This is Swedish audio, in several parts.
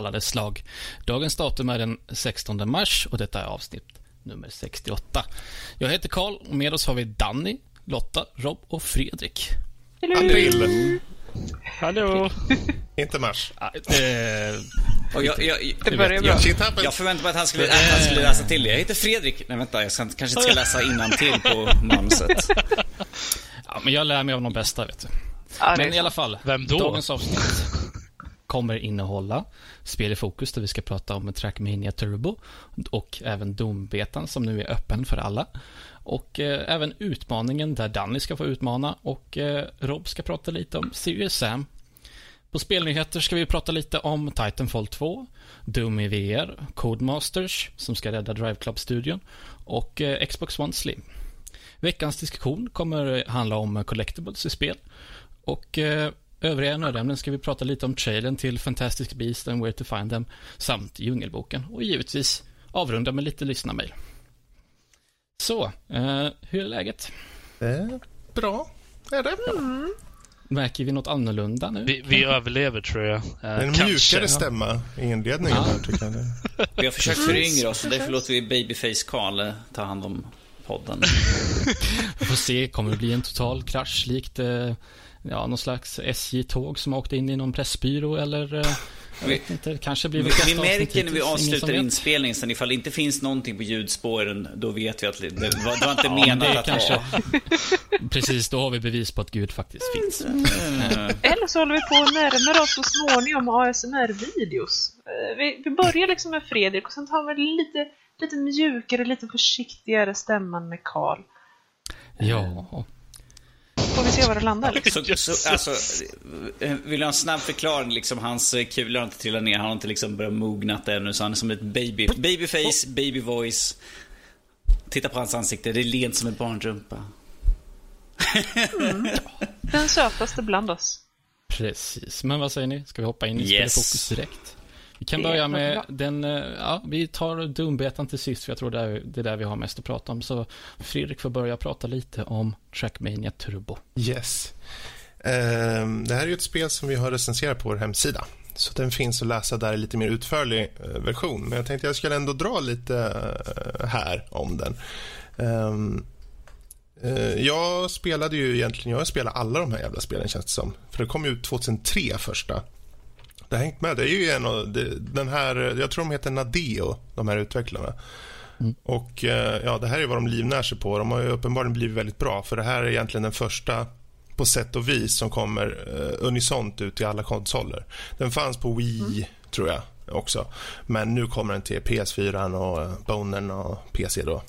alla dess slag. Dagens datum är den 16 mars och detta är avsnitt nummer 68. Jag heter Karl och med oss har vi Danny, Lotta, Rob och Fredrik. Hello. April. Hallå. Inte mars. Och jag förväntade mig att han skulle läsa till det. Jag heter Fredrik. Nej, vänta, jag kanske inte ska läsa innantill på manuset. Ja, men jag lär mig av de bästa, vet du. Ja, men i alla fall, vem då? Dagens avsnitt kommer innehålla spel i fokus där vi ska prata om Trackmania Turbo och även Doom-betan som nu är öppen för alla. Och även utmaningen där Danny ska få utmana och Rob ska prata lite om Serious Sam. På spelnyheter ska vi prata lite om Titanfall 2, Doom i VR, Codemasters som ska rädda DriveClub-studion och Xbox One Slim. Veckans diskussion kommer handla om collectibles i spel och övriga nördämnen ska vi prata lite om trailern till Fantastic Beasts and Where to Find Them samt Djungelboken och givetvis avrunda med lite lyssnarmail. Så, hur är läget? Bra, är det? Mm. Märker vi något annorlunda nu? Vi överlever, tror jag. En mjukare stämma i inledningen här, tycker jag. Vi har försökt föryngra oss, därför låter vi Babyface-Karl ta hand om podden. Vi får se, kommer det bli en total krasch likt någon slags SJ-tåg som åkte in i någon pressbyrå eller inte, kanske blir vi märker när vi avslutar inspelningen sen ifall det inte finns någonting på ljudspåren, då vet vi att det var inte menat att kanske ha. Precis, då har vi bevis på att Gud faktiskt finns. Eller så håller vi på att närma oss så småningom ASMR-videos. Vi börjar liksom med Fredrik och sen tar vi lite mjukare, lite försiktigare stämman med Karl. Ja. Får vi se var det landar liksom. Alltså, vill jag en snabb förklaring liksom, hans kul har inte trillat ner. Han har inte liksom börjat mognat ännu. Så han är som ett babyface, baby voice. Titta på hans ansikte, det är lent som en barnrumpa. Den sötaste bland oss. Precis, men vad säger ni? Ska vi hoppa in i spelfokus direkt? Vi kan börja med vi tar Doom-betan till sist, för jag tror det är där vi har mest att prata om. Så Fredrik får börja prata lite om Trackmania Turbo. Yes. Det här är ju ett spel som vi har recenserat på vår hemsida. Så den finns att läsa där i lite mer utförlig version. Men jag tänkte jag skulle ändå dra lite här om den. Jag spelade alla de här jävla spelen, känns det som. För det kom ut 2003 första. Det har hängt med. Det är ju en av den här, jag tror de heter Nadeo, de här utvecklarna. Mm. Och det här är vad de livnär sig på. De har ju uppenbarligen blivit väldigt bra, för det här är egentligen den första på sätt och vis som kommer unisont ut i alla konsoler. Den fanns på Wii tror jag också. Men nu kommer den till PS4 och Bonen och PC då.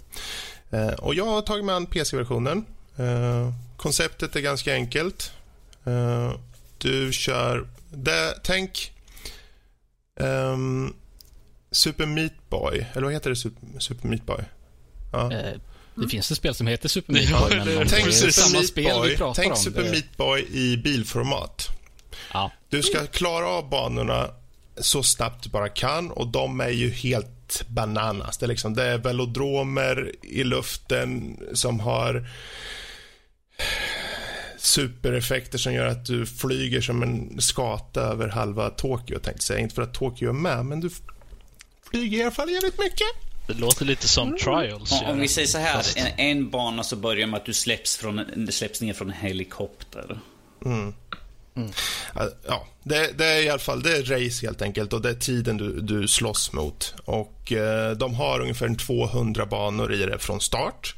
Och jag har tagit med en PC-versionen. Konceptet är ganska enkelt. Du kör Super Meat Boy. Eller vad heter det? Super Meat Boy? Ja. Det finns ett spel som heter Super Meat Boy. Tänk Super Meat Boy i bilformat. Ja. Du ska klara av banorna så snabbt du bara kan. Och de är ju helt bananas. Det är, liksom, det är velodromer i luften som har supereffekter som gör att du flyger som en skata över halva Tokyo, tänkte säga. Inte för att Tokyo är med, men du flyger i alla fall jävligt mycket. Det låter lite som Trials. Ja, om vi säger så här, en bana så börjar med att du släpps ner från en helikopter. Ja, det är i alla fall, det är race helt enkelt, och det är tiden du slåss mot. Och de har ungefär 200 banor i det från start.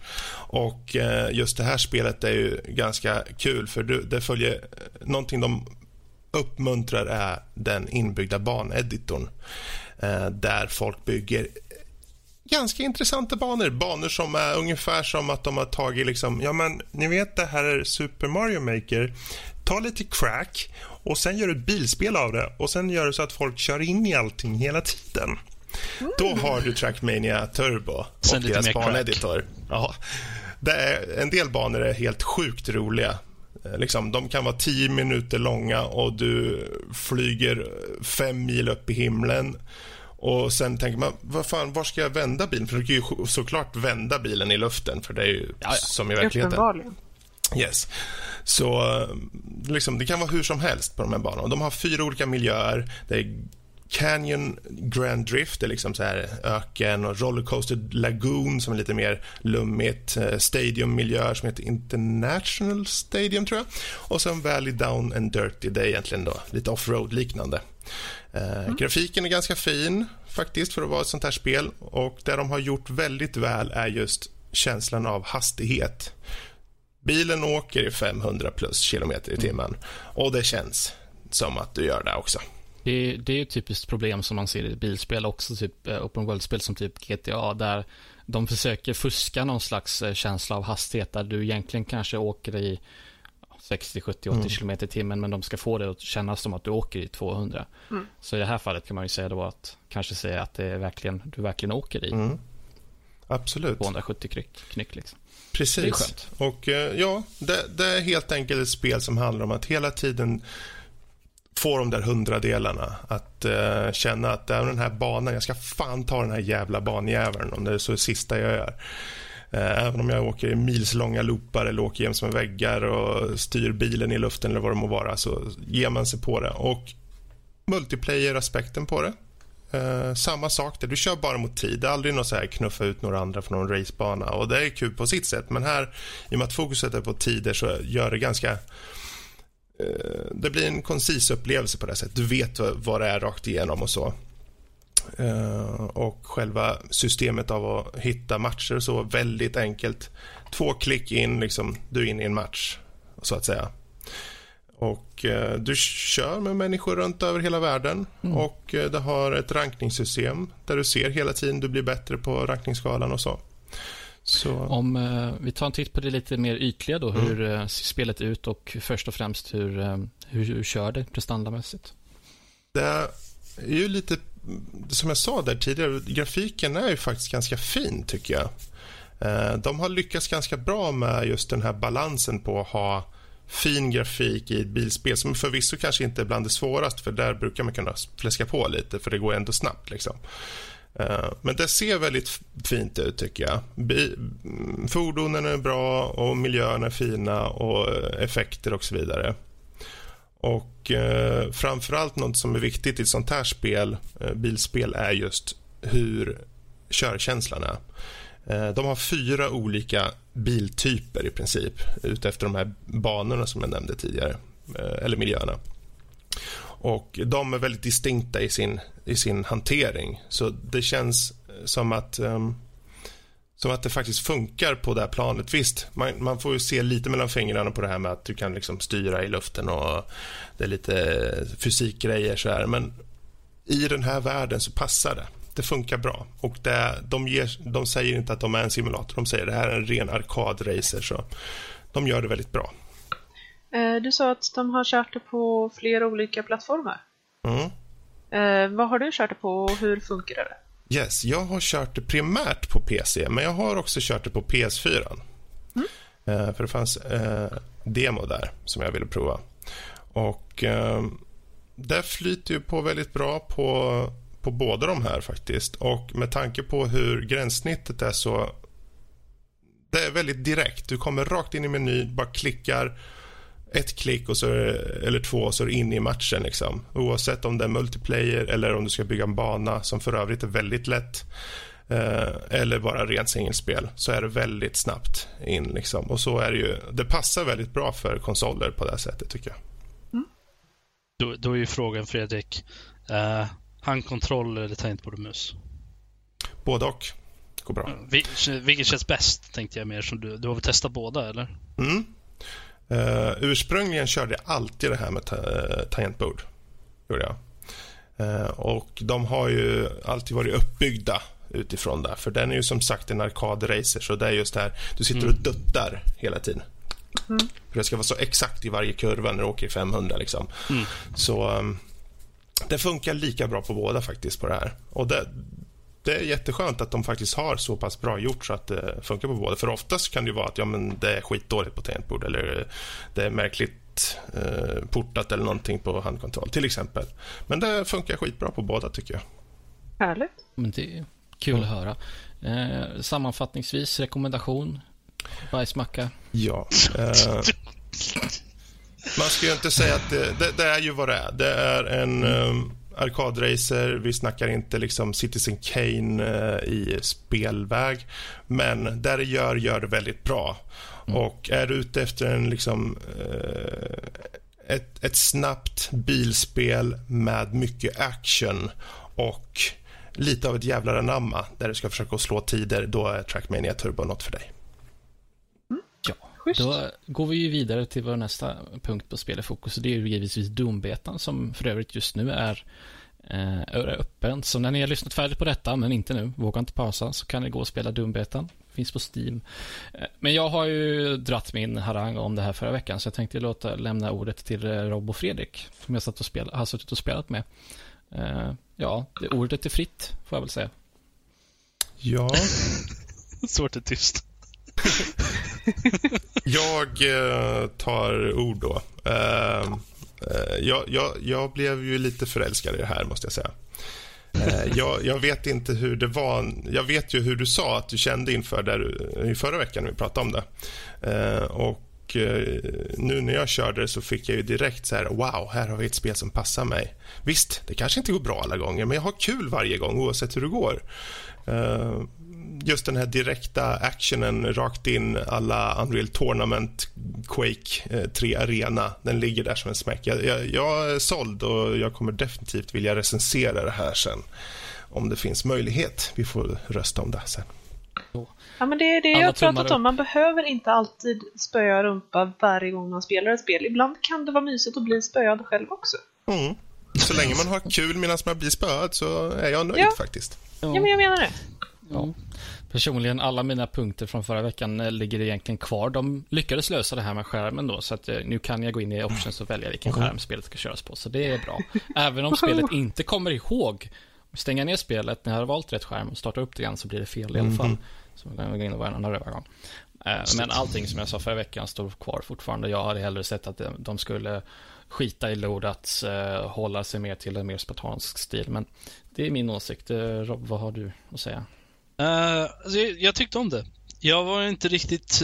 Och just det här spelet är ju ganska kul, för det följer någonting de uppmuntrar, är den inbyggda baneditorn, där folk bygger ganska intressanta banor som är ungefär som att de har tagit liksom, ja men ni vet det här är Super Mario Maker, ta lite crack och sen gör du ett bilspel av det och sen gör du så att folk kör in i allting hela tiden. Då har du Trackmania Turbo sen och deras baneditor. Ja. En del banor är helt sjukt roliga. Liksom, de kan vara 10 minuter långa och du flyger 5 mil upp i himlen. Och sen tänker man, vad fan, var ska jag vända bilen? För du kan ju såklart vända bilen i luften, för det är ju som i verkligheten. Yes. Så liksom, det kan vara hur som helst på de här banorna. De har 4 olika miljöer. Det är Canyon Grand Drift, det är liksom så här öken, och Rollercoaster Lagoon som är lite mer lummigt, stadiummiljöer som heter International Stadium tror jag, och sen Valley Down and Dirty, det är egentligen då lite offroad liknande. Grafiken är ganska fin faktiskt för att vara ett sånt här spel, och där de har gjort väldigt väl är just känslan av hastighet. Bilen åker i 500 plus kilometer i timmen och det känns som att du gör det också. Det är ett typiskt problem som man ser i bilspel också, typ open world-spel som typ GTA, där de försöker fuska någon slags känsla av hastighet där du egentligen kanske åker i 60, 70, 80 kilometer i timmen, men de ska få det att kännas som att du åker i 200. Så i det här fallet kan man ju säga då att kanske säga att det är du verkligen åker i absolut 270 knyck liksom. Precis. Det är skönt. Och ja, det är helt enkelt ett spel som handlar om att hela tiden få de där 100 delarna att känna att den här banan, jag ska fan ta den här jävla banjäveln om det är så det sista jag gör. Även om jag åker i milslånga loopar eller åker jäms med väggar och styr bilen i luften eller vad det må vara, så ger man sig på det. Och multiplayer-aspekten på det, samma sak där. Du kör bara mot tid. Det är aldrig något så här knuffa ut några andra från någon racebana, och det är kul på sitt sätt. Men här, i och med att fokuset är på tider, så gör det ganska... det blir en koncis upplevelse på det sättet. Du vet vad det är rakt igenom och så. Och själva systemet av att hitta matcher och så, väldigt enkelt. 2 klick in, liksom, du är in i en match, så att säga. Och du kör med människor runt över hela världen. Och det har ett rankningssystem där du ser hela tiden, du blir bättre på rankningsskalan och så. Så. Om vi tar en titt på det lite mer ytliga då, hur spelet ut, och först och främst hur kör det prestandamässigt? Det är ju lite som jag sa där tidigare, grafiken är ju faktiskt ganska fin tycker jag. De har lyckats ganska bra med just den här balansen på att ha fin grafik i ett bilspel, som förvisso kanske inte är bland det svåraste, för där brukar man kunna fläska på lite, för det går ändå snabbt liksom. Men det ser väldigt fint ut tycker jag. Fordonen är bra och miljöerna är fina och effekter och så vidare. Och framförallt något som är viktigt i ett sånt här spel, bilspel, är just hur körkänslan är. De har 4 olika biltyper i princip utefter de här banorna som jag nämnde tidigare, eller miljöerna. Och de är väldigt distinkta i sin hantering. Så det känns som att det faktiskt funkar på det här planet. Visst, man får ju se lite mellan fingrarna på det här med att du kan liksom styra i luften och det är lite fysikgrejer så här. Men i den här världen så passar det. Det funkar bra. Och de säger inte att de är en simulator. De säger att det här är en ren arkadracer. Så de gör det väldigt bra. Du sa att de har kört det på flera olika plattformar. Vad har du kört det på och hur funkar det? Yes, jag har kört det primärt på PC, men jag har också kört det på PS4. För det fanns demo där som jag ville prova. Och där flyter ju på väldigt bra på båda de här faktiskt. Och med tanke på hur gränssnittet är, så det är väldigt direkt. Du kommer rakt in i menyn, bara klickar 1 klick och så, eller 2, så är du inne i matchen liksom. Oavsett om det är multiplayer eller om du ska bygga en bana, som för övrigt är väldigt lätt, eller bara rent singelspel, så är det väldigt snabbt in liksom. Och så är det ju, det passar väldigt bra för konsoler på det här sättet tycker jag. Då är ju frågan, Fredrik, handkontroll eller tangentbord och mus? Både och, går bra. Vilket känns bäst, tänkte jag mer, som du har väl testat båda eller? Ursprungligen körde jag alltid det här med tangentbord, gjorde jag. Och de har ju alltid varit uppbyggda utifrån där, för den är ju som sagt en arkadracer, så det är just det här, du sitter och duttar hela tiden. För det ska vara så exakt i varje kurva när du åker i 500 liksom. Så det funkar lika bra på båda faktiskt på det här. Och det är jätteskönt att de faktiskt har så pass bra gjort så att det funkar på båda. För oftast kan det ju vara att ja, men det är skitdåligt på tangentbord, eller det är märkligt portat eller någonting på handkontroll till exempel. Men det funkar skitbra på båda tycker jag. Härligt. Men det är kul att höra. Sammanfattningsvis, rekommendation? Bajsmacka? Ja. Man ska ju inte säga att det är ju vad det är. Det är en arkadracer, vi snackar inte liksom Citizen Kane i spelväg, men där det gör det väldigt bra. Mm. Och är du ute efter en liksom ett snabbt bilspel med mycket action och lite av ett jävla namma där du ska försöka slå tider, då är Trackmania Turbo något för dig. Ja, då går vi ju vidare till vår nästa punkt på Spel i fokus, och det är ju givetvis Doom-betan som för övrigt just nu är öppen. Så när ni har lyssnat färdigt på detta, men inte nu, vågar inte pausa, så kan ni gå och spela Doom-betan. Finns på Steam. Men jag har ju dratt min harang om det här förra veckan, så jag tänkte lämna ordet till Rob och Fredrik som jag har suttit och spelat med. Ja, ordet är fritt, får jag väl säga. Ja. Svårt och tyst. Jag tar ord då. Jag blev ju lite förälskad i det här, måste jag säga. Jag vet inte hur det var. Jag vet ju hur du sa att du kände i förra veckan när vi pratade om det. Och nu när jag körde det så fick jag ju direkt så här: wow, här har vi ett spel som passar mig. Visst, det kanske inte går bra alla gånger, men jag har kul varje gång oavsett hur det går. Just den här direkta actionen rakt in, alla Unreal Tournament, Quake 3 Arena, den ligger där som en smäck. Jag är såld, och jag kommer definitivt vilja recensera det här sen om det finns möjlighet. Vi får rösta om det sen. Ja, men det är det jag har pratat om. Man behöver inte alltid spöja rumpa varje gång man spelar ett spel. Ibland kan det vara mysigt att bli spöjad själv också. Mm. Så länge man har kul medan man blir spöjad så är jag nöjd faktiskt. Ja, men jag menar det. Ja. Personligen, alla mina punkter från förra veckan ligger egentligen kvar. De lyckades lösa det här med skärmen då, så att nu kan jag gå in i options och välja vilken skärm spelet ska köras på, så det är bra. Även om spelet inte kommer ihåg att stänga ner spelet när jag har valt rätt skärm och starta upp det igen, så blir det fel i alla fall. Så jag kan gå in och vara en annan gång. Men allting som jag sa förra veckan står kvar fortfarande. Jag hade hellre sett att de skulle skita i lod, att hålla sig mer till en mer spartansk stil, men det är min åsikt. Rob, vad har du att säga? Alltså jag tyckte om det. Jag var inte riktigt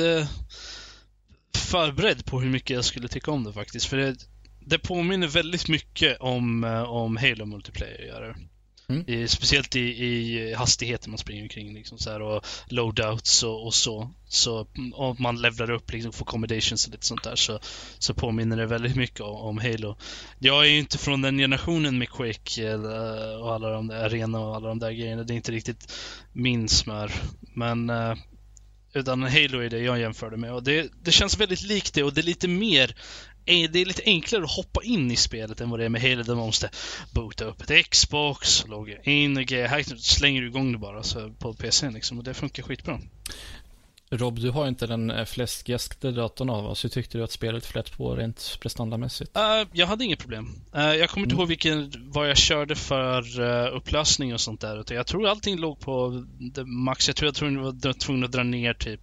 förberedd på hur mycket jag skulle tycka om det faktiskt. För det påminner väldigt mycket om Halo multiplayer gör det. Speciellt i hastigheten man springer omkring liksom, så här, och loadouts och så. Så om man levlar upp liksom, för accommodations och lite sånt där, så påminner det väldigt mycket om Halo. Jag är ju inte från den generationen med Quake och alla de där arena och alla de där grejerna. Det är inte riktigt min smör. Men utan Halo är det jag jämförde med. Och det känns väldigt likt det, och det är lite mer... Det är lite enklare att hoppa in i spelet än vad det är med Halo, där man måste boota upp ett Xbox, logga in och grejer. Här slänger du igång det bara så på PC liksom, och det funkar skitbra. Rob, du har inte den fläskigäste datorn av oss. Hur tyckte du att spelet flöt på rent prestandamässigt? Jag hade inget problem. Jag kommer inte ihåg vad jag körde för upplösning och sånt där. Jag tror allting låg på max. Jag tror jag var tvungen att dra ner typ...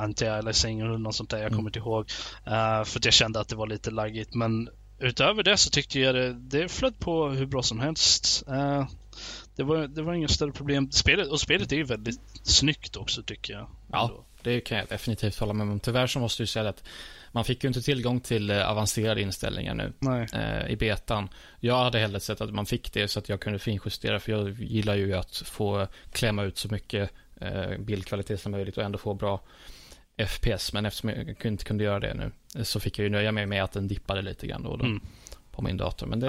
anti-aliasing eller något sånt där. Jag kommer inte ihåg, för att jag kände att det var lite laggigt. Men utöver det så tyckte jag det flöt på hur bra som helst. Det var inga större problem. Spelet är ju väldigt snyggt också, tycker jag. Ja, det kan jag definitivt hålla med om. Tyvärr så måste jag säga att man fick ju inte tillgång till avancerade inställningar nu i betan. Jag hade hellre sett att man fick det så att jag kunde finjustera, för jag gillar ju att få klämma ut så mycket bildkvalitet som möjligt och ändå få bra FPS, men eftersom jag inte kunde göra det nu så fick jag ju nöja mig med att den dippade lite grann då på min dator. Men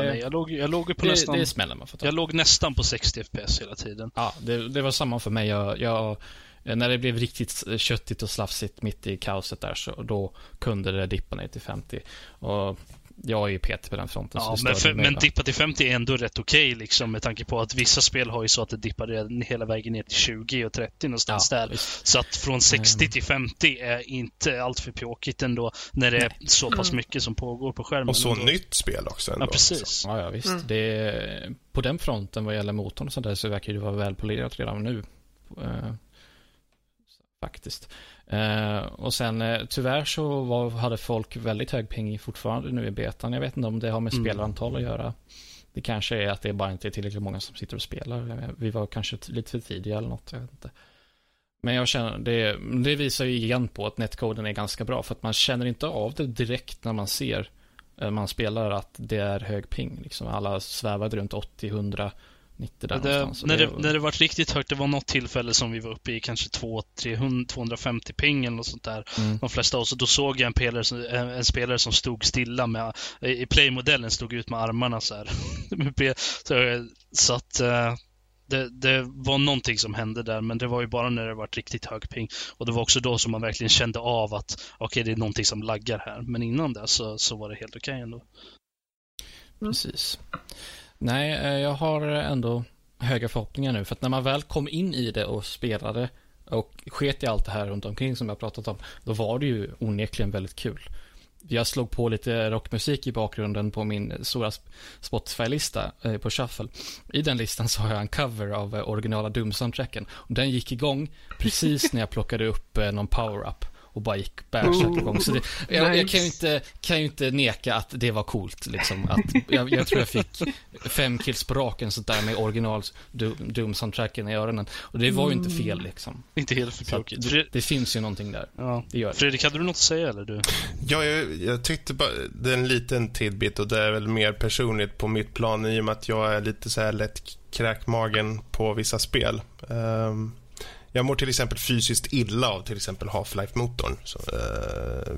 jag låg nästan på 60 FPS hela tiden. Ja, det var samma för mig. Jag när det blev riktigt köttigt och slafsigt mitt i kaoset där, så då kunde det dippa ner till 50, och jag är ju petig på den fronten. Ja, men dippa till 50 är ändå rätt okej liksom, med tanke på att vissa spel har ju så att det dippar hela vägen ner till 20 och 30 någonstans där. Visst. Så att från 60 till 50 är inte allt för pjåkigt ändå, när det är så pass mycket som pågår på skärmen. Och så nytt spel också ändå. Ja, precis. Ja, visst. Det, på den fronten vad gäller motorn och sånt där, så verkar det vara välpolerat redan nu. Faktiskt. Och sen tyvärr så hade folk väldigt hög ping fortfarande nu i betan. Jag vet inte om det har med spelarantal att göra. Det kanske är att det bara inte är tillräckligt många som sitter och spelar. Vi var kanske lite för tidiga eller något, jag vet inte. Men jag känner, det visar ju igen på att netcoden är ganska bra, för att man känner inte av det direkt när man ser man spelar att det är hög ping liksom. Alla svävade runt 80, 100, 90 där någonstans. När det var riktigt högt, det var något tillfälle som vi var uppe i kanske 250 ping eller något sånt där. Mm. De flesta av oss, och då såg jag en spelare som stod stilla med, i playmodellen stod ut med armarna så här. Så att det var någonting som hände där, men det var ju bara när det var riktigt hög ping. Och det var också då som man verkligen kände av att okej, det är någonting som laggar här. Men innan det så var det helt okej ändå. Precis. Nej, jag har ändå höga förhoppningar nu. För att när man väl kom in i det och spelade och sket i allt det här runt omkring som jag pratat om, då var det ju onekligen väldigt kul. Jag slog på lite rockmusik i bakgrunden på min stora Spotify-lista på Shuffle. I den listan så har jag en cover av originala Doom-soundtracken. Den gick igång precis när jag plockade upp någon power-up och bara gick bärsärk igång. Så jag kan ju inte neka att det var coolt. Liksom. Jag tror jag fick 5 kills på raken så där med original Doom-soundtracken i öronen. Och det var ju inte fel. Liksom. Inte helt för tråkigt. Det finns ju någonting där. Ja. Det gör det. Fredrik, hade du något att säga? Eller du? Ja, jag tyckte bara det är en liten tidbit, och det är väl mer personligt på mitt plan i och med att jag är lite så här lätt kräkmagen på vissa spel. Jag mår till exempel fysiskt illa av till exempel Half-Life-motorn,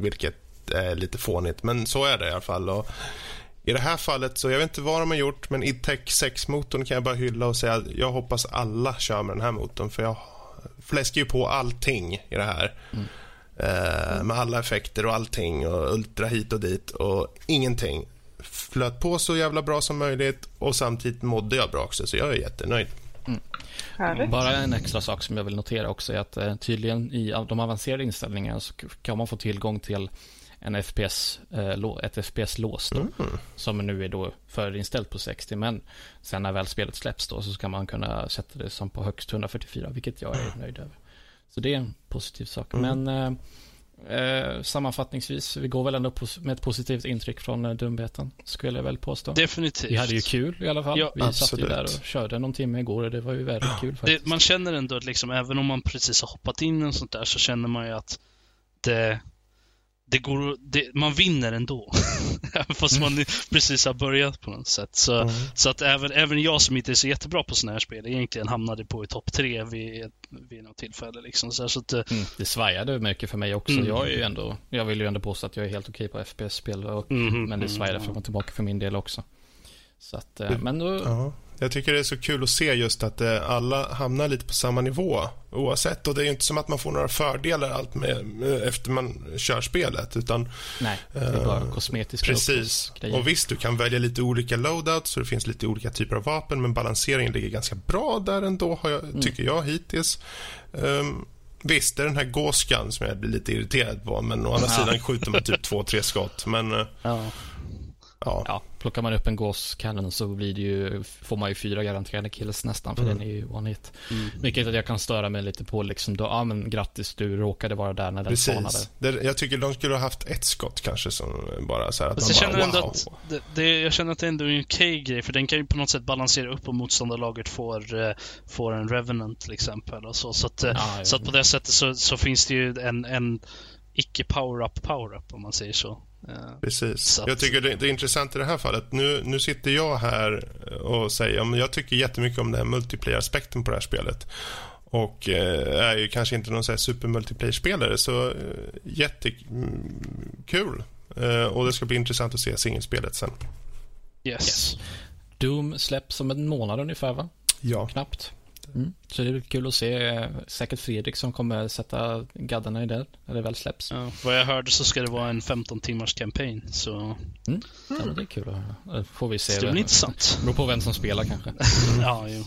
vilket är lite fånigt, men så är det i alla fall. Och i det här fallet, så jag vet inte vad de har gjort, men i Tech 6-motorn kan jag bara hylla och säga att jag hoppas alla kör med den här motorn, för jag fläskar ju på allting i det här. Mm. Med alla effekter och allting och ultra hit och dit och ingenting. Flöt på så jävla bra som möjligt och samtidigt mådde jag bra också, så jag är jättenöjd. Mm. Bara en extra sak som jag vill notera också är att tydligen i de avancerade inställningarna så kan man få tillgång till ett FPS-lås då, som nu är då förinställt på 60, men sen när väl spelet släpps då så ska man kunna sätta det som på högst 144, vilket jag är nöjd över. Så det är en positiv sak. Men sammanfattningsvis, vi går väl ändå med ett positivt intryck från dumheten, skulle jag väl påstå. Definitivt. Vi hade ju kul i alla fall. Ja, vi satt ju där och körde någon timme igår och det var ju väldigt kul faktiskt. Man känner ändå att liksom, även om man precis har hoppat in och sånt där, så känner man ju att man vinner ändå. Fast man precis har börjat på något sätt. Så att även jag som inte är så jättebra på såna här spel egentligen hamnade på i topp 3 vid något tillfälle liksom. Så att, det svajade mycket för mig också. Jag vill ju ändå påstå att jag är helt okej på FPS-spel och, men det svajade fram och tillbaka för min del också. Så att, men då... Ja. Jag tycker det är så kul att se just att alla hamnar lite på samma nivå oavsett, och det är ju inte som att man får några fördelar allt med efter man kör spelet, utan nej, det är bara kosmetiska precis. Och visst, du kan välja lite olika loadouts så det finns lite olika typer av vapen, men balanseringen ligger ganska bra där ändå tycker jag hittills. Visst, det är den här gåskan som jag blir lite irriterad på, men å andra sidan skjuter man typ 2-3 skott, men Ja, plockar man upp en gåskannon så blir det ju, får man ju 4 garanterade kills nästan, för den är ju one hit. Vilket att jag kan störa mig lite på liksom, då, men grattis, du råkade vara där när den spanade. Jag tycker de skulle ha haft ett skott kanske som bara så här att jag känner att det ändå är en okej grej, för den kan ju på något sätt balansera upp och motståndarlaget får en Revenant till exempel och så att på det sättet så finns det ju en icke power-up om man säger så. Ja, precis. Jag tycker det är intressant i det här fallet. Nu sitter jag här och säger men jag tycker jättemycket om den här multiplayer-aspekten på det här spelet. Och är ju kanske inte någon så här super-multiplayer-spelare, så jättekul. Och det ska bli intressant att se singelspelet sen. Yes. Doom släpps om en månad ungefär, va? Ja. Knappt. Så det är kul att se, säkert Fredrik som kommer sätta gaddarna i det när det väl släpps. Ja, vad jag hörde så ska det vara en 15 timmars campaign, så ja, det är kul att höra. Får vi se. Det blir intressant. Beror på vem som spelar kanske. Ja, jo.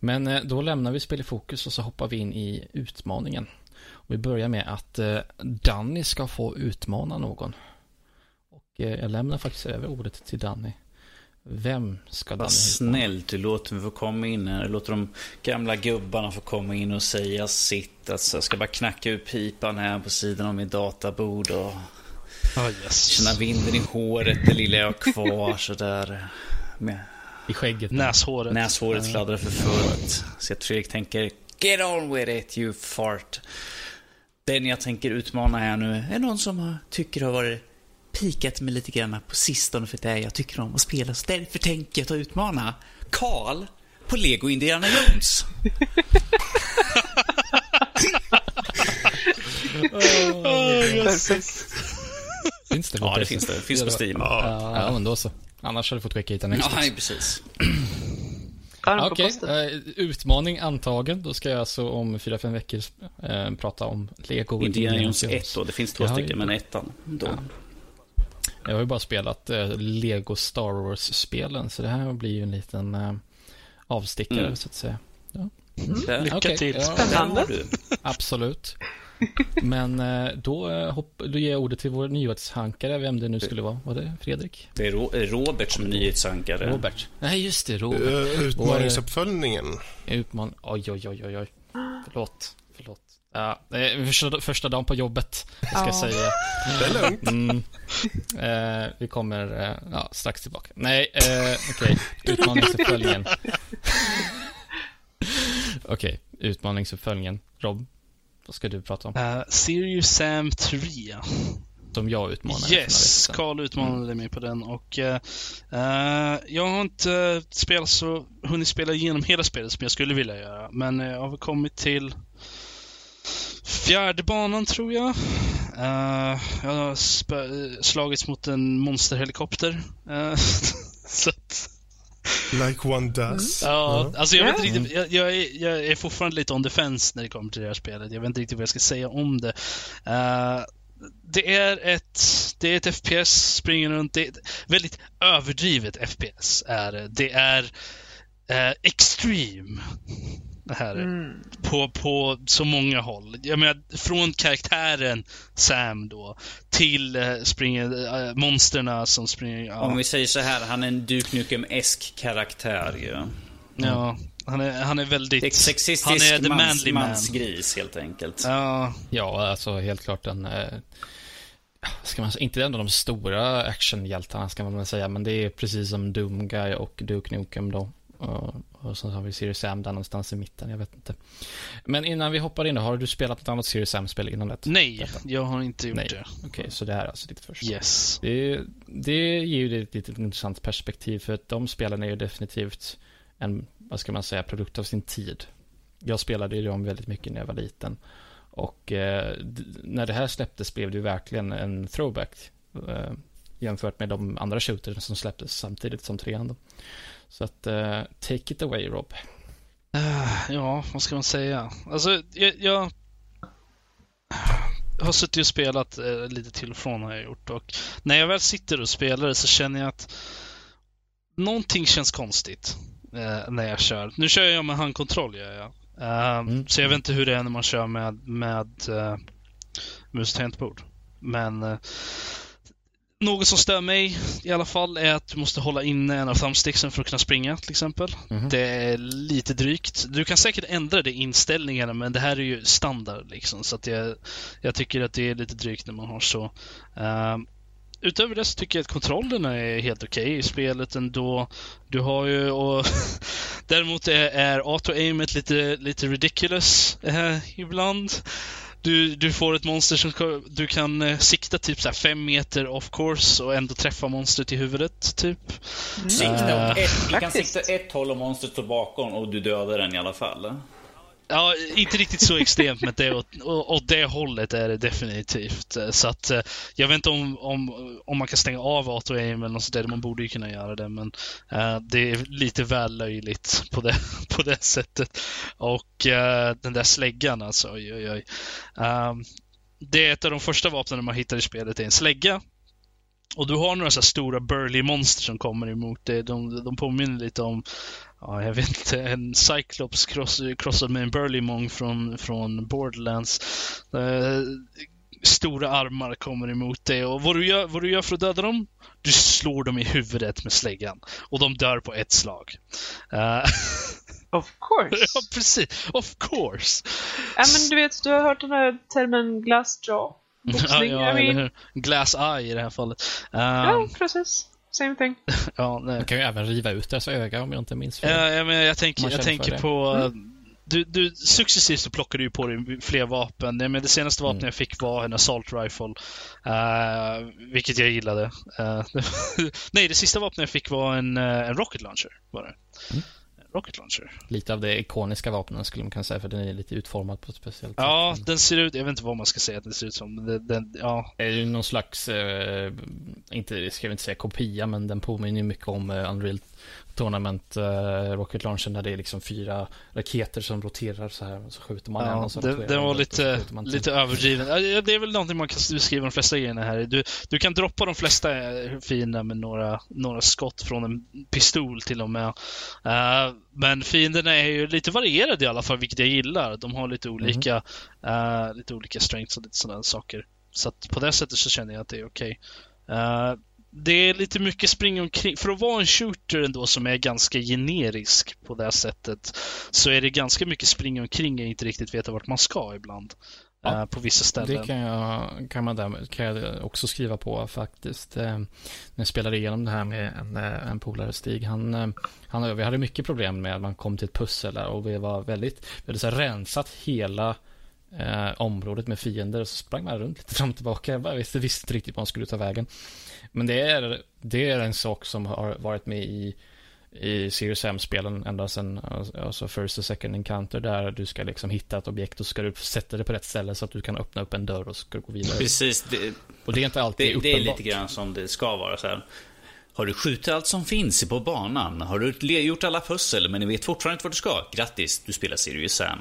Men då lämnar vi spel i fokus och så hoppar vi in i utmaningen. Och vi börjar med att Danny ska få utmana någon. Och jag lämnar faktiskt över ordet till Danny. Vem ska Danny? Snällt, du låter mig få komma in här. Du låter de gamla gubbarna få komma in och säga sitt. Alltså, jag ska bara knacka ur pipan här på sidan av min databord och känna vinden i håret, det lilla jag har kvar sådär. I skägget. Näshåret fladdrar för fullt. Så jag tror jag tänker, get on with it you fart. Den jag tänker utmana här nu är någon som tycker har varit pikat mig lite grann på sistone för det jag tycker om att spela. Så därför tänker jag ta och utmana Carl på Lego Indiana Jones. Perfekt. Finns det? Ja, det finns det. Finns på Steam. Ja, men då så. Annars hade du fått skicka hit en Xbox. Nej, precis. Okej, utmaning antagen. Då ska jag alltså om 4-5 veckor prata om Lego Indiana Jones 1 då. Det finns två stycken, men ettan då. Ja. Jag har ju bara spelat Lego Star Wars-spelen, så det här blir ju en liten avstickare, så att säga. Ja. Mm. Lycka till. Spännande. Ja, absolut. Men då ger jag ordet till vår nyhetsankare. Vem det nu skulle vara. Var det Fredrik? Det är Robert som nyhetsankare. Robert. Nej, just det, Robert. Utmaningsuppföljningen. Oj. Förlåt. Ja, första dagen på jobbet, ska jag säga. Det är lugnt. Vi kommer strax tillbaka. Nej, okej. Utmaningsuppföljningen. Okej, utmaningsuppföljningen. Rob, vad ska du prata om? Serious Sam 3. Som jag utmanade. Yes, Carl utmanade mig på den. Och jag har inte hunnit spela igenom hela spelet som jag skulle vilja göra. Men jag har kommit till fjärde banan, tror jag. Jag har slagits mot en monsterhelikopter. Så att... Like one does. Ja, alltså jag vet inte riktigt, jag är fortfarande lite on defense när det kommer till det här spelet. Jag vet inte riktigt vad jag ska säga om det. Det är ett FPS, springer runt. Det är ett väldigt överdrivet FPS är det. Det är extreme. Det här på så många håll. Jag menar, från karaktären Sam då till monsterna som springer. Ja. Om vi säger så här, han är en Duke Nukem-esk karaktär ju. Ja. Ja, han är väldigt sexistisk, han är mansgris helt enkelt. Ja, alltså helt klart en ska man inte ändå de stora actionhjältarna ska man väl säga, men det är precis som Doom Guy och Duke Nukem då. Och så har vi Serious Sam där någonstans i mitten. Jag vet inte. Men innan vi hoppar in då, har du spelat något annat Serious Sam-spel innan det? Nej, jag har inte gjort det. Okej, så det här är alltså ditt första. Yes. Det ger ju ett lite intressant perspektiv, för att de spelen är ju definitivt en, vad ska man säga, produkt av sin tid. Jag spelade ju dem väldigt mycket när jag var liten. Och när det här släpptes blev det ju verkligen en throwback jämfört med de andra shooterna som släpptes samtidigt som trean då. Så att, take it away, Rob. Ja, vad ska man säga? Alltså, jag har suttit och spelat lite till och från har jag gjort. Och när jag väl sitter och spelar så känner jag att någonting känns konstigt när jag kör. Nu kör jag med handkontroll, gör jag. Så jag vet inte hur det är när man kör med mus och tangentbord. Men... något som stör mig i alla fall är att du måste hålla inne en av thumbsticksen för att kunna springa till exempel. Det är lite drygt. Du kan säkert ändra det i inställningarna, men det här är ju standard liksom, så att jag tycker att det är lite drygt när man har så. Utöver det så tycker jag att kontrollerna är helt okej i spelet ändå. Du har ju däremot är auto-aimet lite ridiculous ibland. Du får ett monster som du kan sikta typ så här 5 meter off course och ändå träffa monstret i huvudet typ. Du kan sikta ett håll och monstret står bakom och du dödar den i alla fall. Ja, inte riktigt så extremt, men det och det hållet är det definitivt. Så att jag vet inte om man kan stänga av auto-aim eller något sådär. Man borde ju kunna göra det, men det är lite väl löjligt på det sättet. Och den där släggan alltså, oj. Det är ett av de första vapnen man hittar i spelet, är en slägga. Och du har några så här stora burly monster som kommer emot dig. De påminner lite om jag vet inte, en Cyclops krossad med en burly monk från Borderlands. Stora armar kommer emot dig. Och vad du gör för att döda dem? Du slår dem i huvudet med släggan. Och de dör på ett slag. Of course. Ja, precis. Of course. Ja, men du vet, du har hört den här termen glass jaw. Ja, glass eye i det här fallet. Ja, precis. Same thing. Man kan ju även riva ut deras öga om jag inte minns fel. Jag tänker på du successivt så plockar du på dig fler vapen. Men det senaste vapnet jag fick var en assault rifle, vilket jag gillade. Nej, det sista vapnet jag fick var en rocket launcher var det. Rocket launcher. Lite av det ikoniska vapnen skulle man kunna säga, för den är lite utformad på ett speciellt sätt. Ja, den ser ut, jag vet inte vad man ska säga att den ser ut som. Ja. Det är ju någon slags, ska vi inte säga kopia, men den påminner mycket om Unreal Tournament Rocket Launcher, när det är liksom 4 raketer som roterar så här, och så skjuter man en och så roterar. Den var lite överdriven. Det är väl någonting man kan beskriva de flesta grejerna här. Du kan droppa de flesta fienderna med några skott från en pistol till och med. Men fienderna är ju lite varierade i alla fall, vilket jag gillar. De har lite olika strengths och lite sådana saker. Så att på det sättet så känner jag att det är okej. Det är lite mycket spring omkring. För att vara en shooter ändå som är ganska generisk på det här sättet, så är det ganska mycket spring omkring och inte riktigt veta vart man ska ibland. Ja, på vissa ställen. Det kan jag också skriva på faktiskt. När jag spelade igenom det här med en polare, Stig, vi hade mycket problem med att man kom till ett pussel där, och vi hade så här rensat hela området med fiender, och så sprang man runt lite fram och tillbaka. Jag visste inte riktigt vad man skulle ta vägen. Men det är en sak som har varit med i Serious Sam-spelen ända sedan, alltså First och Second Encounter, där du ska liksom hitta ett objekt och ska du sätta det på rätt ställe så att du kan öppna upp en dörr och ska gå vidare. Precis. Det är inte alltid uppenbart. Det är lite grann som det ska vara så här. Har du skjutit allt som finns på banan? Har du gjort alla pussel men du vet fortfarande inte vad du ska? Grattis, du spelar Serious Sam.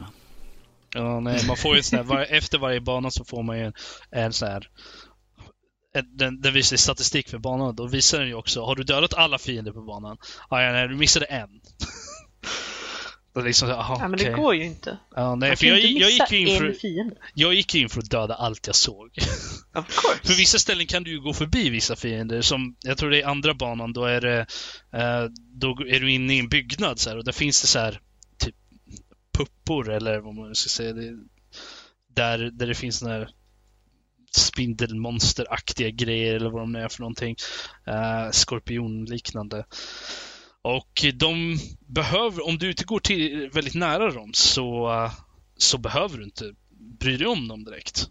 Ja, nej, man får ju sån här, efter varje bana så får man ju en sån här, den visar statistik för banan. Då visar den ju också, har du dödat alla fiender på banan? Nej, du missade en. Det är liksom, ja, men det går ju inte. Ja, nej, för jag gick in för att döda allt jag såg. Of course. För vissa ställen kan du ju gå förbi vissa fiender, som jag tror det är andra banan, då är du inne i en byggnad så här, och där finns det så här typ puppor eller vad man ska säga, där det finns såna här spindelmonsteraktiga grejer eller vad de är för någonting, skorpionliknande. Och de behöver, om du inte går till väldigt nära dem så behöver du inte bry dig om dem direkt.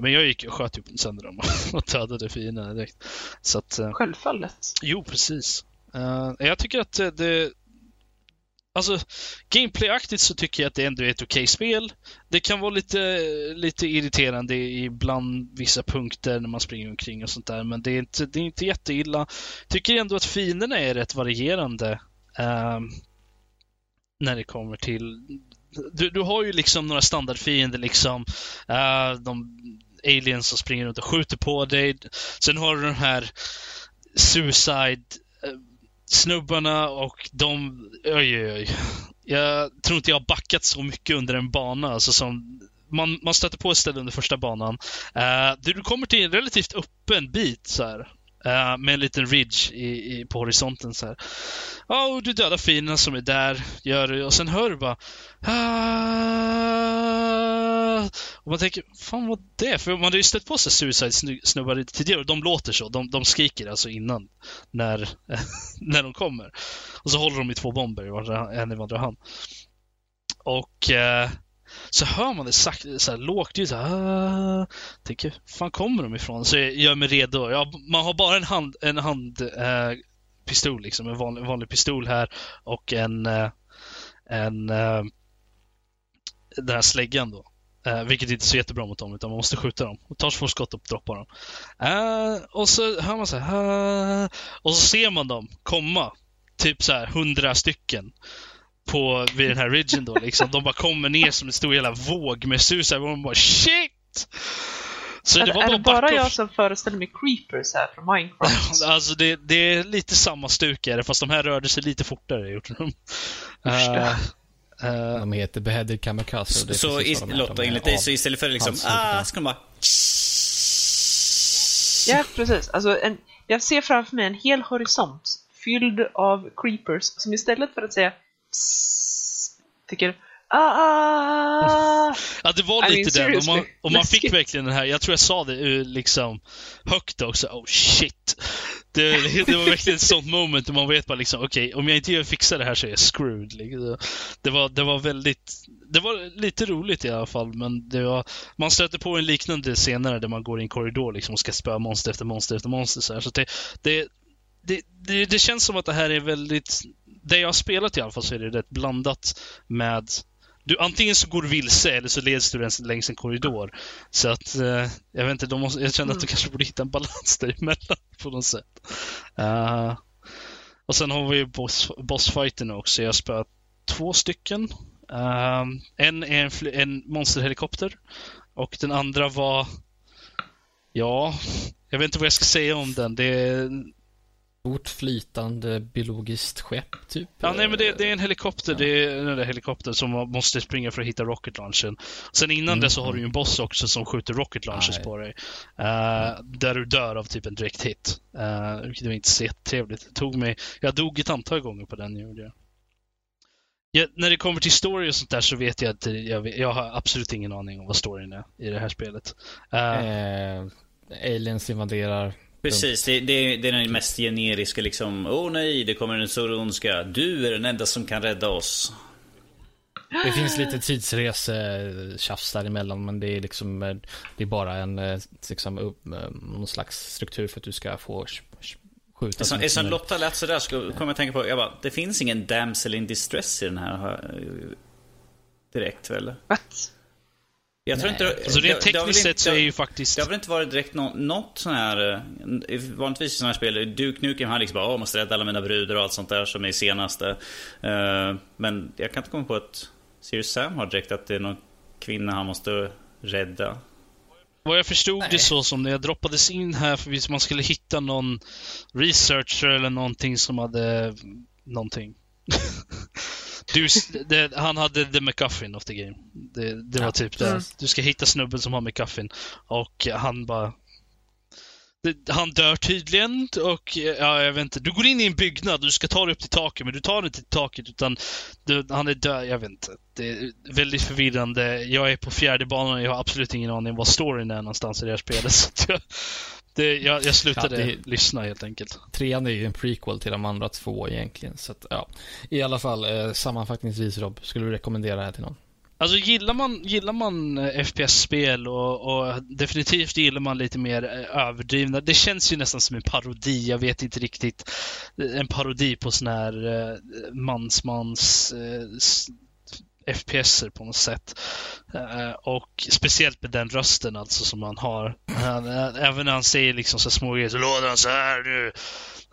Men jag gick och sköt upp sönder dem och dödade fienden direkt. Så att, självfallet. Jo, precis. Jag tycker att det, alltså gameplayaktigt så tycker jag att det ändå är ett okej spel. Det kan vara lite irriterande ibland vissa punkter när man springer omkring och sånt där, men det är inte jätteilla. Tycker ändå att fienderna är rätt varierande när det kommer till. Du har ju liksom några standardfiender liksom, de aliens som springer runt och skjuter på dig. Sen har du den här suicide snubbarna, och de oj. Jag tror inte jag har backat så mycket under en bana, alltså som man stöter på ett ställe under första banan. Du kommer till en relativt öppen bit så här, med en liten ridge på horisonten så här. Och du dödar fienden som är där, gör det, och sen hör du bara och man tänker, fan vad det? För man har ju stött på sig suicide-snubbar lite tidigare, och de låter så, de skriker alltså innan när de kommer. Och så håller de i 2 bomber en i varandra hand. Och så hör man det sagt, så här lågt ju så här, tänker, fan kommer de ifrån? Så jag gör mig redo. Man har bara en pistol liksom, en vanlig pistol här, och den här släggan då. Vilket inte är så jättebra mot dem, utan man måste skjuta dem. Och tar så få skott och droppar dem. Och så hör man så här. Och så ser man dem komma. Typ så här 100 stycken. Vid den här ridgen då liksom. De bara kommer ner som en stor jävla våg med susar. Och man bara shit! Så det var är bara jag som föreställer mig creepers här från Minecraft? Alltså det är lite samma stukare, fast de här rörde sig lite fortare. De heter Beheaded Kamikaze. Så Lotta, enligt dig, så istället för liksom ska de bara... Ja, precis. Alltså jag ser framför mig en hel horisont fylld av creepers som istället för att säga tycker Ja, det var lite där. Och man fick verkligen den här, jag tror jag sa det liksom högt också, oh shit. Det var verkligen ett sånt moment där man vet bara liksom, okej, om jag inte fixar det här så är jag screwed. Det var väldigt, det var lite roligt i alla fall, men det var, man stöter på en liknande senare där man går i en korridor liksom och ska spöa monster efter monster efter monster så det känns som att det här är väldigt, det jag har spelat i alla fall så är det rätt blandat med, du antingen så går du vilse eller så leds du längs en korridor. Så att jag vet inte, jag kände att du kanske borde hitta en balans däremellan på något sätt. Och sen har vi ju bossfighterna också. Jag har spöat 2 stycken. En är en monsterhelikopter och den andra var, ja, jag vet inte vad jag ska säga om den. Det är stort flytande biologiskt skepp typ. Ja, nej, men det är en helikopter, ja. Det är en helikopter som måste springa för att hitta rocket launchen. Sen innan det så har du ju en boss också som skjuter rocket launches på dig. Där du dör av typ en direkt hit. Vilket var inte så trevligt. Jag dog ett antal gånger på den, gjorde jag. När det kommer till story och sånt där så vet jag att jag har absolut ingen aning om vad storyn är i det här spelet. Aliens invaderar. Precis, det är den mest generiska liksom, nej, det kommer en stor ondska. Du är den enda som kan rädda oss. Det finns lite tidsresetjafs däremellan, men det är liksom, det är bara en liksom, någon slags struktur för att du ska få skjuta. Eftersom Lotta lät sådär så kommer jag tänka på, det finns ingen damsel in distress i den här direkt, väl? What? Jag tror inte, alltså det tekniskt sett så är ju faktiskt, det har väl inte varit direkt något sån här. Vanligtvis i sådana här spel Duke Nukem, han liksom bara, måste rädda alla mina brudar och allt sånt där som är senaste. Men jag kan inte komma på att Serious Sam har direkt att det är någon kvinna han måste rädda. Vad jag förstod det så som när jag droppades in här, för att man skulle hitta någon researcher eller någonting som hade någonting. Han hade the McGuffin of the game. Det var typ det. Du ska hitta snubben som har McGuffin. Och han bara, han dör tydligen. Och jag vet inte, du går in i en byggnad och du ska ta dig upp till taket, men du tar inte till taket utan han är död. Jag vet inte, det är väldigt förvirrande. Jag är på fjärde banan och jag har absolut ingen aning vad storyn är någonstans i det här spelet. Så jag slutade lyssna helt enkelt. 3:an är ju en prequel till de andra 2 egentligen, så att, ja. I alla fall, sammanfattningsvis, Rob, skulle du rekommendera det här till någon? Alltså gillar man FPS-spel och definitivt gillar man lite mer överdrivna. Det känns ju nästan som en parodi. Jag vet inte riktigt, en parodi på sån här FPSer på något sätt. Och speciellt med den rösten alltså som han har. Även när han säger liksom så små grejer, så lådan så här nu.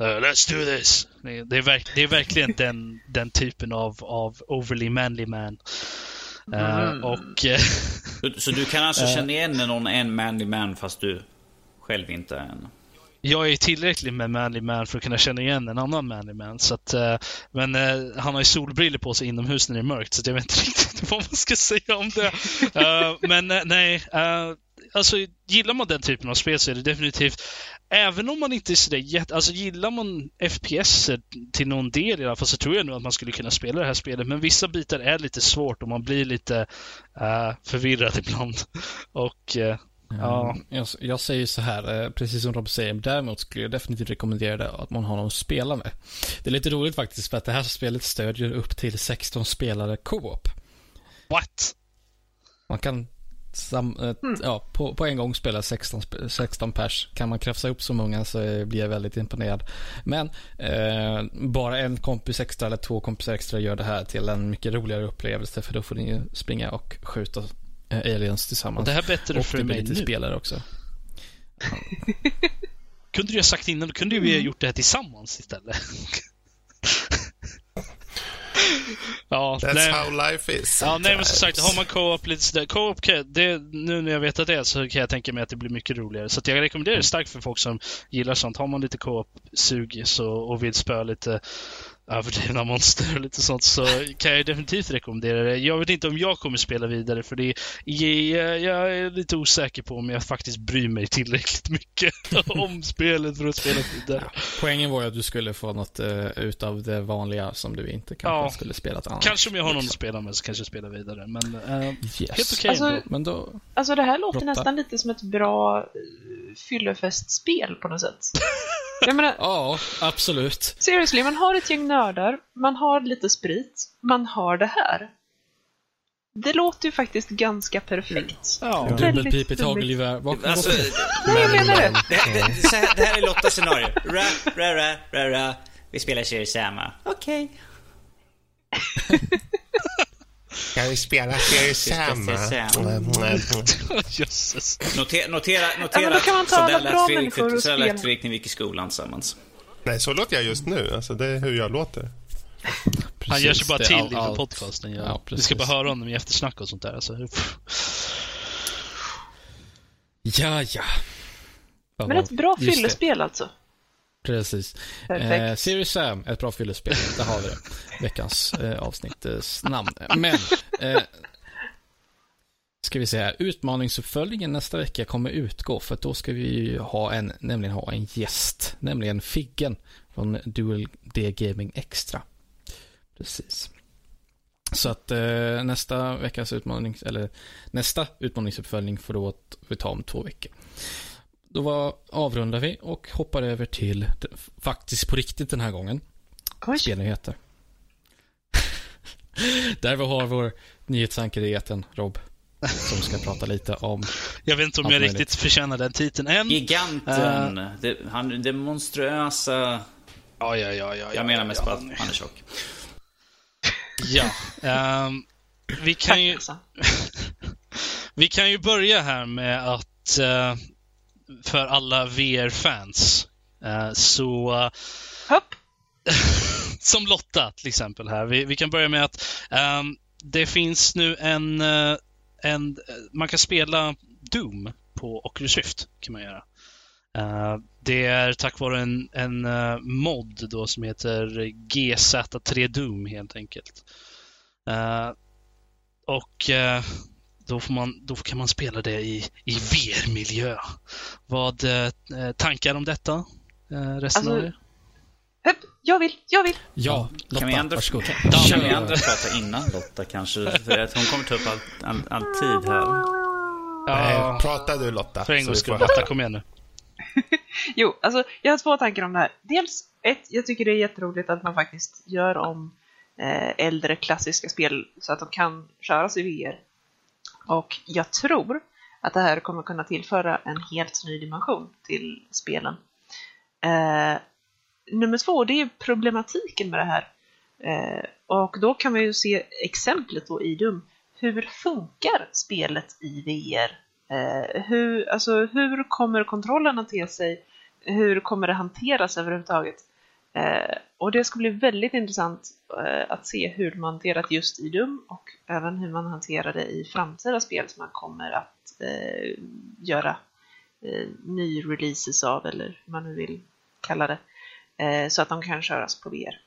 Let's do this. Det är verkligen den typen av overly manly man. Så du kan alltså känna igen när någon är en manly man fast du själv inte är en. Jag är tillräckligt med manly man för att kunna känna igen en annan manly man, så att, men han har ju solbriller på sig inomhus när det är mörkt, så jag vet inte riktigt vad man ska säga om det. Alltså gillar man den typen av spel så är det definitivt, även om man inte är så där, alltså gillar man FPS till någon del i alla fall, så tror jag nog att man skulle kunna spela det här spelet, men vissa bitar är lite svårt och man blir lite förvirrad ibland. Och ja. Jag säger så här, precis som Rob säger, däremot skulle jag definitivt rekommendera det att man har någon att spela med. Det är lite roligt faktiskt, för att det här spelet stödjer upp till 16 spelare co-op. What? Man kan på en gång spela 16 pers. Kan man krafsa upp så många så blir jag väldigt imponerad. Men bara en kompis extra eller 2 kompisar extra gör det här till en mycket roligare upplevelse, för då får ni springa och skjuta aliens tillsammans. Och det här bättre du för mig nu. Spelare också. Kunde du ha sagt innan, kunde vi ha gjort det här tillsammans istället? That's how life is. Ja, nej, men som sagt, har man co-op lite sådär, co-op, det, nu när jag vet att det, så kan jag tänka mig att det blir mycket roligare. Så att jag rekommenderar det starkt för folk som gillar sånt. Har man lite co-op-sug och vill spöa lite överdrivna monster och lite sånt, så kan jag definitivt rekommendera det. Jag vet inte om jag kommer spela vidare, för det är, jag är lite osäker på om jag faktiskt bryr mig tillräckligt mycket om spelet för att spela vidare. Ja, poängen var ju att du skulle få något utav det vanliga som du inte kanske skulle spela annars. Kanske om jag har någon att spela med så kanske jag spelar vidare, men helt okej ändå. Men då... Alltså det här låter nästan lite som ett bra fyllefestspel på något sätt. Jag menar, absolut. Seriously, man har ett gäng nördar, man har lite sprit, man har det här. Det låter ju faktiskt ganska perfekt. Ja. Dubbelpipigt hagelgevär. Alltså, nej, jag menar det. Det här är Lottas scenario. Vi spelar Serious Sam. Okej. Kan vi spela Serious Sam? Notera. Ja, då kan man ta alla bra människor och spela. Så där gick i skolan tillsammans. Nej, så låter jag just nu. Alltså, det är hur jag låter. Precis, han gör sig bara till inför podcasten. Vi ska bara höra honom i eftersnack och sånt där. Alltså. Ja. Men ett bra fyllespel alltså. Precis. Serious Sam, ett bra fyllespel. Där har vi det. Veckans avsnittets namn. Men ska vi se här. Utmaningsuppföljningen nästa vecka kommer utgå, för då ska vi nämligen ha en gäst. Nämligen Figgen från Dual D Gaming Extra. Precis. Så att nästa veckas utmaning, eller nästa utmaningsuppföljning får då att vi tar om 2 veckor. Då avrundar vi och hoppar över till faktiskt på riktigt den här gången. Spelnyheter. Där vi har vår nyhetsankare i eten, Rob, som ska prata lite om... Jag vet inte om jag riktigt förtjänar den titeln än. Giganten. Det monstruösa... Ja. Jag menar mest på att han är tjock. Ja. Vi kan ju... vi kan ju börja här med att... för alla VR-fans så som Lotta till exempel här, vi kan börja med att det finns nu en man kan spela Doom på Oculus Rift, kan man göra. Det är tack vare en mod då som heter GZ3 Doom helt enkelt. Då kan man spela det i VR-miljö. Vad tankar om detta? Resten av er? Jag vill. Ja, Lotta, varsågod. Kan vi andra prata innan Lotta kanske? För att hon kommer ta upp all tid här. Nej, prata du Lotta. För en gång skulle Lotta, kom igen nu. Jo, alltså jag har 2 tankar om det här. Dels, jag tycker det är jätteroligt att man faktiskt gör om äldre klassiska spel så att de kan köras i VR. Och jag tror att det här kommer kunna tillföra en helt ny dimension till spelen. Nummer 2, det är problematiken med det här. Och då kan vi ju se exemplet då i Doom. Hur funkar spelet i VR? Hur kommer kontrollerna till sig? Hur kommer det hanteras överhuvudtaget? Och det ska bli väldigt intressant att se hur man hanterar det just i Doom och även hur man hanterar det i framtida spel som man kommer att göra ny releases av, eller hur man nu vill kalla det, så att de kan köras på VR.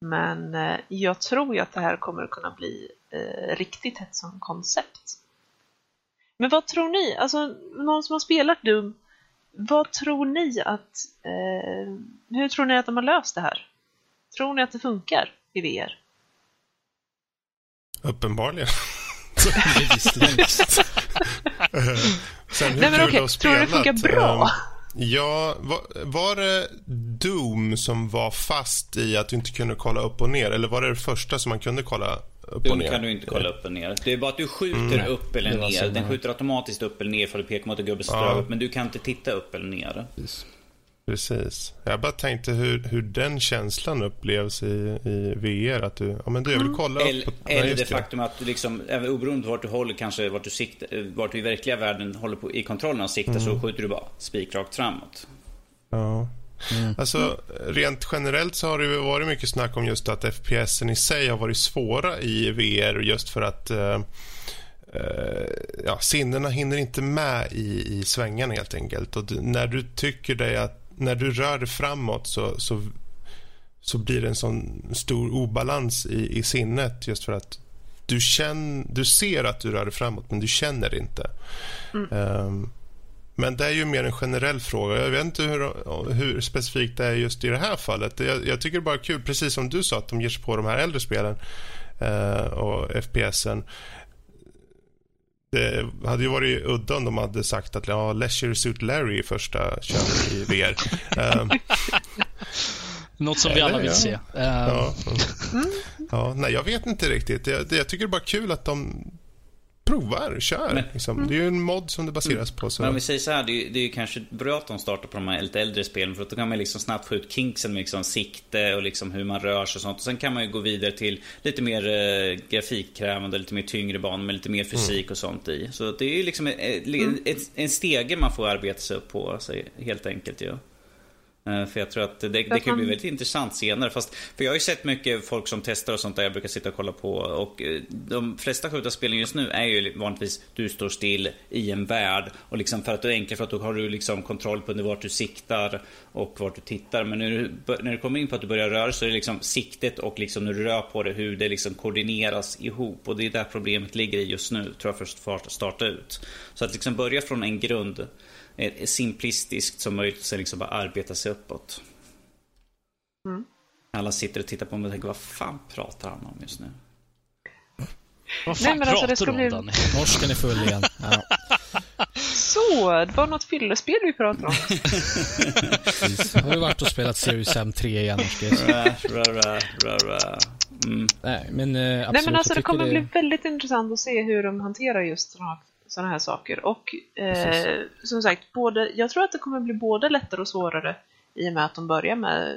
Men jag tror ju att det här kommer att kunna bli riktigt hett som koncept. Men vad tror ni? Alltså, någon som har spelat Doom, vad tror ni att hur tror ni att de har löst det här? Tror ni att det funkar i VR? Uppenbarligen. Nej, men okej, tror du det funkar bra? Ja, var det Doom som var fast i att du inte kunde kolla upp och ner? Eller var det första som man kunde kolla upp och ner? Kan du inte kolla upp och ner. Det är bara att du skjuter upp eller ner. Den skjuter automatiskt upp eller ner för att peka mot en gubbe strövet. Men du kan inte titta upp eller ner. Precis. Jag bara tänkte hur den känslan upplevs i VR. Att du, ja men du vill kolla upp. Eller det faktum att du liksom, även oberoende vart du håller, kanske vart du i verkliga världen håller på i kontrollen och siktar, så skjuter du bara spikrakt framåt. Ja. Mm. Alltså rent generellt så har det ju varit mycket snack om just att FPSen i sig har varit svåra i VR, just för att sinnena hinner inte med i svängen helt enkelt. Och när du rör dig framåt så så blir det en sån stor obalans i sinnet, just för att du ser att du rör dig framåt, men du känner inte. Men det är ju mer en generell fråga. Jag vet inte hur specifikt det är just i det här fallet. Jag tycker det bara är kul, precis som du sa, att de ger sig på de här äldre spelen och FPSen. Det hade ju varit udda om de hade sagt att Leisure Suit Larry första könet i VR. Något som vi alla vill se. Nej, jag vet inte riktigt. Jag tycker det är bara kul att de provar, kör. Det är ju en mod som det baseras på. Så. Men om vi säger så här, det är ju kanske bra att de startar på de här lite äldre spelen, för då kan man liksom snabbt få ut kinksen med sikte och liksom hur man rör sig och sånt. Och sen kan man ju gå vidare till lite mer grafikkrävande, lite mer tyngre banor med lite mer fysik och sånt i. Så det är ju liksom en stege man får arbeta sig upp på, så helt enkelt ju. Ja. För jag tror att det kan bli väldigt intressant senare. För jag har ju sett mycket folk som testar och sånt där jag brukar sitta och kolla på. Och de flesta skjutarspelen just nu är ju vanligtvis du står still i en värld, och liksom för att du är enkel, för att då har du liksom kontroll på vart du siktar och vart du tittar. Men när du kommer in på att du börjar röra, så är det liksom siktet och liksom när du rör på det, hur det liksom koordineras ihop. Och det är där problemet ligger i just nu, tror jag, för att starta ut. Så att liksom börja från en grund, simplistiskt som möjligt, och sen liksom bara arbeta sig uppåt. Alla sitter och tittar på mig och tänker, vad fan pratar han om just nu? Vad fan pratar alltså, du om, Danny? Norsken är full igen. Ja. Så, det var något fyllespel vi pratade om. Precis. Har vi varit och spelat Serious Sam 3 igen? Nej, men alltså, det kommer bli väldigt intressant att se hur de hanterar just sådana här saker. Och som sagt, jag tror att det kommer bli både lättare och svårare, i och med att de börjar med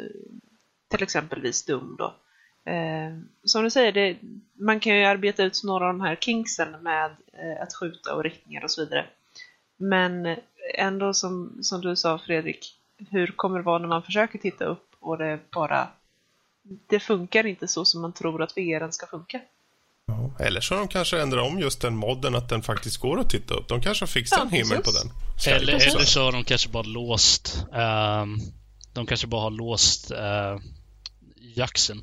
till exempelvis Doom då. Som du säger, man kan ju arbeta ut några av de här kinksen med att skjuta och riktningar och så vidare. Men ändå, som du sa, Fredrik, hur kommer det vara när man försöker titta upp och det funkar inte så som man tror att VR:en ska funka? Eller så de kanske ändrar om just den modden, att den faktiskt går att titta upp. De kanske har fixat en himmel på den. Eller så har de kanske bara låst jaxen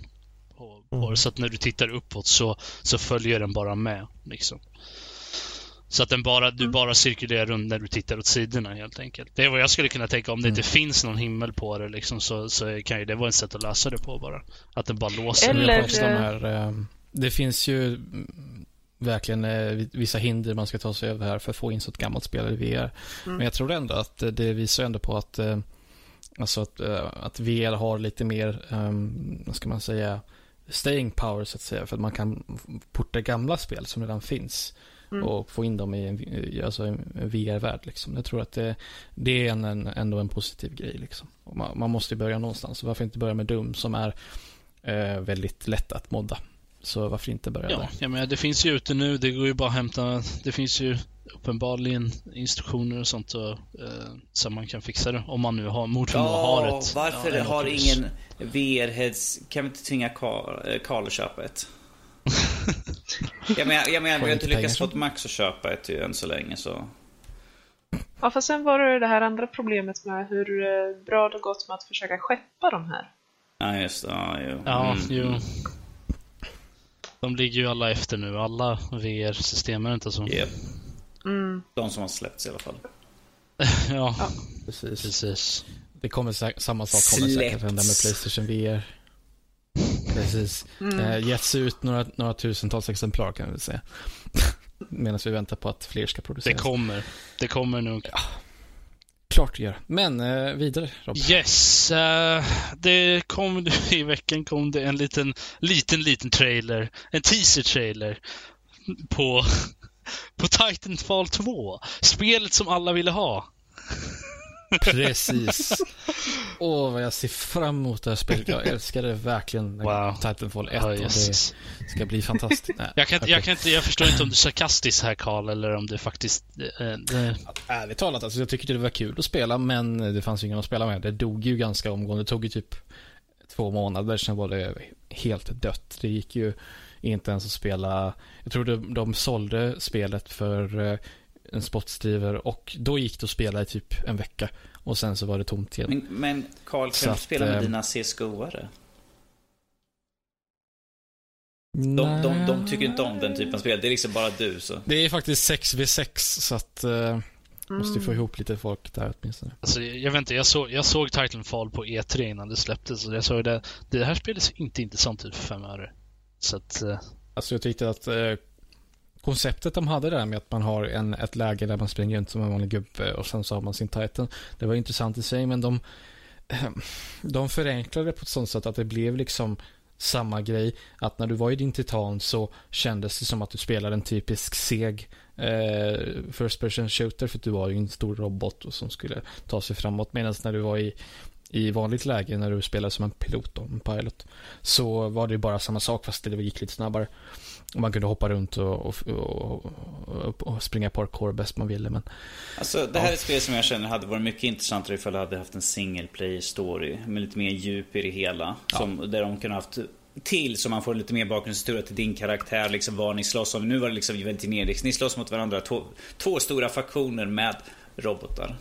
på det, så att när du tittar uppåt så följer den bara med liksom. Så att du bara cirkulerar runt när du tittar åt sidorna, helt enkelt. Det är vad jag skulle kunna tänka, om det inte finns någon himmel på det liksom, så kan ju det vara ett sätt att läsa det på bara. Att den bara låser. Det finns ju verkligen vissa hinder man ska ta sig över här för att få in så ett gammalt spel i VR. Men jag tror ändå att det visar ändå på att, alltså att VR har lite mer, vad ska man säga, staying power, så att säga, för att man kan porta gamla spel som redan finns och få in dem i en VR-värld liksom. Jag tror att det är ändå en positiv grej liksom. Man måste ju börja någonstans. Varför inte börja med Doom, som är väldigt lätt att modda? Så varför inte börja där? Ja, men det finns ju ute nu. Det går ju bara att hämta. Det finns ju uppenbarligen instruktioner och sånt så man kan fixa det. Om man nu har mordförmåga har ett. Varför har ingen VR-heads? Kan vi inte tvinga Karl att köpa ett? Jag menar, vi har inte lyckats få Max att köpa ett än så länge. Så. Ja, för sen var det här andra problemet med hur bra det gått med att försöka skeppa de här. Ja, just det. Ja, jo. De ligger ju alla efter nu. Alla VR-system är inte så. Yep. De som har släppts i alla fall. Ja. Precis. Det kommer samma sak kommer säkert hända med PlayStation VR. Precis. Getts ut några tusentals exemplar, kan vi säga. Medan vi väntar på att fler ska producera. Det kommer nog. Ja. Klart det gör. Men vidare, Rob. Yes. Det kom i veckan en liten trailer, en teaser trailer på Titanfall 2, spelet som alla ville ha. Precis. Vad jag ser fram emot det här spelet. Jag älskar det verkligen. Titanfall 1 det ska bli fantastiskt. Nej, jag förstår inte om du är sarkastisk här, Karl, eller om det faktiskt ärligt talat, alltså, jag tycker det var kul att spela, men det fanns ju ingen att spela med. Det dog ju ganska omgående. Det tog ju typ 2 månader, sen var det helt dött. Det gick ju inte ens att spela. Jag tror de sålde spelet för en spottstiver, och då gick det att spela i typ en vecka, och sen så var det tomt igen. Men Karl, kan du spela med dina CSGO-are? De tycker inte om den typen av spel. Det är liksom bara du så. Det är faktiskt 6v6 så att måste få ihop lite folk där åtminstone. Alltså, jag vet inte, jag såg Titanfall på E3 innan det släpptes, så jag såg det här spelet är inte intressant typ för 5 öre. Så att alltså jag tyckte att konceptet de hade där med att man har ett läge där man springer runt som en vanlig gubbe och sen så har man sin Titan. Det var intressant i sig, men de förenklade det på ett sånt sätt att det blev liksom samma grej, att när du var i din Titan så kändes det som att du spelade en typisk seg first person shooter, för att du var ju en stor robot och som skulle ta sig framåt, medan när du var i vanligt läge när du spelade som en pilot och en pilot så var det bara samma sak fast det gick lite snabbare och man kunde hoppa runt och springa parkour bäst man ville, men alltså det här är ett spel som jag känner hade varit mycket intressantare ifall jag hade haft en single player story med lite mer djup i det hela, som där de kunde haft till, så man får lite mer bakgrundshistoria till din karaktär, liksom vad ni slåss om. Nu var det liksom Ventinedix, ni slåss mot varandra, två stora faktioner med robotar.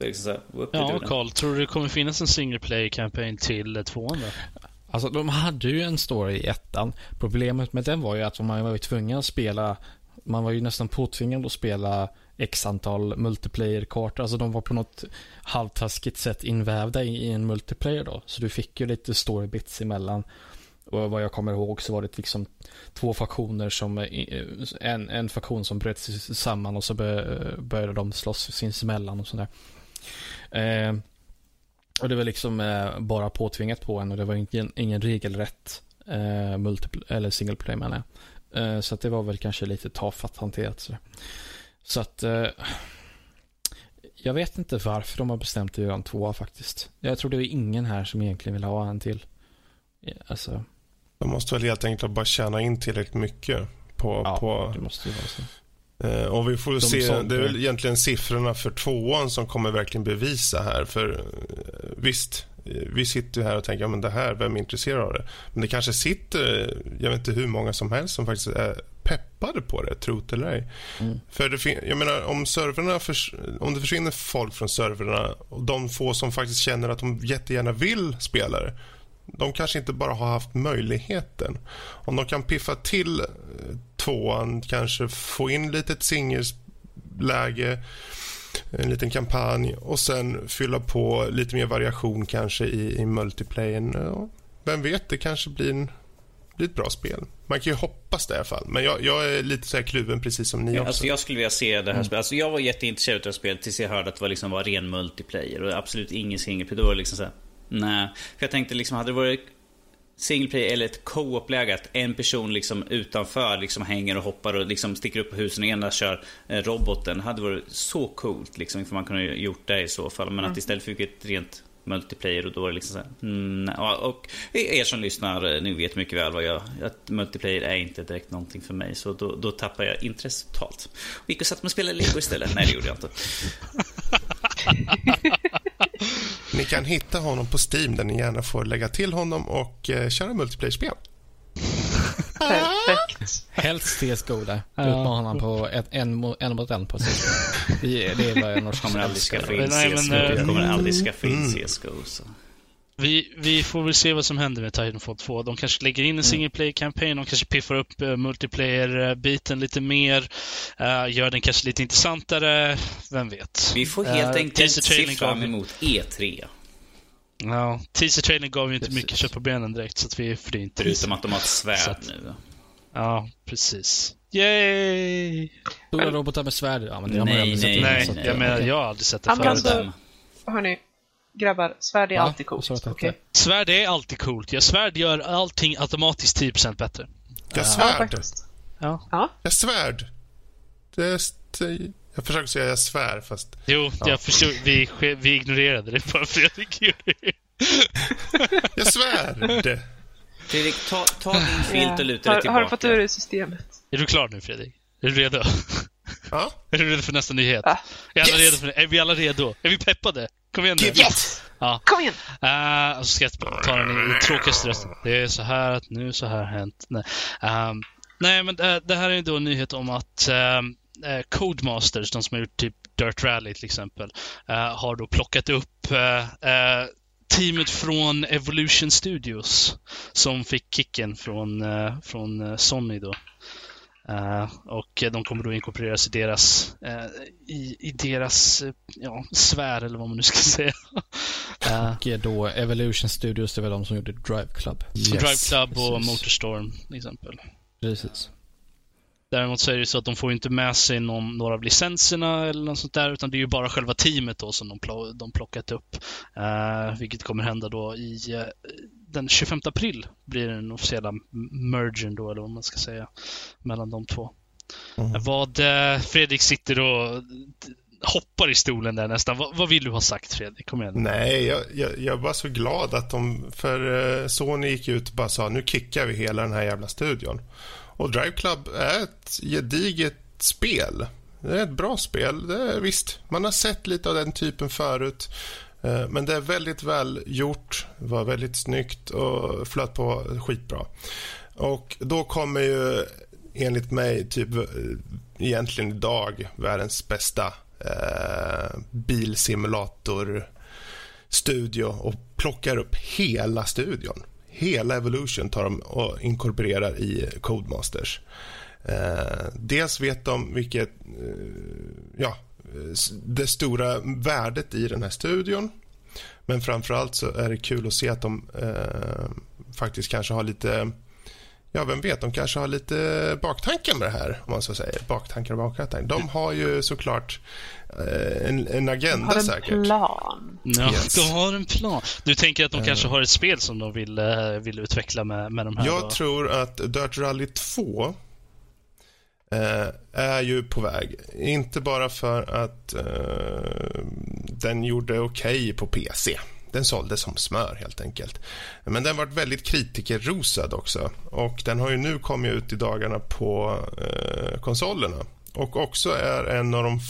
Liksom här, ja, Carl, tror du det kommer finnas en single player campaign till 200? Alltså de hade ju en story i ettan. Problemet med den var ju att man var ju tvungen att spela, man var ju nästan påtvingad att spela x antal multiplayer-kartor. Alltså de var på något halvtaskigt sätt invävda i en multiplayer då. Så du fick ju lite story bits emellan. Och vad jag kommer ihåg så var det liksom två faktioner som en faktion som bröt sig samman och så började de slåss sinsemellan och sådär. Och det var liksom bara påtvingat på en, och det var ingen regelrätt eller single play menar jag. Så att det var väl kanske lite tafatt hanterat så att jag vet inte varför de har bestämt att göra en tvåa faktiskt. Jag tror det är ingen här som egentligen vill ha en till. Alltså. De måste väl helt enkelt bara tjäna in tillräckligt mycket på, ja, på... Det måste ju vara så. Och vi får se, det är väl egentligen siffrorna för tvåan som kommer verkligen bevisa här, för visst, vi sitter ju här och tänker, ja men det här, vem är intresserad av det? Men det kanske sitter, jag vet inte hur många som helst som faktiskt är peppade på det, trot eller ej. För det jag menar, om serverna om det försvinner folk från serverna och de få som faktiskt känner att de jättegärna vill spela det, de kanske inte bara har haft möjligheten. Om de kan piffa till tvåan, kanske få in lite singelsläge, en liten kampanj och sen fylla på lite mer variation kanske i multiplayern. Ja, vem vet, det kanske blir ett bra spel. Man kan ju hoppas det i alla fall. Men jag är lite så här kluven precis som ni också. Alltså jag skulle vilja se det här spelet. Alltså jag var jätteintresserad av spelet tills jag hörde att det var, liksom var ren multiplayer och absolut ingen singleplayer. Det var liksom så här. Nej, för jag tänkte liksom, hade det varit single play eller ett co-op-läge att en person liksom utanför liksom hänger och hoppar och liksom sticker upp på husen och ena kör roboten, hade varit så coolt liksom, för man kunde ha gjort det i så fall, men att istället fick ett rent multiplayer, och då är det liksom så här, och er som lyssnar nu vet mycket väl att multiplayer är inte direkt någonting för mig, så då tappar jag intresse totalt. Vi gick och satt med spela Lego istället. Nej, det gjorde jag inte. Ni kan hitta honom på Steam där ni gärna får lägga till honom och köra multiplayer-spel. Perfekt. Helst CSGO där. Utmanar honom på en mot en på CSGO. Det är vad jag kommer aldrig skaffa in CSGO. Jag kommer aldrig skaffa in CSGO. Vi får väl se vad som händer med Titanfall 2. De kanske lägger in en singleplayer-campaign. De kanske piffar upp multiplayer-biten lite mer. Gör den kanske lite intressantare. Vem vet. Vi får helt enkelt se fram emot E3. Ja, teaser-trailern gav ju inte mycket kött på benen direkt. Så att vi är inte. Förutom att de har ett svärd nu. Ja, precis. Yay! Stora robotar med svärd. Ja, men nej. Jag har aldrig sett det förut. Hörni. Grabbar, svärd är alltid coolt. Okay. Svärd är alltid coolt. Ja, svärd gör allting automatiskt 10% bättre. Jag svärd. Ja. Jag svärd. Jag försöker säga jag svär fast. Jo, jag förstod. Vi ignorerade det bara för att jag tycker det. Jag svärd. Fredrik, ta din filt och luta dig tillbaka. Har du fått ur systemet? Är du klar nu, Fredrik? Är du redo? Ja. Är du redo för nästa nyhet? Ja. Är vi alla redo? Är vi peppade? Kom igen nu. Ja. Kom igen. Så ska jag ta den i tråkigaste rösten. Det är så här att nu så här hänt. Nej, men det här är ju då en nyhet om att Codemasters, de som har gjort typ Dirt Rally till exempel, har då plockat upp teamet från Evolution Studios som fick kicken från Sony då. Och de kommer då inkorporeras i deras sfär eller vad man nu ska säga. Och då Evolution Studios, det var de som gjorde DriveClub. Yes, DriveClub och Motorstorm till exempel. Precis. Däremot så är det så att de får inte med sig några av licenserna eller något sånt där, utan det är ju bara själva teamet då som de plockat upp. Vilket kommer hända då i den 25 april blir den officiella mergen då, eller vad man ska säga, mellan de två. Mm. Vad Fredrik sitter och hoppar i stolen där nästan. Vad vill du ha sagt, Fredrik? Kom igen. Nej, jag var så glad att för Sony gick ut och bara sa, nu kickar vi hela den här jävla studion. Och Drive Club är ett gediget spel. Det är ett bra spel, det är, visst. Man har sett lite av den typen förut. Men det är väldigt väl gjort. Var väldigt snyggt och flöt på skitbra. Och då kommer ju, enligt mig, typ egentligen idag världens bästa bilsimulatorstudio och plockar upp hela studion. Hela Evolution tar de och inkorporerar i Codemasters. Dels vet de vilket det stora värdet i den här studion. Men framförallt så är det kul att se att de faktiskt kanske har lite, vem vet, de kanske har lite baktankar med det här, om man så säger. Baktankar. De har ju såklart en agenda säkert. Plan. Ja, yes. De har en plan. Du tänker att de kanske har ett spel som de vill utveckla med de här? Jag tror att Dirt Rally 2 är ju på väg. Inte bara för att den gjorde okej på PC. Den sålde som smör helt enkelt. Men den varit väldigt kritikerrosad också. Och den har ju nu kommit ut i dagarna på konsolerna. Och också är en av de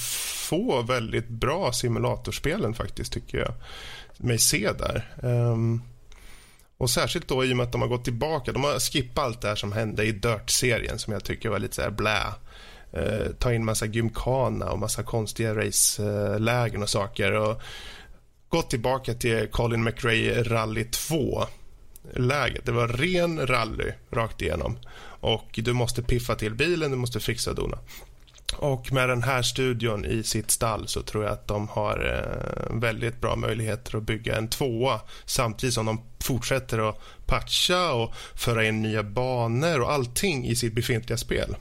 få väldigt bra simulatorspelen faktiskt, tycker jag mig se där. Och särskilt då i och med att de har gått tillbaka. De har skippat allt det här som hände i Dirt-serien som jag tycker var lite så här blä. Ta in massa gymkana och massa konstiga race-lägen och saker och gått tillbaka till Colin McRae Rally 2-läget. Det var ren rally rakt igenom. Och du måste piffa till bilen, du måste fixa dona. Och med den här studion i sitt stall så tror jag att de har väldigt bra möjligheter att bygga en tvåa. Samtidigt som de fortsätter att patcha och föra in nya banor och allting i sitt befintliga spel.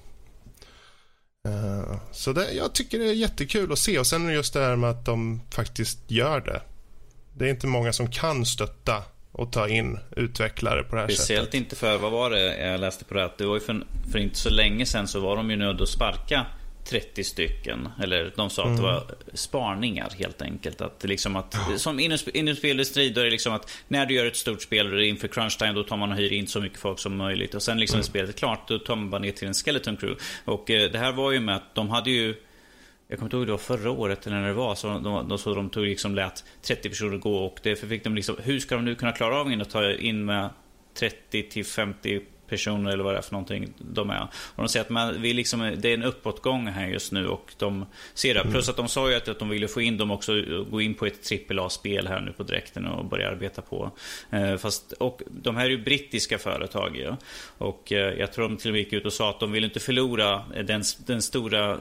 Så det, jag tycker det är jättekul att se. Och sen är det just det här med att de faktiskt gör det. Det är inte många som kan stötta och ta in utvecklare på det här speciellt sättet. Inte för, vad var det jag läste på det här? Det var ju för inte så länge sedan så var de ju nödda att sparka 30 stycken, eller de sa att det var sparningar helt enkelt, att liksom att som inom spelindustri då är det liksom att när du gör ett stort spel och inför crunch time, då tar man och hyr in så mycket folk som möjligt och sen liksom när spelet är klart, då tar man bara ner till en skeleton crew. Och det här var ju med att de hade ju, jag kommer inte ihåg det var förra året eller när det var, så de tog liksom, lät 30 personer gå och därför fick de liksom, hur ska de nu kunna klara av att ta in med 30 till 50 personer eller vad det är för någonting de är. Och de säger att det är en uppåtgång här just nu och de ser det. Plus att de sa ju att de ville få in dem också och gå in på ett AAA-spel här nu på direkten och börja arbeta på. Och de här är ju brittiska företag ju. Och jag tror de till och med gick ut och sa att de vill inte förlora den stora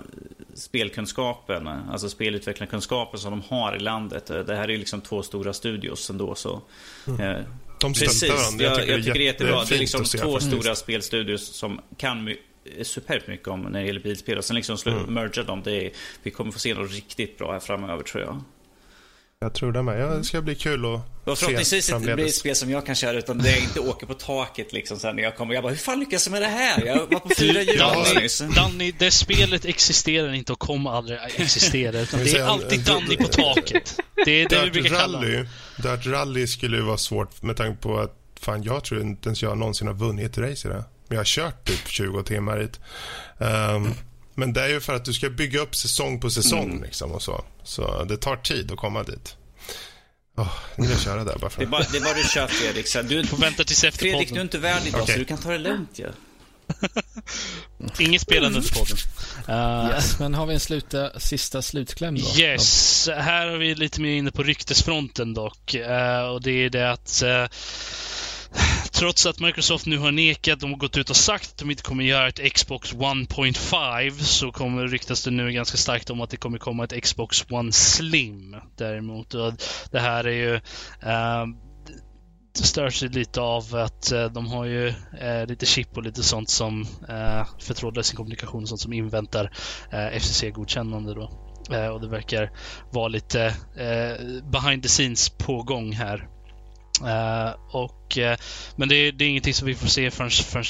spelkunskapen, alltså spelutvecklarkunskapen som de har i landet. Det här är liksom två stora studios ändå så... Precis, jag tycker det är jättebra. Det är liksom två stora spelstudios som kan superbt mycket om när det gäller bilspel och sen liksom merga dem. Vi kommer få se något riktigt bra här framöver tror jag. Jag tror det med. Det ska bli kul att se. Förhoppningsvis inte blir ett spel som jag kan köra utan det jag inte åker på taket liksom sen när jag kommer. Jag bara, hur fan lyckas jag med det här? Jag var på 4 hjul nyss. Danny, det spelet existerar inte och kommer aldrig existera utan det är alltid Danny på taket. Det är det vi brukar kalla det. Dirt Rally skulle ju vara svårt med tanke på att fan, jag tror inte ens jag någonsin har vunnit ett race i det. Men jag har kört typ 20 timmar hit. Men det är ju för att du ska bygga upp säsong på säsong liksom och så det tar tid att komma dit. Nu vill köra där bara för det är bara du kör, Fredrik. Du får vänta tills efter podden. Fredrik, du är inte värd idag, okay. Så du kan ta det lugnt ju. Inget spelande för podden. Yes. Men har vi en sista slutkläm då? Yes, här har vi lite mer inne på ryktesfronten dock. Och det är det att trots att Microsoft nu har nekat, de har gått ut och sagt att de inte kommer göra ett Xbox 1.5, så ryktas det nu ganska starkt om att det kommer komma ett Xbox One Slim däremot. Och det här är ju... stör sig lite av att de har ju lite chip och lite sånt som för trådlös kommunikation och sånt som inväntar FCC-godkännande då. Och det verkar vara lite behind the scenes pågång här. Men det är ingenting som vi får se förrän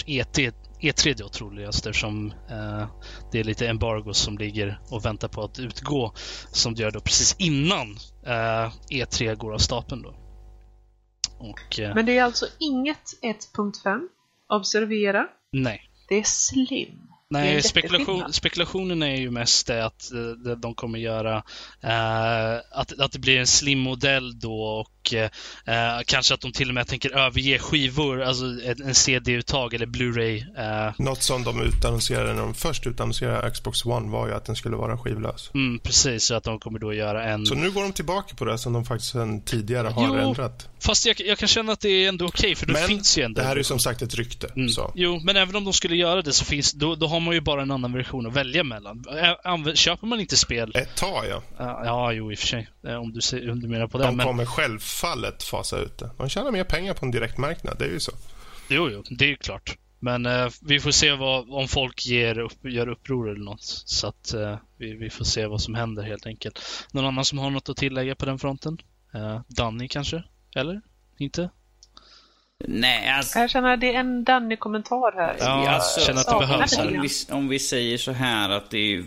E3 då troligast, eftersom det är lite embargo som ligger och väntar på att utgå, som det gör då precis innan E3 går av stapeln då. Men det är alltså inget 1.5, observera. Nej. Det är slim. Nej, spekulationen är ju mest att de kommer göra att det blir en slimmodell då, och kanske att de till och med tänker överge skivor, alltså en CD-uttag eller Blu-ray. Något som de utannonserade när de först utannonserade Xbox One var ju att den skulle vara skivlös. Mm, precis, så att de kommer då göra en... Så nu går de tillbaka på det som de faktiskt sedan tidigare har ändrat. Fast jag kan känna att det är ändå okej, för det finns ju ändå. Det här är ju som sagt ett rykte. Mm. Så. Jo, men även om de skulle göra det så finns... Då har man ju bara en annan version att välja mellan. Köper man inte spel... Ett tag, ja. Ja, jo, i och för sig. Om du menar på det. De kommer självfallet fasa ut det. De tjänar mer pengar på en direktmarknad, det är ju så. Jo, det är ju klart. Men vi får se om folk gör uppror eller något. Så att vi får se vad som händer helt enkelt. Någon annan som har något att tillägga på den fronten? Danny kanske? Eller? Inte? Nej, alltså... Jag känner att det är en Danny-kommentar här. Ja, alltså, jag känner att det behövs här. Om vi säger så här att det är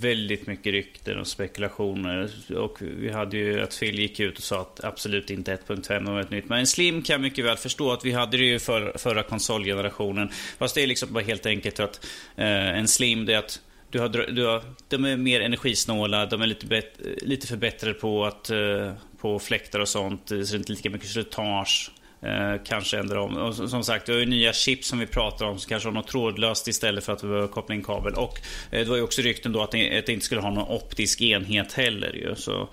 väldigt mycket rykten och spekulationer, och vi hade ju att Phil gick ut och sa att absolut inte 1.5 var ett nytt, men en Slim kan mycket väl förstå att vi hade det ju förra konsolgenerationen, fast det är liksom bara helt enkelt att en Slim, det är att de är mer energisnåla, de är lite förbättrade på fläktar och sånt, så det är inte lika mycket slutage. Kanske ändra om. Och som sagt, det är ju nya chip som vi pratar om, så kanske har något trådlöst istället för att vi behöver koppla in kabel. Och det var ju också rykten då att det inte skulle ha någon optisk enhet heller ju. Så,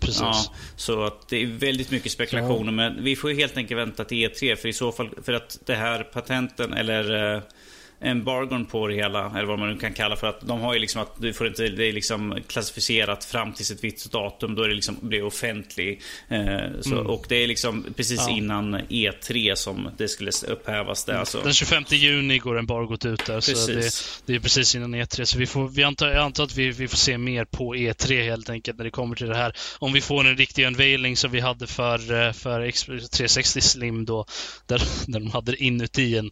precis. Ja, så att det är väldigt mycket spekulationer, men vi får ju helt enkelt vänta till E3, för i så fall, för att det här patenten eller embargon på det hela, eller vad man nu kan kalla för, att de har ju liksom att du får inte, det är liksom klassificerat fram till sitt visst datum, då är det liksom blir offentlig så, och det är liksom precis innan E3 som det skulle upphävas där, så. Den 25 juni går embargot ut där, så det är precis innan E3, så jag antar att vi får se mer på E3 helt enkelt när det kommer till det här, om vi får en riktig unveiling som vi hade för Xbox 360 Slim då, där de hade inuti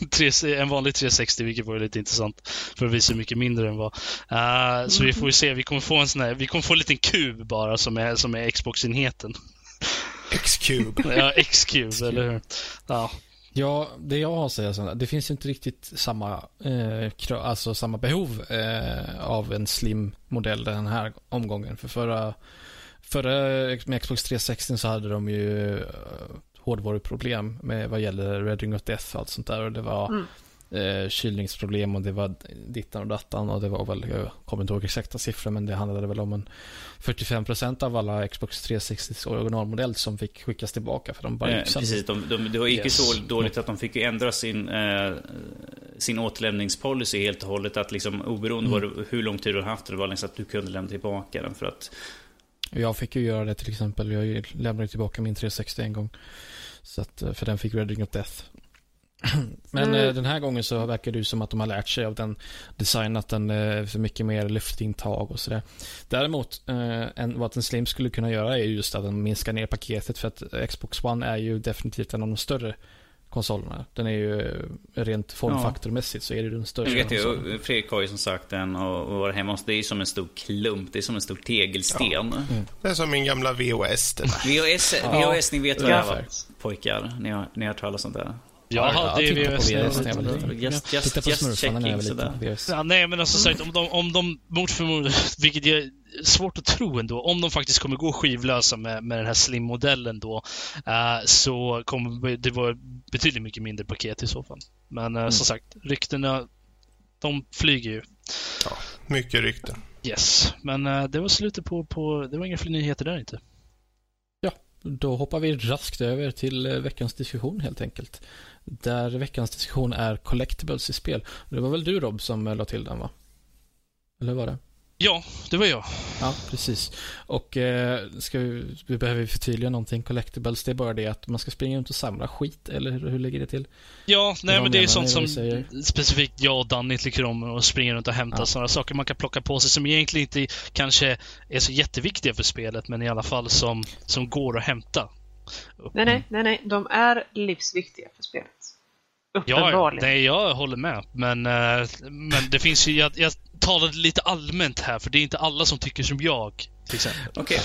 en vanlig 360, vilket var lite intressant för att visa hur mycket mindre den var. Så vi får ju se, vi kommer få en liten kub bara som är Xbox-enheten. X-cube. Ja, X-cube, eller hur? Ja. Ja, det jag har att säga så, det finns ju inte riktigt samma behov av en slim-modell den här omgången, för förra med Xbox 360 så hade de ju hårdvaruproblem med vad gäller Red of Death och allt sånt där, och det var kylningsproblem, och det var dittan och dattan, och det var väl, jag kommer inte ihåg exakta siffror, men det handlade väl om 45% av alla Xbox 360s originalmodell som fick skickas tillbaka för de bara precis, det var inte så dåligt att de fick ändra sin återlämningspolicy helt och hållet, att liksom oberoende hur lång tid du har haft det, var liksom att du kunde lämna tillbaka den, för att jag fick ju göra det till exempel. Jag lämnade tillbaka min 360 en gång. Så att, för den fick Red of Death. Men den här gången så verkar det ju som att de har lärt sig av den, designat den för mycket mer luftintag och sådär. Däremot vad en Slim skulle kunna göra är just att den minskar ner paketet, för att Xbox One är ju definitivt en av de större konsolerna. Den är ju rent formfaktormässigt så är det den största. Jag vet, Fredrik har ju som sagt den och var hemma hos dig, som en stor klump, det är som en stor tegelsten. Ja. Mm. Det är som min gamla VHS. VHS, ni vet vad det var, pojkar. Ni har talat sånt där. Ja, det är VHS. Just checking sådär. Ja, nej, men alltså sagt, om de mot förmodan, vilket jag svårt att tro ändå, om de faktiskt kommer gå skivlösa med den här slimmodellen då, så kommer det vara betydligt mycket mindre paket i så fall. Men som sagt, ryktena de flyger ju. Ja, mycket rykten. Yes, men det var slutet på det var inga fler nyheter där inte. Ja, då hoppar vi raskt över till veckans diskussion helt enkelt. Där veckans diskussion är collectibles i spel. Det var väl du, Rob, som la till den, va? Eller var det? Ja, det var jag. Ja, precis. Och vi behöver förtydliga någonting. Collectibles, det är bara det att man ska springa runt och samla skit, eller hur ligger det till? Ja, nej, men det är sånt som specifikt jag och Danny tycker om, och springa runt och hämta sådana saker man kan plocka på sig som egentligen inte kanske är så jätteviktiga för spelet, men i alla fall som går att hämta. Nej, de är livsviktiga för spelet. Uppenbarligen. Ja, nej, jag håller med, men det finns ju... Jag talade lite allmänt här, för det är inte alla som tycker som jag, till exempel. Okej.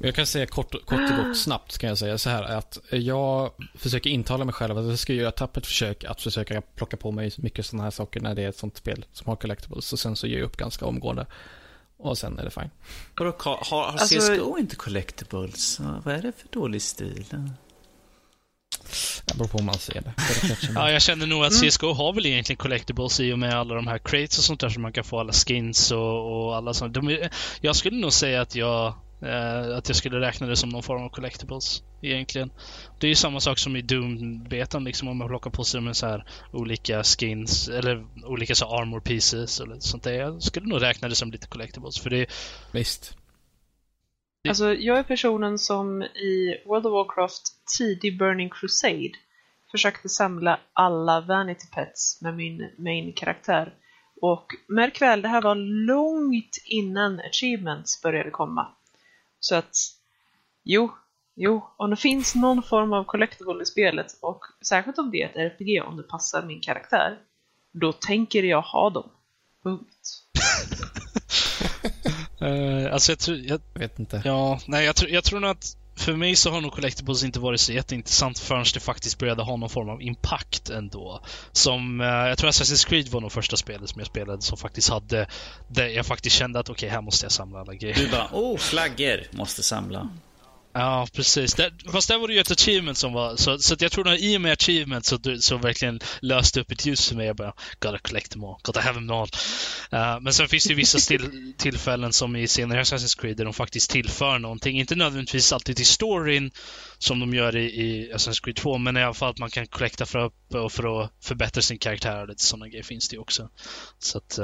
Jag kan säga kort och gott, snabbt kan jag säga så här, att jag försöker intala mig själv att jag ska göra tappert försök att försöka plocka på mig mycket sådana här saker när det är ett sånt spel som har collectibles, och sen så ger jag upp ganska omgående. Och sen är det fine. Har CSGO inte collectibles? Vad är det för dålig stil? Det beror på om man ser det. Ja, jag känner nog att CSGO har väl egentligen collectibles i och med alla de här crates och sånt där som man kan få, alla skins och alla sånt. Jag skulle nog säga att jag skulle räkna det som någon form av collectibles egentligen. Det är ju samma sak som i Doom-betan liksom, om man plockar på sig med så här olika skins eller olika så armor pieces eller sånt där. Jag skulle nog räkna det som lite collectibles, för det... Visst. Alltså, jag är personen som i World of Warcraft tidig Burning Crusade försökte samla alla Vanity Pets med min main-karaktär. Och märk väl, det här var långt innan achievements började komma. Så att, jo, om det finns någon form av collectible i spelet, och särskilt om det är ett RPG, om det passar min karaktär, då tänker jag ha dem. Punkt. Alltså jag vet inte. Ja, nej, jag tror nog att för mig så har nog collectibles inte varit så jätteintressant förrän det faktiskt började ha någon form av impact ändå. Som jag tror Assassin's Creed var nog första spelet som jag spelade som faktiskt hade där jag faktiskt kände att okej, här måste jag samla alla grejer. Du bara, flaggor måste samla. Ja, precis. Fast där var det ju ett achievement som var... Så att jag tror att i och med achievement så verkligen löste upp ett ljus för mig. Jag bara, gotta collect them all. Gotta have them all. Men sen finns det ju vissa tillfällen som i senare Assassin's Creed där de faktiskt tillför någonting. Inte nödvändigtvis alltid till storyn som de gör i Assassin's Creed 2, men i alla fall att man kan collecta för upp och för att förbättra sin karaktär och lite sådana grejer finns det ju också. Så att...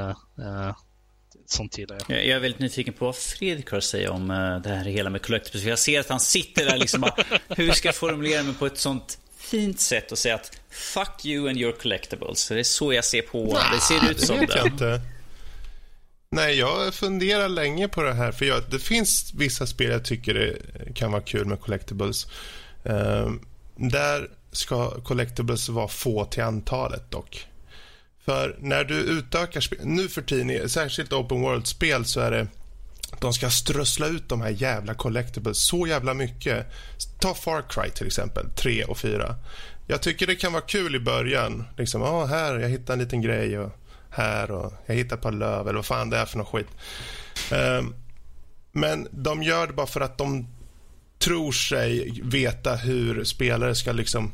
sånt gillar jag. Jag är väldigt nyfiken på vad Fredrik har att säga om det här hela med collectibles. Jag ser att han sitter där liksom bara, hur ska jag formulera mig på ett sånt fint sätt och säga att fuck you and your collectibles. Det är så jag ser på. Det ser ut som det. Nej, jag funderar länge på det här, för det finns vissa spel jag tycker det kan vara kul med collectibles. Där ska collectibles vara få till antalet dock. För när du utökar spel, nu för tiden, särskilt open world-spel, så är det de ska strössla ut de här jävla collectibles så jävla mycket. Ta Far Cry till exempel, 3 och 4. Jag tycker det kan vara kul i början. Liksom, här, jag hittar en liten grej och här, och jag hittar ett par löv eller vad fan det är för något skit. Men de gör det bara för att de tror sig veta hur spelare ska liksom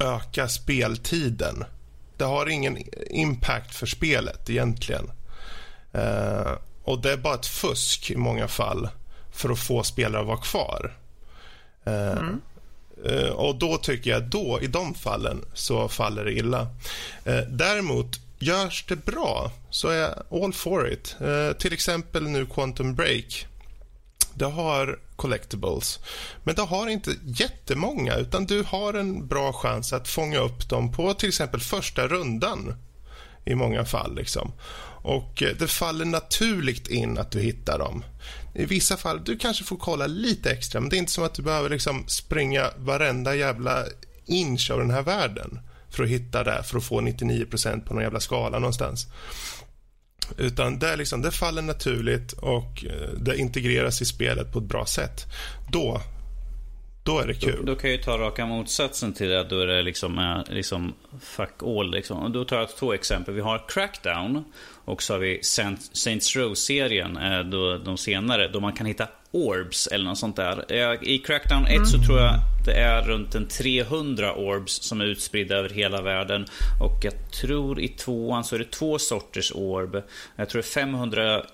öka speltiden. Det har ingen impact för spelet egentligen. Och det är bara ett fusk i många fall för att få spelare att vara kvar. Och då tycker jag i de fallen så faller det illa. Däremot görs det bra så är jag all for it. Till exempel nu Quantum Break. Det har collectibles, men det har inte jättemånga, utan du har en bra chans att fånga upp dem på till exempel första rundan i många fall liksom. Och det faller naturligt in att du hittar dem. I vissa fall, du kanske får kolla lite extra, men det är inte som att du behöver liksom springa varenda jävla inch av den här världen för att hitta det, för att få 99% på någon jävla skala någonstans. Utan det, liksom, det faller naturligt och det integreras i spelet på ett bra sätt. Då Då är det kul. Då kan jag ju ta raka motsatsen till att då är det liksom fuck all liksom. Och då tar jag två exempel. Vi har Crackdown och så har vi Saints Row-serien då, de senare, då man kan hitta orbs eller något sånt där. I Crackdown 1 så tror jag det är runt en 300 orbs som är utspridda över hela världen, och jag tror i tvåan så är det två sorters orb. Jag tror det är 500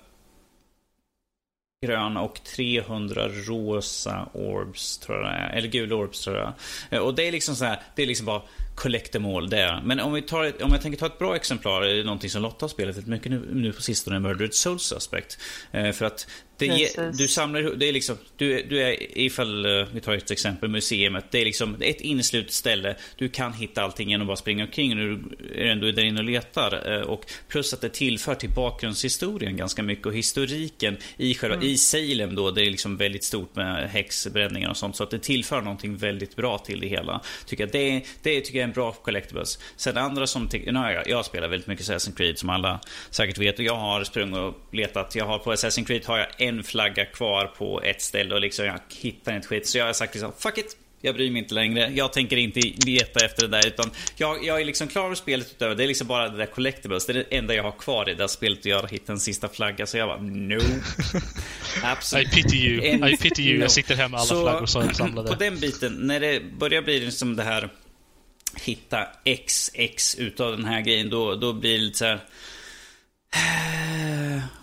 gröna och 300 rosa orbs tror jag, eller gula orbs tror jag. Och det är liksom så här, det är liksom bara collectemål där. Men om jag tänker ta ett bra exemplar, någonting som Lotta har spelat väldigt mycket nu på sistone, Murdered: Soul Suspect, för att du samlar, det är liksom du är, ifall vi tar ett exempel, museet, det är liksom ett inslutet ställe, du kan hitta allting genom att bara springa omkring och du är ändå där inne och letar, och plus att det tillför till bakgrundshistorien ganska mycket och historiken i själva i Salem då, det är liksom väldigt stort med häxbränningar och sånt, så att det tillför någonting väldigt bra till det hela. Tycker jag det tycker jag är en bra collectibles. Sen andra som jag spelar väldigt mycket Assassin's Creed, som alla säkert vet, och jag har sprungit och letat. Jag har på Assassin's Creed har jag en flagga kvar på ett ställe och liksom jag hittar inte skit, så jag har sagt liksom fuck it, jag bryr mig inte längre, jag tänker inte leta efter det där, utan jag är liksom klar med spelet utöver, det är liksom bara det där collectibles, det är det enda jag har kvar i det där spelet, och jag har hittat en sista flagga, så jag bara no. Absolut. I pity you, no. Jag sitter här med alla så, flaggor som samlade. På den biten, när det börjar bli liksom det här hitta XX utav den här grejen, då blir det lite så här,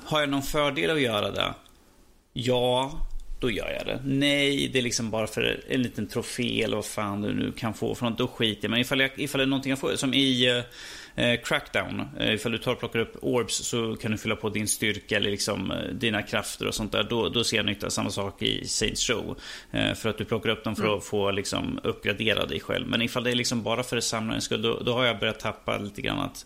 har jag någon fördel att göra det? Ja, då gör jag det. Nej, det är liksom bara för en liten trofé eller vad fan du nu kan få från, då skiter jag. Men ifall det är någonting jag får, som i Crackdown, ifall du tar och plockar upp orbs så kan du fylla på din styrka eller liksom dina krafter och sånt där, då ser jag nytta. Samma sak i Saints Row, för att du plockar upp dem för att få liksom uppgradera dig själv. Men ifall det är liksom bara för samlarens skull, då har jag börjat tappa lite grann att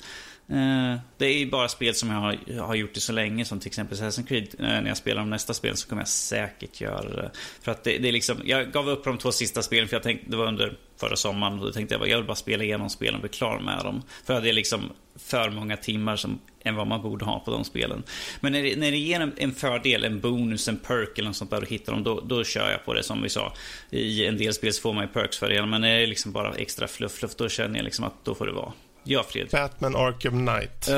det är ju bara spel som jag har gjort det så länge, som till exempel Assassin's Creed. När jag spelar om nästa spel så kommer jag säkert göra, för att det är liksom, jag gav upp de två sista spelen, för jag tänkte, det var under förra sommaren, och då tänkte jag vill bara spela igenom spelen och bli klar med dem, för det är liksom för många timmar än vad man borde ha på de spelen. Men när det ger en fördel, en bonus, en perk eller något sånt där och hittar dem, då kör jag på det. Som vi sa, i en del spel så får man ju perks för det, men när det är liksom bara extra fluff, då känner jag liksom att då får det vara. Ja, Fred. Batman Arkham Knight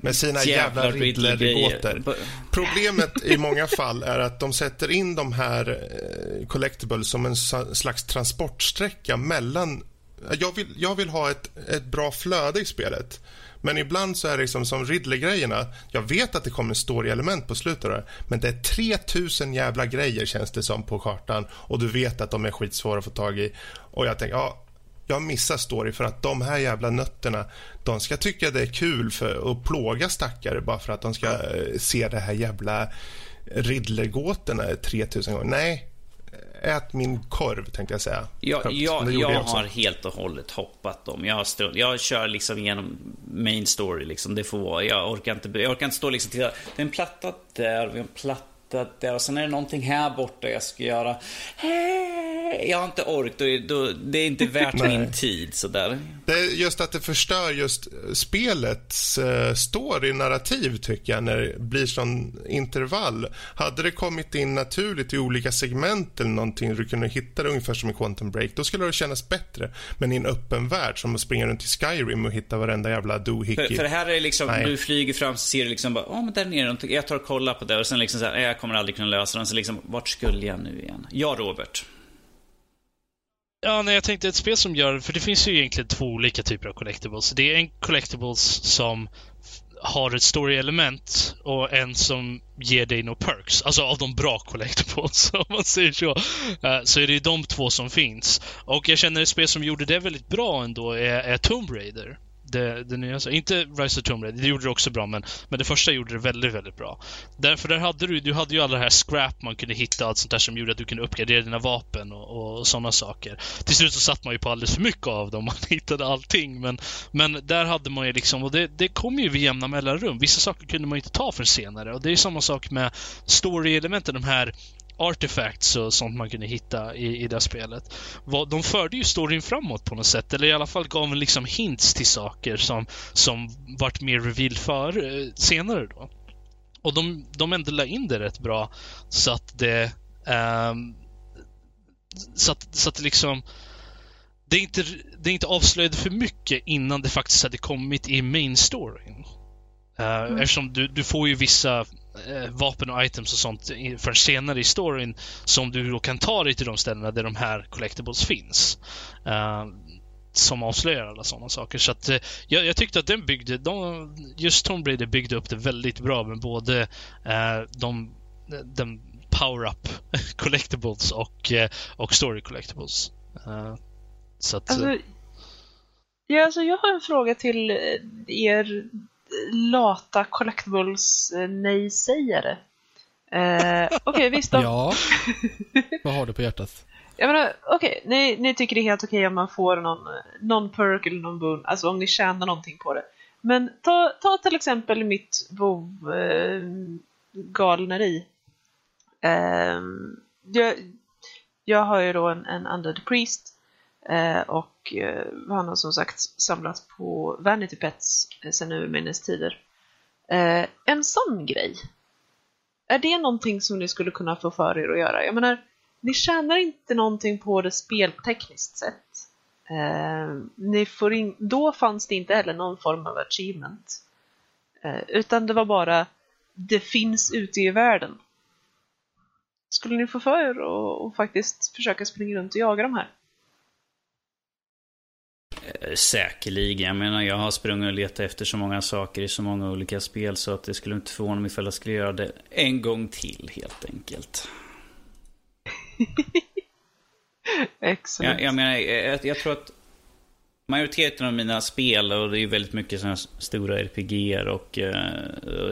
med sina jävla riddler-båter. Problemet i många fall är att de sätter in de här collectibles som en slags transportsträcka mellan. Jag vill ha ett bra flöde i spelet, men ibland så är det liksom som Riddler-grejerna. Jag vet att det kommer story-element på slutet där, men det är 3000 jävla grejer känns det som på kartan, och du vet att de är skitsvåra att få tag i, och jag tänker jag missar story för att de här jävla nötterna, de ska tycka det är kul för att plåga stackare bara för att de ska se det här jävla riddlergåtorna 3000 gånger. Nej, ät min korv, tänkte jag säga. Jag har helt och hållet hoppat dem. Jag kör liksom igenom main story liksom. Det får vara. Jag orkar inte stå liksom till. Det är en platta där, vi har en platta där, och sen är det någonting här borta jag ska göra. Jag har inte ork, det är inte värt min tid så där. Det är just att det förstör just spelets story-narrativ, tycker jag, när det blir sån intervall. Hade det kommit in naturligt i olika segment eller någonting, du kunde hitta det ungefär som i Quantum Break, då skulle det kännas bättre. Men i en öppen värld som att springa runt i Skyrim och hitta varenda jävla doohickey. För det här är liksom, du flyger fram så ser du liksom bara, men där nere, jag tar och kollar på det, och sen liksom så här, jag kommer aldrig kunna lösa den, så liksom, vart skulle jag nu igen? Ja, Robert. Ja, nej, jag tänkte ett spel som gör, för det finns ju egentligen två olika typer av collectibles. Det är en collectibles som har ett story-element och en som ger dig några perks. Alltså av de bra collectibles, om man säger så är det de två som finns. Och jag känner ett spel som gjorde det väldigt bra ändå är Tomb Raider. Det nya, alltså, inte Rise of Tomb Raider, det gjorde det också bra, men det första gjorde det väldigt, väldigt bra. Därför där hade du hade ju alla det här scrap man kunde hitta, allt sånt där som gjorde att du kunde uppgradera dina vapen och sådana saker. Till slut så satt man ju på alldeles för mycket av dem, man hittade allting, men där hade man ju liksom, och det kom ju vid jämna mellanrum. Vissa saker kunde man ju inte ta för senare, och det är samma sak med story-elementen, de här artifacts och sånt man kunde hitta i det spelet. De förde ju storyn framåt på något sätt, eller i alla fall gav en liksom hints till saker som vart mer reveal för senare då. Och de ändå la in det rätt bra, så att det så att liksom det är inte avslöjade för mycket innan det faktiskt hade kommit i main storyn. Eftersom du får ju vissa vapen och items och sånt för senare i storyn som du då kan ta dig till de ställena där de här collectibles finns, som avslöjar alla sådana saker. Så att jag tyckte att den byggde just Tomb Raider byggde upp det väldigt bra med både de power-up collectibles och story collectibles. Så att, jag har en fråga till er lata collectibles nej-sägare. Okej, visst då. Ja. Vad har du på hjärtat? Jag menar, okej, ni tycker det är helt okej om man får någon perk eller någon boon, alltså om ni tjänar någonting på det. Men ta till exempel mitt galneri. Jag har ju då en undead priest, och han har som sagt samlat på Vanity Pets sen urminnes tider. En sån grej, är det någonting som ni skulle kunna få för er att göra? Jag menar, ni tjänar inte någonting på det speltekniskt sett. Ni får då fanns det inte heller någon form av achievement, utan det var bara det finns ute i världen. Skulle ni få för och faktiskt försöka springa runt och jaga de här? Säkerligen. Jag menar, jag har sprungit och letat efter så många saker i så många olika spel, så att det skulle inte förvåna mig ifall jag skulle göra det en gång till, helt enkelt. Excellent. Jag menar, jag tror att majoriteten av mina spel, och det är ju väldigt mycket sådana stora RPG:er och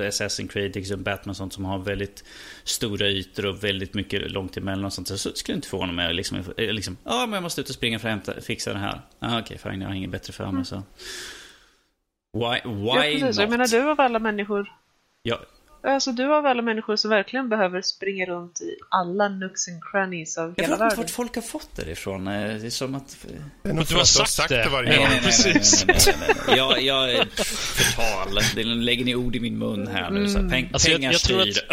Assassin's Creed, liksom Batman och sånt som har väldigt stora ytor och väldigt mycket långt emellan och sånt, så skulle jag inte få någon liksom, men jag måste ut och springa för att fixa det här. Okej, fine, jag har inget bättre för mig, så why not? Jag menar, du av alla människor som verkligen behöver springa runt i alla nooks and crannies av hela världen. Jag vet inte vart folk har fått det ifrån. Det är som att... Men du har sagt det varje gång. Nej. Jag lägger ner ord i min mun här nu. Så här, pengar styr.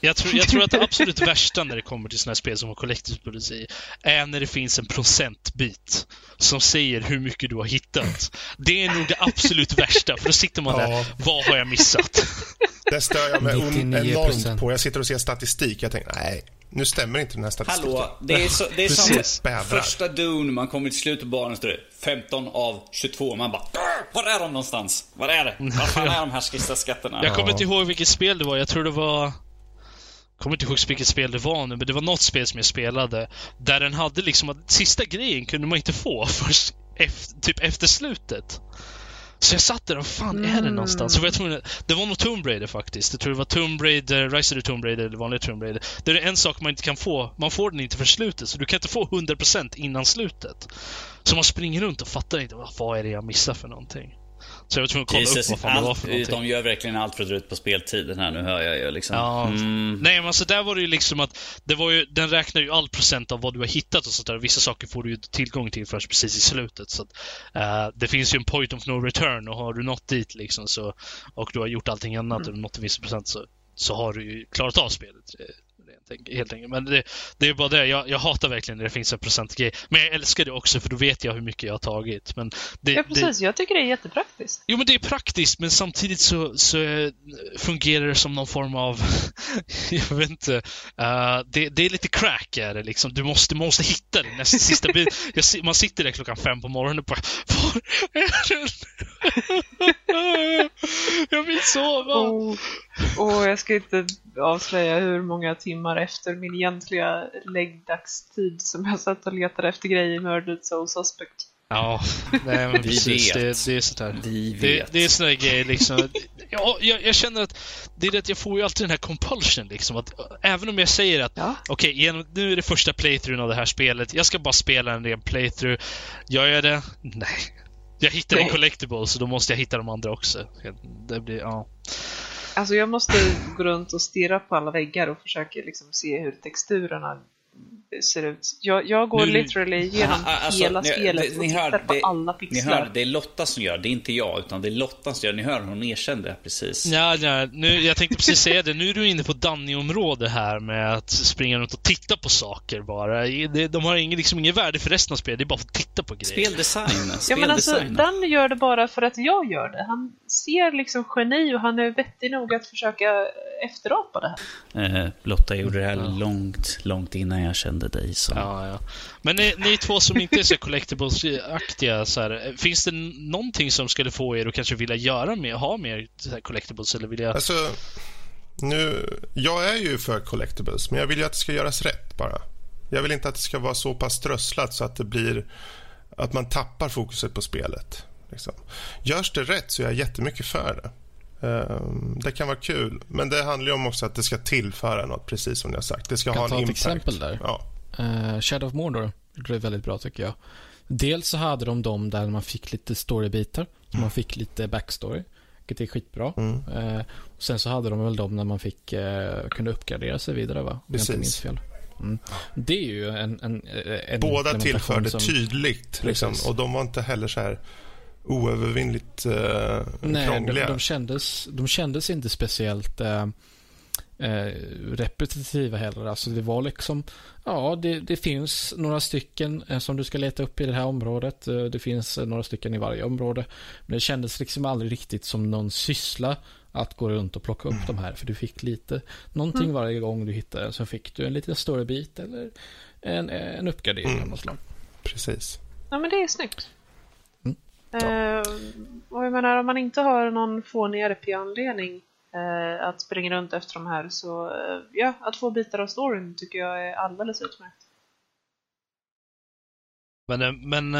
Jag tror att det absolut värsta när det kommer till såna här spel som har collectibles i är när det finns en procentbit som säger hur mycket du har hittat. Det är nog det absolut värsta, för då sitter man där, vad har jag missat? Det stör jag mig enormt på. Jag sitter och ser statistik, jag tänker, nej, nu stämmer inte den här statistiken. Hallå, det är som första Doom, man kommer till slut och barnen står det 15 av 22, man bara, var är de någonstans? Var är det? Var fan är de här skista skatterna? Jag kommer inte ihåg vilket spel det var, jag tror det var... kommer inte ihåg vilket spel det var nu, men det var något spel som jag spelade där den hade liksom att sista grejen kunde man inte få först efter slutet. Så jag satt där och fan, är det någonstans? Så jag tror det var nog Tomb Raider faktiskt. Jag tror det var Tomb Raider, Rise of the Tomb Raider eller vanliga Tomb Raider. Det är en sak man inte kan få. Man får den inte för slutet, så du kan inte få 100% innan slutet. Så man springer runt och fattar inte, vad är det jag missar för någonting? Så jag tror att kolla upp vad det var för någonting. De gör verkligen allt för att dra ut på speltiden här nu, hör jag ju liksom. Ja. Nej, men alltså där var det ju liksom att det var ju, den räknar ju all procent av vad du har hittat och sånt där. Vissa saker får du ju tillgång till först precis i slutet, så att, det finns ju en point of no return, och har du nått dit liksom, så, och du har gjort allting annat och nått en viss procent, så har du ju klarat av spelet helt enkelt. Men det är bara det, jag hatar verkligen när det finns en procentgrej. Men jag älskar det också, för då vet jag hur mycket jag har tagit. Men jag tycker det är jättepraktiskt. Jo, men det är praktiskt, men samtidigt så fungerar det som någon form av jag vet inte, det är lite crack är det liksom. Du måste hitta det nästa sista bit. Man sitter där 5:00 på morgonen och bara, var är den? Jag vill sova. Jag ska inte avslöja hur många timmar efter min egentliga läggdagstid som jag satt och letade efter grejer i Murdered: Soul Suspect. Ja, nej, men precis. Det är sånt här. Det är sån här grej liksom. Jag känner att det är det att jag får ju alltid den här compulsion liksom, att även om jag säger att okej, nu är det första playthroughen av det här spelet, jag ska bara spela en ren playthrough. Jag gör det. Nej. Jag hittar en collectible, så då måste jag hitta de andra också. Det blir Alltså jag måste gå runt och stirra på alla väggar och försöka liksom se hur texturerna ser ut. Jag går literally genom hela spelet och tittar på alla pixlar. Ni hör, det är Lotta som gör, det är inte jag, utan det är Lotta som gör. Ni hör, hon erkände det precis. Ja, nu, jag tänkte precis säga det. Nu är du inne på Danny-område här med att springa runt och titta på saker bara. De har ingen värde för resten av spelet, det är bara att titta på grejer. Speldesign. Ja, men alltså, Danny gör det bara för att jag gör det. Han ser liksom geni och han är vettig nog att försöka efterapa det här. Lotta gjorde det här långt, långt innan jag kände dig så. Ja. Men ni två som inte är så collectibles-aktiga så här, finns det någonting som skulle få er att kanske vilja göra mer, ha mer så här collectibles eller vilja... Alltså, nu, jag är ju för collectibles, men jag vill ju att det ska göras rätt bara. Jag vill inte att det ska vara så pass strösslat så att det blir att man tappar fokuset på spelet liksom. Görs det rätt så är jag jättemycket för det. Det kan vara kul, men det handlar ju om också att det ska tillföra något, precis som ni har sagt. Det ska ha en impact. Ett exempel där. Ja. Shadow of Mordor blev väldigt bra tycker jag. Dels så hade de dem där man fick lite storybitar, man fick lite backstory, vilket är skitbra. Och sen så hade de väl dem när man fick kunde uppgradera sig vidare, va? Om jag inte minns fel. Det är ju en båda tillförde som... tydligt liksom, och de var inte heller så här oövervinnligt krångliga. De kändes inte speciellt repetitiva heller. Alltså det var liksom det finns några stycken som du ska leta upp i det här området. Det finns några stycken i varje område. Men det kändes liksom aldrig riktigt som någon syssla att gå runt och plocka upp de här, för du fick lite någonting varje gång du hittade, så fick du en liten större bit eller en uppgradering av något slag. Precis. Ja, men det är snyggt. Och jag menar, om man inte har någon fånig RP-anledning att springa runt efter de här, så att få bitar av storyn tycker jag är alldeles utmärkt. Men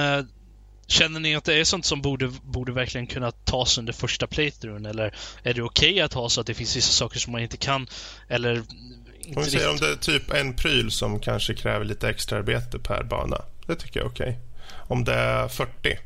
känner ni att det är sånt som borde verkligen kunna tas under första playthroughen, eller är det okej att ha så att det finns vissa saker som man inte kan eller inte riktigt? Om det är typ en pryl som kanske kräver lite extra arbete per bana, det tycker jag är okej. Om det är 40,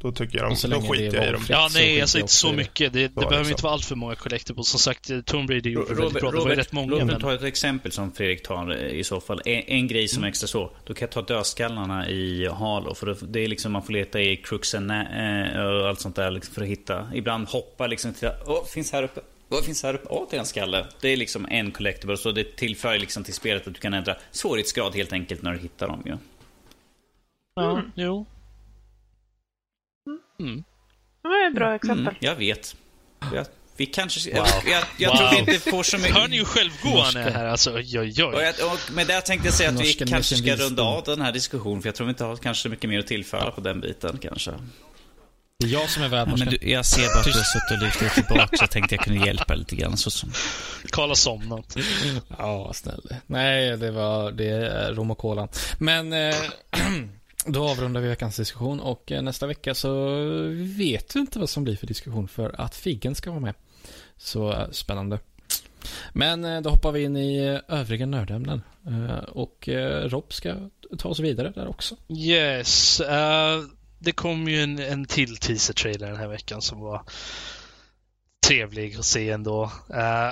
då tycker jag de skiter jag i dem. Ja, nej, alltså inte så mycket. Det behöver liksom inte vara allt för många collectibles. Som sagt, Tomb Raider gjorde väldigt bra. Det var rätt många. Robert, ta ett exempel som Fredrik tar i så fall. En grej som är extra så. Då kan jag ta dödskallarna i Halo. För det är liksom, man får leta i cruxen och allt sånt där liksom, för att hitta. Ibland hoppa liksom till finns här uppe. Vad finns här uppe? Det är en skalle. Det är liksom en collectible. Så det tillför liksom till spelet att du kan ändra svårighetsgrad helt enkelt när du hittar dem. Ja, jo. Det var ett bra exempel. Jag vet. Vi kanske... Jag tror vi inte får så mycket... Hör ni ju självgående här? Alltså, med det tänkte jag säga att vi kanske ska runda av den här diskussionen, för jag tror vi inte har kanske mycket mer att tillföra på den biten kanske. Det är jag som är världsmästare. Jag ser bara att du har suttit och lyft dig tillbaka, så jag tänkte jag kunde hjälpa lite grann. Karla somnat. Ja, snälla. Nej, det är rom och kolan. Men... Då avrundar vi veckans diskussion, och nästa vecka så vet vi inte vad som blir för diskussion, för att Figgen ska vara med. Så spännande. Men då hoppar vi in i övriga nördämnen, och Rob ska ta oss vidare där också. Yes, det kom ju en till teaser-trailer den här veckan som var trevlig att se ändå.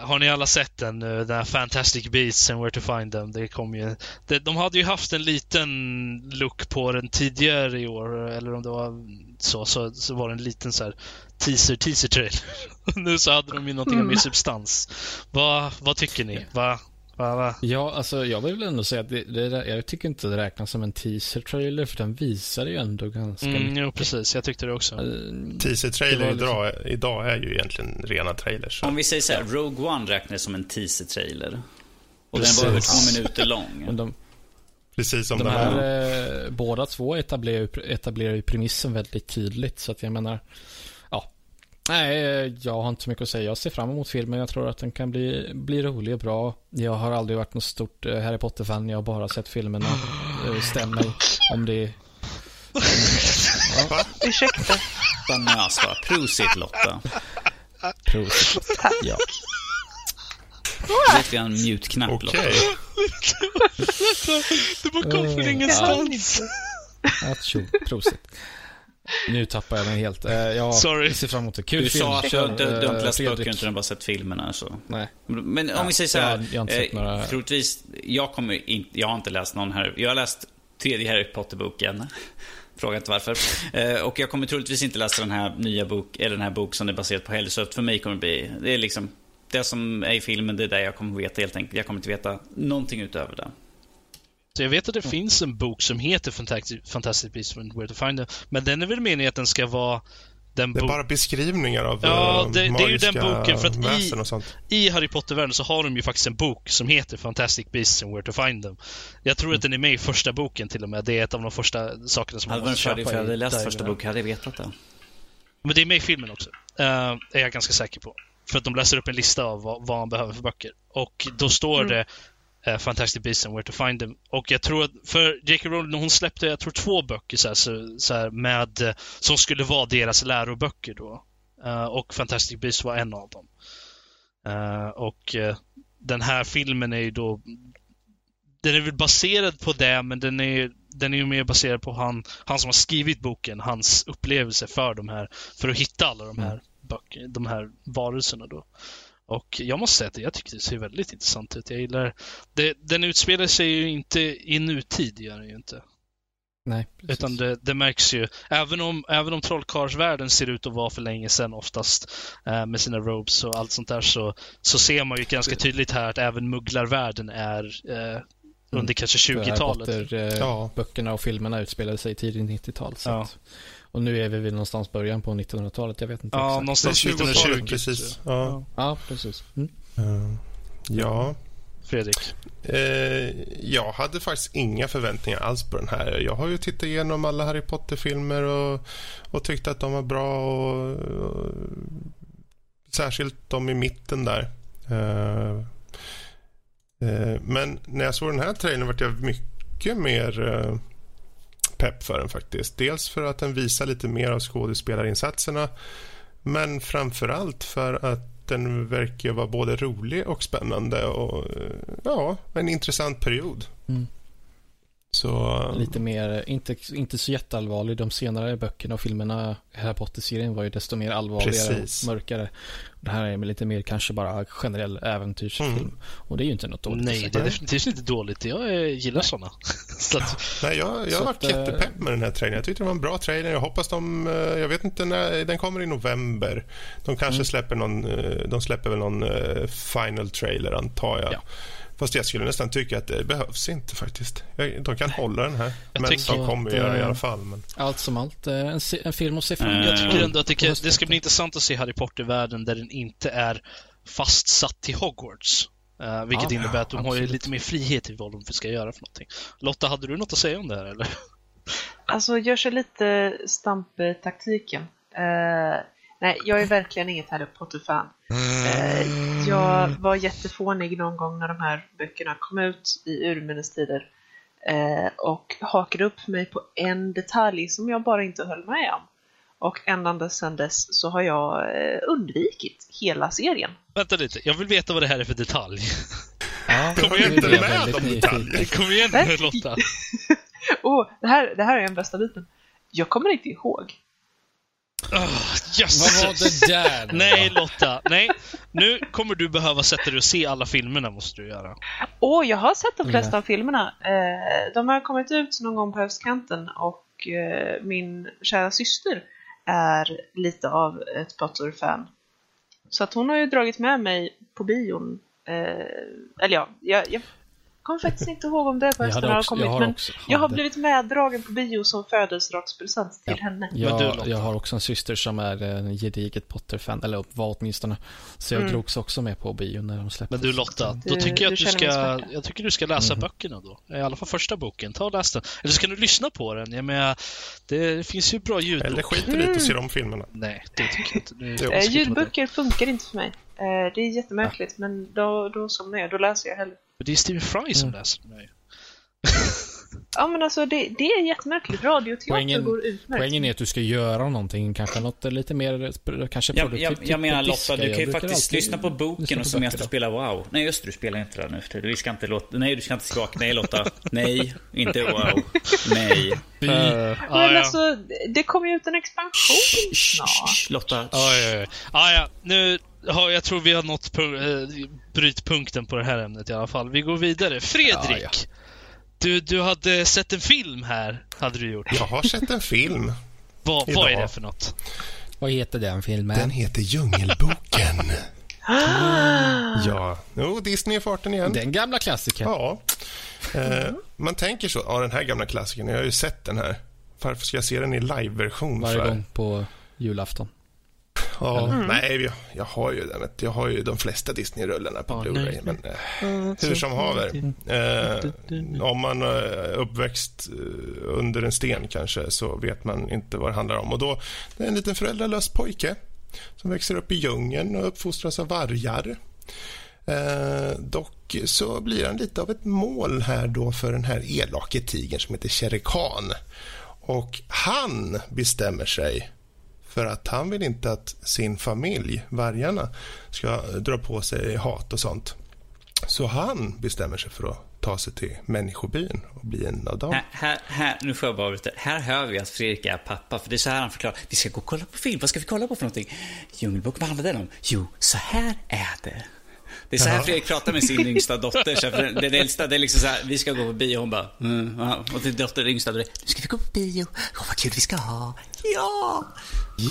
Har ni alla sett den nu? Den här Fantastic Beasts and Where to Find Them. Det kom ju... De hade ju haft en liten look på den tidigare i år, eller om det var så var det en liten så här teaser-trailer. Nu så hade de ju någonting med substans. Vad tycker ni? Ja, alltså jag vill ändå säga att jag tycker inte det räknas som en teaser-trailer, för den visar ju ändå ganska mycket. Jo, precis. Jag tyckte det också. Teaser-trailer idag är ju egentligen rena trailers. Så. Om vi säger så här, Rogue One räknas som en teaser-trailer. Och precis. Den var över 2 minuter lång. Precis som de här. Båda två etablerar ju premissen väldigt tydligt, så att jag menar... Nej, jag har inte så mycket att säga. Jag ser fram emot filmen. Jag tror att den kan bli rolig och bra. Jag har aldrig varit något stort Harry Potter-fan. Jag har bara sett filmerna. Stämmer om det... Ursäkta. Banösa. Prosit, Lotta. Prosit. Ja. Det är en mute-knapp, Lotta. Det var kom från ingenstans. Prosit. Nu tappar jag den helt. Sorry. Ser fram emot det. Kul du film. Sa att du inte läst böckerna utan bara sett filmerna så. Nej. Men om vi säger så här, troligtvis jag har inte läst någon här. Jag har läst tredje Harry Potter-boken. Fråga inte varför. Och jag kommer troligtvis inte läsa den här nya bok eller den här bok som är baserad på Hellsöft. För mig kommer det bli, det är liksom det som är i filmen, det är där jag kommer veta helt enkelt. Jag kommer inte veta någonting utöver det. Så jag vet att det finns en bok som heter Fantastic Beasts and Where to Find Them, men den är väl meningen att den ska vara den det är bara beskrivningar av det är ju den boken, för att i Harry Potter-världen så har de ju faktiskt en bok som heter Fantastic Beasts and Where to Find Them. Jag tror att den är med i första boken till och med. Det är ett av de första sakerna som man köper. Hade jag läst första boken hade jag vetat det. Men det är med i filmen också, är jag ganska säker på. För att de läser upp en lista av vad man behöver för böcker. Och då står det Fantastic Beasts and Where to Find Them. Och jag tror att för J.K. Rowling, hon släppte jag tror 2 böcker så här med, som skulle vara deras läroböcker då. Och Fantastic Beasts var en av dem. Och den här filmen är ju då, den är väl baserad på det, men den är ju mer baserad på han som har skrivit boken, hans upplevelse för de här, för att hitta alla de här böcker, de här varelserna då. Och jag måste säga att jag tycker det ser väldigt intressant ut. Jag gillar det. Den utspelar sig ju inte i nutid, gör den ju inte. Nej, precis. Utan det märks ju. Även om trollkarlsvärlden ser ut att vara för länge sedan oftast, med sina robes och allt sånt där, så ser man ju ganska tydligt här att även mugglarvärlden är under kanske 20-talet. Böckerna och filmerna utspelade sig i tidigt 90-tal. Så att, och nu är vi vid någonstans början på 1900-talet, jag vet inte exakt. Någonstans 1920. Precis. Precis. Fredrik? Jag hade faktiskt inga förväntningar alls på den här. Jag har ju tittat igenom alla Harry Potter-filmer och tyckt att de var bra, och särskilt de i mitten där. Men när jag såg den här trailern var jag mycket mer pepp för den faktiskt. Dels för att den visar lite mer av skådespelarinsatserna, men framförallt för att den verkar vara både rolig och spännande och en intressant period. Så lite mer, inte så jätteallvarlig. De senare böckerna och filmerna här på serien var ju desto mer allvarligare. Precis. Och mörkare. Det här är lite mer kanske bara generell äventyrsfilm. Och det är ju inte något dåligt. Nej, det är definitivt inte dåligt. Jag gillar sådana. Nej, jag har varit jättepepp med den här trailern. Jag tyckte det var en bra trailer. Jag hoppas jag vet inte när, den kommer i november. De kanske släpper någon, de släpper väl någon final trailer antar jag. Ja. Fast jag skulle nästan tycka att det behövs inte faktiskt. De kan hålla den här. Men de kommer göra det i alla fall. Men... allt som allt. En film att se fram. Jag tycker ändå att det ska bli intressant att se Harry Potter-världen där den inte är fastsatt till Hogwarts. Vilket innebär att de har ju lite mer frihet i vad de ska göra för någonting. Lotta, hade du något att säga om det här? Eller? Alltså, gör sig lite stamptaktiken. Nej, jag är verkligen inget Harry Potter-fan. Jag var jättefånig någon gång när de här böckerna kom ut i urminnes tider, och hakade upp mig på en detalj som jag bara inte höll med om. Och ända sedan dess så har jag undvikit hela serien. Vänta lite, jag vill veta vad det här är för detalj. Kom igen med de detaljerna. Kom igen med Lotta. Det här är den bästa biten. Jag kommer inte ihåg. Vad var det där? Nej, Lotta, nej. Nu kommer du behöva sätta dig och se alla filmerna, måste du göra. Jag har sett de flesta av filmerna. De har kommit ut någon gång på höstkanten. Och min kära syster är lite av ett Potter-fan, så att hon har ju dragit med mig på bion. Eller jag kommer faktiskt inte ihåg om det på hösten har kommit, men jag har blivit meddragen på bio som födelsedagspresent till henne. Jag har också en syster som är en gediget Potter-fan, eller var åtminstone, så jag drogs också med på bio när de släpptes. Men du Lotta, då tycker jag att du ska läsa böckerna då. I alla fall första boken, ta och läs den. Eller så kan du lyssna på den, jag menar, det finns ju bra ljud. Eller skiter lite och se de filmerna. Nej, det tycker jag inte. Ljudböcker funkar inte för mig. Det är jättemärkligt, men då läser jag hellre. Det är Stephen Fry som läser mig. Ja, men alltså det är jättemärkligt. Radioteater går utmärkt. Poängen är att du ska göra någonting, kanske något lite mer kanske produktivt. Jag menar Lotta, du kan ju faktiskt lyssna på boken och som mest spela WoW. Nej just du spelar inte det nu för vi ska inte låta. Nej, du ska inte skaka. Nej Lotta. Nej, inte WoW. Nej. Men alltså det kommer ju ut en expansion snart. Lotta. Ja, nu jag tror vi har nått brytpunkten på det här ämnet i alla fall. Vi går vidare. Fredrik. Ja, ja. Du hade sett en film här, hade du gjort. Jag har sett en film. Vad är det för något? Vad heter den filmen? Den heter Djungelboken. Ja, Disney-farten igen. Den gamla klassikern. Ja, man tänker så. Ja, den här gamla klassikern, jag har ju sett den här. Varför ska jag se den i live-version? Varje gång på julafton. Ja, nej, jag har ju den. Jag har ju de flesta Disney-rullarna på Blu-ray, men hur som haver. Om man är uppväxt under en sten kanske, så vet man inte vad det handlar om. Och då det är en liten föräldralös pojke som växer upp i djungeln och uppfostras av vargar. Dock så blir han lite av ett mål här då för den här elake tigern som heter Shere Khan. Och han bestämmer sig för att han vill inte att sin familj, vargarna, ska dra på sig hat och sånt. Så han bestämmer sig för att ta sig till människobyn och bli en av dem. Nu får jag bara ut det. Här hör vi att Fredrik är pappa, för det är så här han förklarar. Vi ska gå och kolla på film. Vad ska vi kolla på för någonting? Djungelboken, vad handlar den om? Jo, så här är det. Det är så här Fredrik pratar med sin yngsta dotter. Så för den äldsta, det är liksom så här, vi ska gå på bio. Hon bara, och till dotter yngsta, nu ska vi gå på bio. Åh, vad kul vi ska ha. Ja!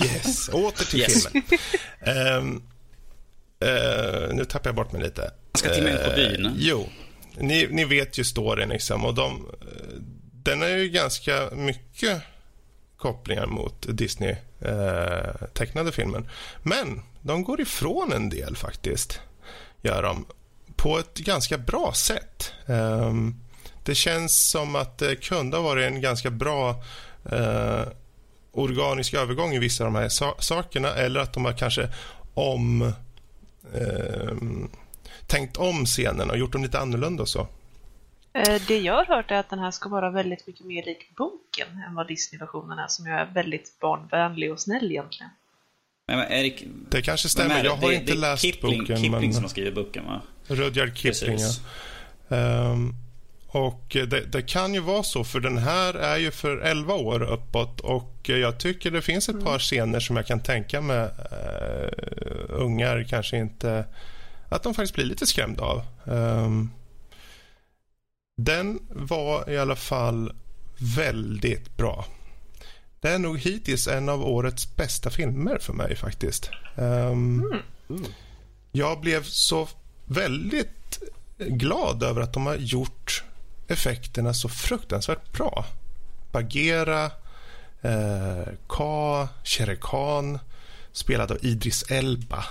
Yes, åter till filmen. Nu tappar jag bort mig lite. Man ska till mig på byn. Jo, ni vet ju storyn liksom. Och den är ju ganska mycket kopplingar mot Disney-tecknade filmen. Men de går ifrån en del faktiskt. Gör de på ett ganska bra sätt. Det känns som att det kunde ha varit en ganska bra organisk övergång i vissa av de här sakerna, eller att de har kanske tänkt om scenen och gjort dem lite annorlunda och så. Det jag har hört är att den här ska vara väldigt mycket mer lik boken än vad Disney-versionen är, som är väldigt barnvänlig och snäll egentligen. Men Erik, det kanske stämmer. Jag har inte läst boken. Kipling som har skrivit boken, va? Rudyard Kipling, ja. Och det kan ju vara så, för den här är ju för 11 år uppåt, och jag tycker det finns ett par scener som jag kan tänka med ungar kanske inte, att de faktiskt blir lite skrämda av. Den var i alla fall väldigt bra. Det är nog hittills en av årets bästa filmer för mig faktiskt. Jag blev så väldigt glad över att de har gjort effekterna så fruktansvärt bra. Bagheera, Shere Khan, spelad av Idris Elba.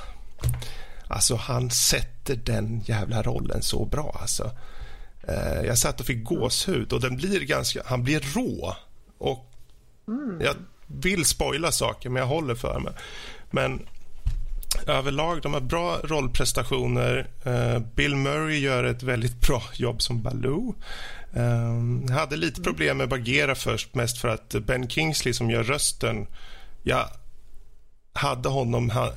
Alltså han sätter den jävla rollen så bra alltså. Jag satt och fick gåshud, och han blir rå och jag vill spoila saker, men jag håller för mig. Men överlag, de har bra rollprestationer. Bill Murray gör ett väldigt bra jobb som Baloo. Jag hade lite problem med Bagheera först, mest för att Ben Kingsley som gör rösten, jag hade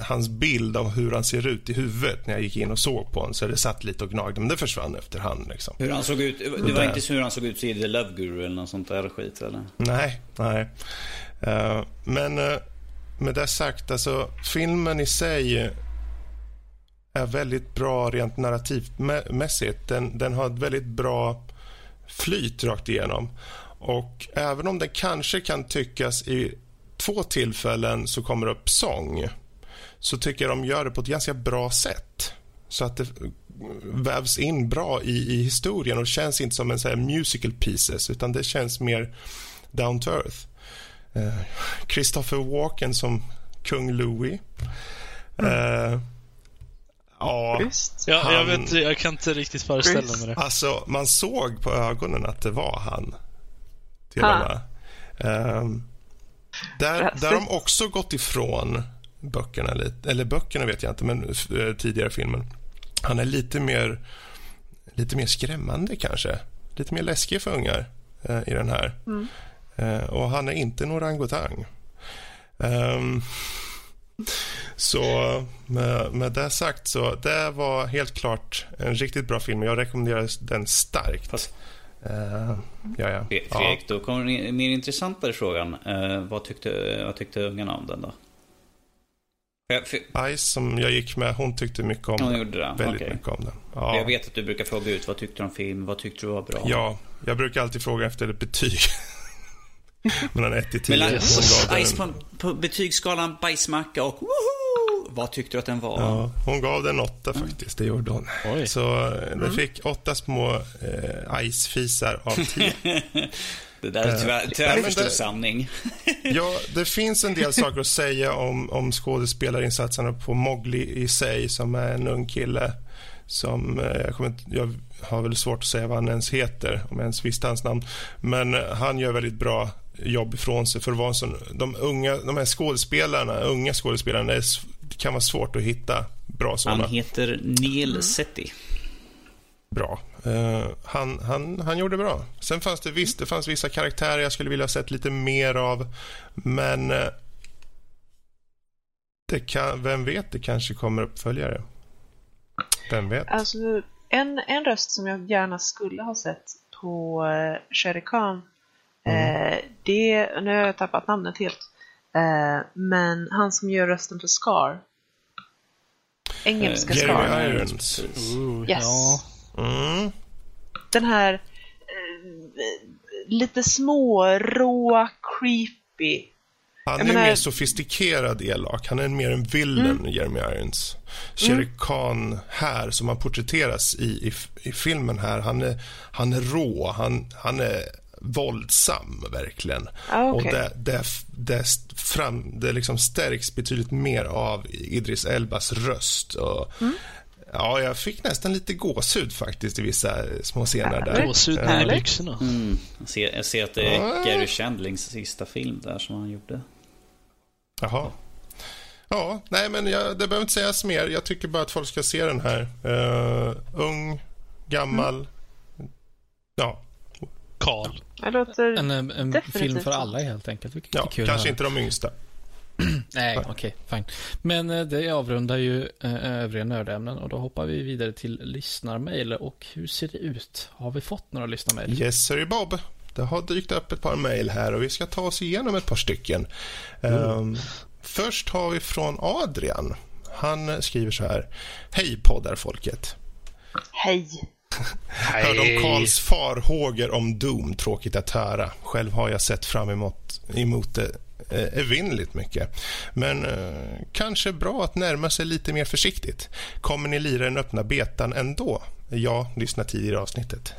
hans bild av hur han ser ut i huvudet när jag gick in och såg på honom, så det satt lite och gnagde, men det försvann efterhand liksom. Hur han såg ut, det var inte så hur han såg ut i The Love Guru eller något sånt där skit eller? Nej. Men med det sagt, alltså filmen i sig är väldigt bra rent narrativt mässigt. Den har ett väldigt bra flyt rakt igenom, och även om det kanske kan tyckas i 2 tillfällen så kommer det upp sång, så tycker jag de gör det på ett ganska bra sätt, så att det vävs in bra i historien, och det känns inte som en så här musical pieces, utan det känns mer down to earth. Christopher Walken som kung Louis. Jag vet, jag kan inte riktigt föreställa mig det. Alltså man såg på ögonen att det var han till och med. Där de också gått ifrån böckerna lite, eller böckerna vet jag inte, men tidigare filmen. Han är lite mer skrämmande kanske, lite mer läskig för ungar. i den här. Mm. Och han är inte en orangutang. Så med det sagt, så det var helt klart en riktigt bra film. Jag rekommenderar den starkt. Fast, ja. Fredrik, då kommer den mer intressantare frågan. Vad tyckte ungarna om den då? Ice som jag gick med, hon tyckte mycket om den. Väldigt mycket om den. Ja. Jag vet att du brukar fråga ut, vad tyckte du om film? Vad tyckte du var bra? Ja, jag brukar alltid fråga efter ett betyg. Mellan 1-10. Ice på betygsskalan bajsmacka och woho! Vad tyckte du att den var? Ja, hon gav den 8 faktiskt, det gjorde hon. Oj. Så den fick 8 små Ice-fisar av 10. Det där är tyvärr förstår sanning. Ja, det finns en del saker att säga om skådespelarinsatserna på Mowgli i sig, som är en ung kille som jag har väl svårt att säga vad han ens heter, om jag ens visste hans namn, men han gör väldigt bra jobb ifrån sig för vad som, de här unga skådespelarna det kan vara svårt att hitta bra sådana. Han heter Neil Sethi. Bra. Han gjorde bra. Sen fanns det fanns vissa karaktärer jag skulle vilja ha sett lite mer av, men vem vet, det kanske kommer uppföljare. Vem vet? Alltså, en röst som jag gärna skulle ha sett på Shere Khan, nu har jag tappat namnet helt, men han som gör rösten för Scar, engelska Scar. Jeremy Irons. Yes. Ja. Mm. Den här lite små, rå, creepy. Han är mer sofistikerad elak. Han är mer en villain, Jeremy Irons. Shere Khan här, som han porträtteras i filmen här, han är rå. Han är våldsam verkligen. Ah, okay. Och det liksom stärks betydligt mer av Idris Elbas röst och ja, jag fick nästan lite gåshud faktiskt i vissa små scener där. Gåshud med lyxorna. Jag ser att det är Gary Shandlings sista film där som han gjorde. Jaha. Ja, nej, men det behöver inte sägas mer. Jag tycker bara att folk ska se den här. Ung, gammal. Ja. Karl. En film för alla helt enkelt. Ja, kul kanske här. Inte de yngsta. Nej, okej, fine. Men det avrundar ju övriga nördämnen, och då hoppar vi vidare till lyssnarmail. Och hur ser det ut? Har vi fått några lyssnarmail? Yes, sorry Bob. Det har dykt upp ett par mail här, och vi ska ta oss igenom ett par stycken. Först har vi från Adrian. Han skriver så här: hej poddarfolket. Hej. Hörde om Karls farhågor om Doom, tråkigt att höra. Själv har jag sett fram emot det evinnerligt mycket, men kanske bra att närma sig lite mer försiktigt. Kommer ni lira den öppna betan ändå? Ja, lyssna tidigare i avsnittet.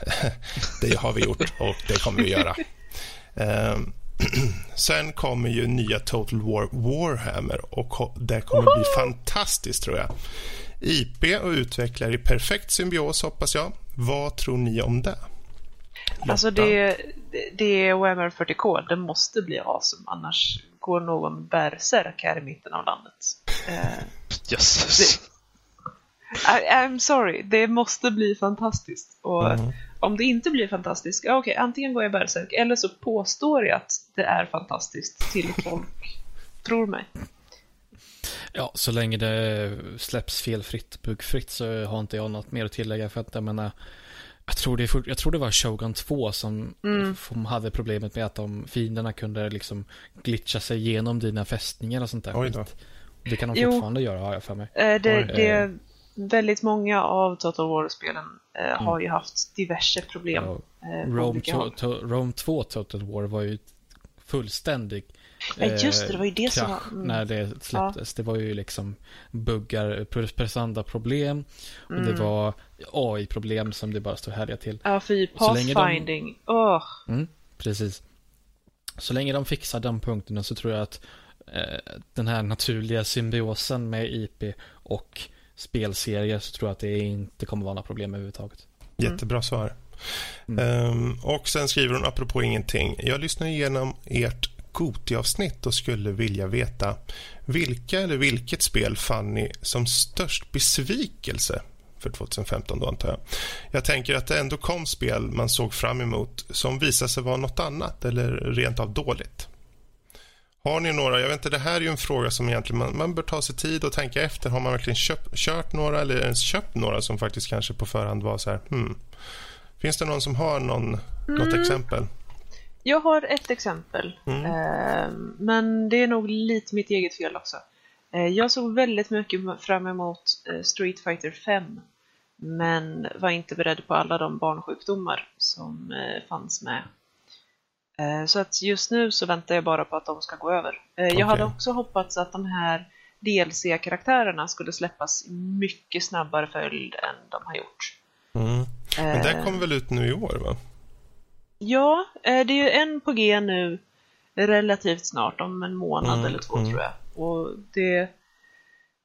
Det har vi gjort och det kommer vi göra. Sen kommer ju nya Total War Warhammer, och det kommer bli fantastiskt tror jag. IP och utvecklare i perfekt symbios, hoppas jag. Vad tror ni om det? Lotta. Alltså det är Warhammer 40K. Det måste bli awesome. Annars går någon bärsärk här i mitten av landet. Jesus. I'm sorry. Det måste bli fantastiskt. Och om det inte blir fantastiskt, antingen går jag bärsärk eller så påstår jag att det är fantastiskt till folk tror mig. Ja, så länge det släpps felfritt, bugfritt, så har inte jag något mer att tillägga. För att jag menar, jag tror det var Shogun 2 som hade problemet med att de fienderna kunde liksom glitcha sig genom dina fästningar och sånt där. Det kan de fortfarande göra, har jag för mig. Det väldigt många av Total War-spelen har ju haft diverse problem. Rome 2 Total War var ju fullständig. Just det var ju det krasch, som var... när det släpptes. Det var ju liksom buggar, prestanda problem, och det var AI-problem som det bara stod härliga till. Ja, för pathfinding. Precis. Så länge de fixar de punkterna så tror jag att den här naturliga symbiosen med IP och spelserier, så tror jag att det inte kommer vara några problem överhuvudtaget. Jättebra svar. Och sen skriver hon apropå ingenting: jag lyssnar igenom ert Goti-avsnitt och skulle vilja veta vilket spel fann ni som störst besvikelse för 2015 då antar jag. Jag tänker att det ändå kom spel man såg fram emot som visade sig vara något annat eller rent av dåligt. Har ni några, jag vet inte, det här är ju en fråga som egentligen man bör ta sig tid och tänka efter. Har man verkligen kört några eller ens köpt några som faktiskt kanske på förhand var så här, Finns det någon som har något exempel? Jag har ett exempel. Men det är nog lite mitt eget fel också. Jag såg väldigt mycket fram emot Street Fighter 5, men var inte beredd på alla de barnsjukdomar som fanns med. Så att just nu så väntar jag bara på att de ska gå över. Jag hade också hoppats att de här DLC-karaktärerna skulle släppas i mycket snabbare följd än de har gjort. Men det kommer väl ut nu i år, va? Ja, det är ju en på G nu relativt snart, om en månad eller två tror jag. Och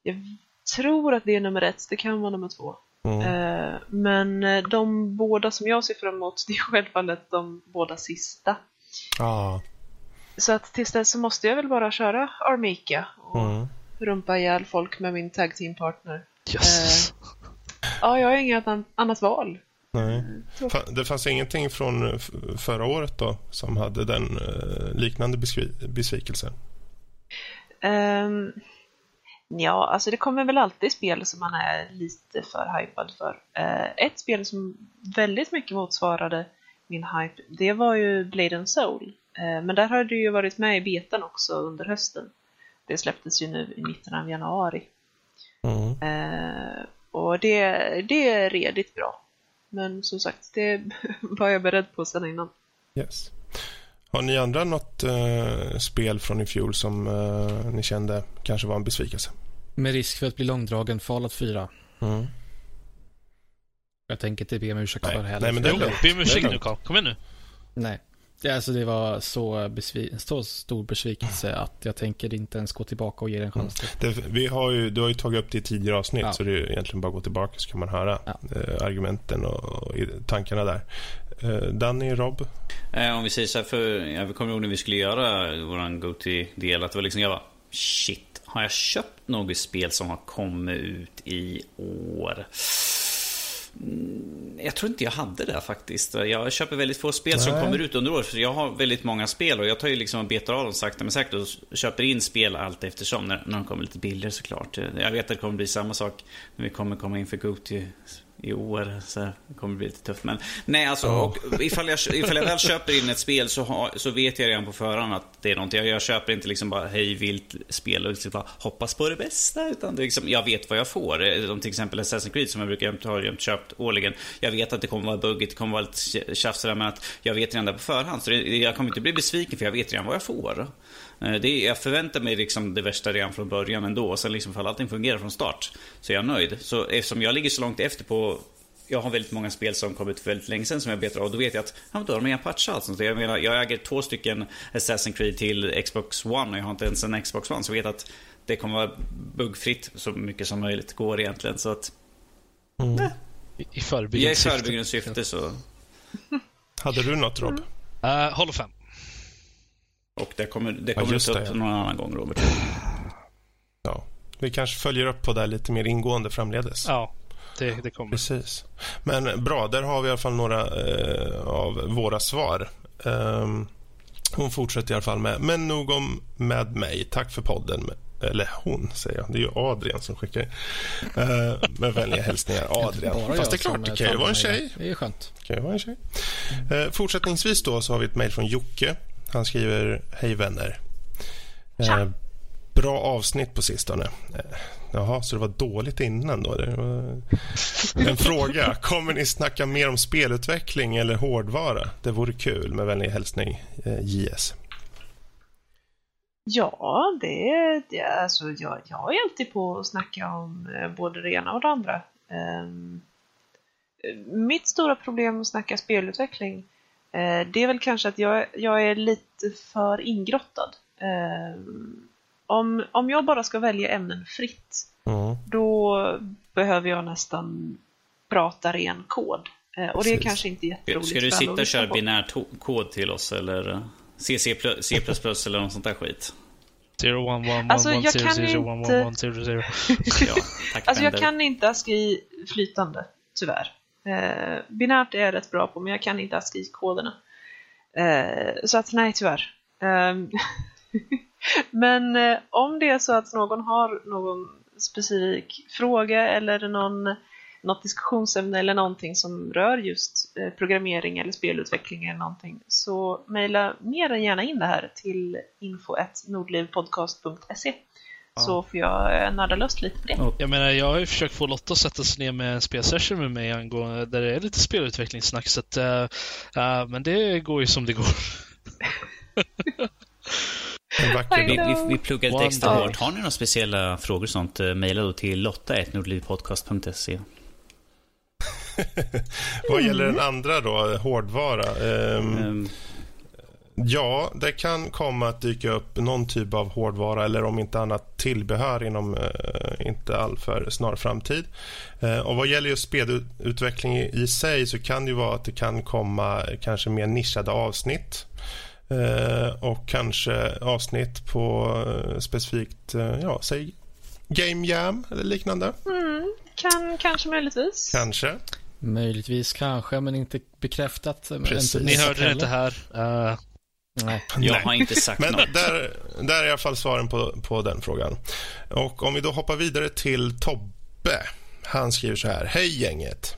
jag tror att det är nummer 1, det kan vara nummer 2. Men de båda som jag ser fram emot, det är självfallet de båda sista. Så att tills dess så måste jag väl bara köra Armika och rumpa ihjäl folk med min tag team partner. Ja, jag har inget annat val. Nej. Det fanns ingenting från förra året då som hade den liknande besvikelsen? Ja, alltså det kommer väl alltid spel som man är lite för hypad för. Ett spel som väldigt mycket motsvarade min hype, det var ju Blade & Soul. Men där har du ju varit med i betan också under hösten. Det släpptes ju nu i mitten av januari. Och det är redigt bra. Men som sagt, det var jag beredd på sedan innan. Yes. Har ni andra något spel från i fjol som ni kände kanske var en besvikelse? Med risk för att bli långdragen, Fallout 4. Jag tänker inte be mig ursäkta för det heller. Nej, men det är be ursäkt nu, Carl. Kom igen nu. Nej, alltså det var så stor besvikelse att jag tänker inte ens gå tillbaka och ge en chans till. Du har ju tagit upp det i tidigare avsnitt, så det är egentligen bara gå tillbaka så kan man höra argumenten och tankarna där. Danny, Rob? Om vi säger så här, jag kommer ihåg när vi skulle göra våran go-to-del att det var liksom, jag bara, shit, har jag köpt något spel som har kommit ut i år? Jag tror inte jag hade det faktiskt. Jag köper väldigt få spel som kommer ut under år, för jag har väldigt många spel och jag tar ju liksom betar av dem sakta men säkert och köper in spel allt eftersom när de kommer lite billigare såklart. Jag vet att det kommer bli samma sak när vi kommer komma in för Goty i år, så det kommer bli lite tufft, men nej alltså och ifall jag väl köper in ett spel så vet jag redan på förhand att det är någonting. Jag köper inte liksom bara hej vilt spel och liksom bara hoppas på det bästa, utan det liksom, jag vet vad jag får. Till exempel Assassin's Creed som jag brukar ha köpt årligen. Jag vet att det kommer vara buggigt, det kommer vara lite tjafs där, men att jag vet redan där på förhand, så jag kommer inte bli besviken för jag vet redan vad jag får. Jag förväntar mig liksom det värsta redan från början ändå, och sen liksom för allting fungerar från start så är jag nöjd. Så eftersom jag ligger så långt efter på, jag har väldigt många spel som kommit för väldigt länge sedan som jag betar av, då vet jag att då har de en patch alltså. Jag menar, jag äger 2 stycken Assassin's Creed till Xbox One och jag har inte ens en Xbox One, så jag vet att det kommer vara buggfritt så mycket som möjligt går egentligen, så att i förebyggande syfte så. Hade du något, Rob? Halo 5. Och det kommer att ta upp någon annan gång, Robert. Ja, vi kanske följer upp på det här lite mer ingående framledes. Ja, det kommer. Precis. Men bra, där har vi i alla fall några av våra svar. Hon fortsätter i alla fall med, men nog om med mig. Tack för podden. Eller hon, säger jag. Det är ju Adrian som skickar med vänliga hälsningar, Adrian. Fast det är klart, det kan ju vara en tjej. Det är skönt. Fortsättningsvis då så har vi ett mejl från Jocke. Han skriver, hej vänner. Bra avsnitt på sistone. Jaha, så det var dåligt innan då. En fråga. Kommer ni snacka mer om spelutveckling eller hårdvara? Det vore kul. Med vänlig hälsning, JS. Ja, det alltså, jag är alltid på att snacka om både det ena och det andra. Mitt stora problem med att snacka spelutveckling, det är väl kanske att jag är lite för ingrottad. Om jag bara ska välja ämnen fritt, då behöver jag nästan prata ren kod. Och det är kanske inte jätteroligt. Ska du sitta och köra binär kod till oss eller C++ eller något sånt där skit? 01110001100. Alltså jag kan inte ASCII flytande, tyvärr. Binärt är jag rätt bra på, men jag kan inte ASCII-koderna. Så att nej, tyvärr. Men om det är så att någon har någon specifik fråga eller något diskussionsämne eller någonting som rör just programmering eller spelutveckling eller någonting, så mejla mer än gärna in det här till info@nordlivpodcast.se. Så får jag nörda löst lite på det. Jag menar, jag har ju försökt få Lotta att sätta sig ner med en spelsession med mig angående, där det är lite spelutvecklingssnack, så att, men det går ju som det går. Vi pluggar lite extra hårt. Har ni några speciella frågor och sånt, mejla då till lotta@nordlivpodcast.se. Vad gäller den andra då, hårdvara? Ja, det kan komma att dyka upp någon typ av hårdvara eller om inte annat tillbehör inom inte all för snar framtid. Och vad gäller just spelutveckling i sig, så kan det ju vara att det kan komma kanske mer nischade avsnitt. Och kanske avsnitt på specifikt, ja, säg Game Jam eller liknande. Kanske möjligtvis. Möjligtvis kanske, men inte bekräftat. Precis. Inte, ni hörde det inte här. Nej, jag har inte sagt men något. Där är i alla fall svaren på den frågan. Och om vi då hoppar vidare till Tobbe. Han skriver så här: hej gänget.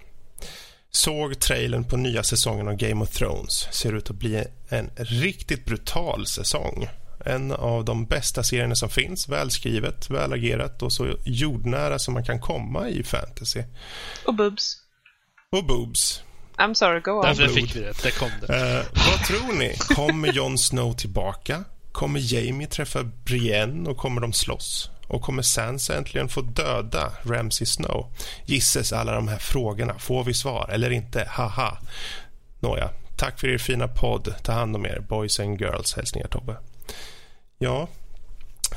Såg trailern på nya säsongen av Game of Thrones. Ser ut att bli en riktigt brutal säsong. En av de bästa serierna som finns. Välskrivet, välagerat och så jordnära som man kan komma i fantasy. Och boobs. I'm sorry, go on. Därför fick vi det kom det. Vad tror ni? Kommer Jon Snow tillbaka? Kommer Jaime träffa Brienne och kommer de slåss? Och kommer Sansa äntligen få döda Ramsay Snow? Gisses alla de här frågorna. Får vi svar eller inte? Haha. Nåja, tack för er fina podd. Ta hand om er, boys and girls. Hälsningar Tobbe. Ja,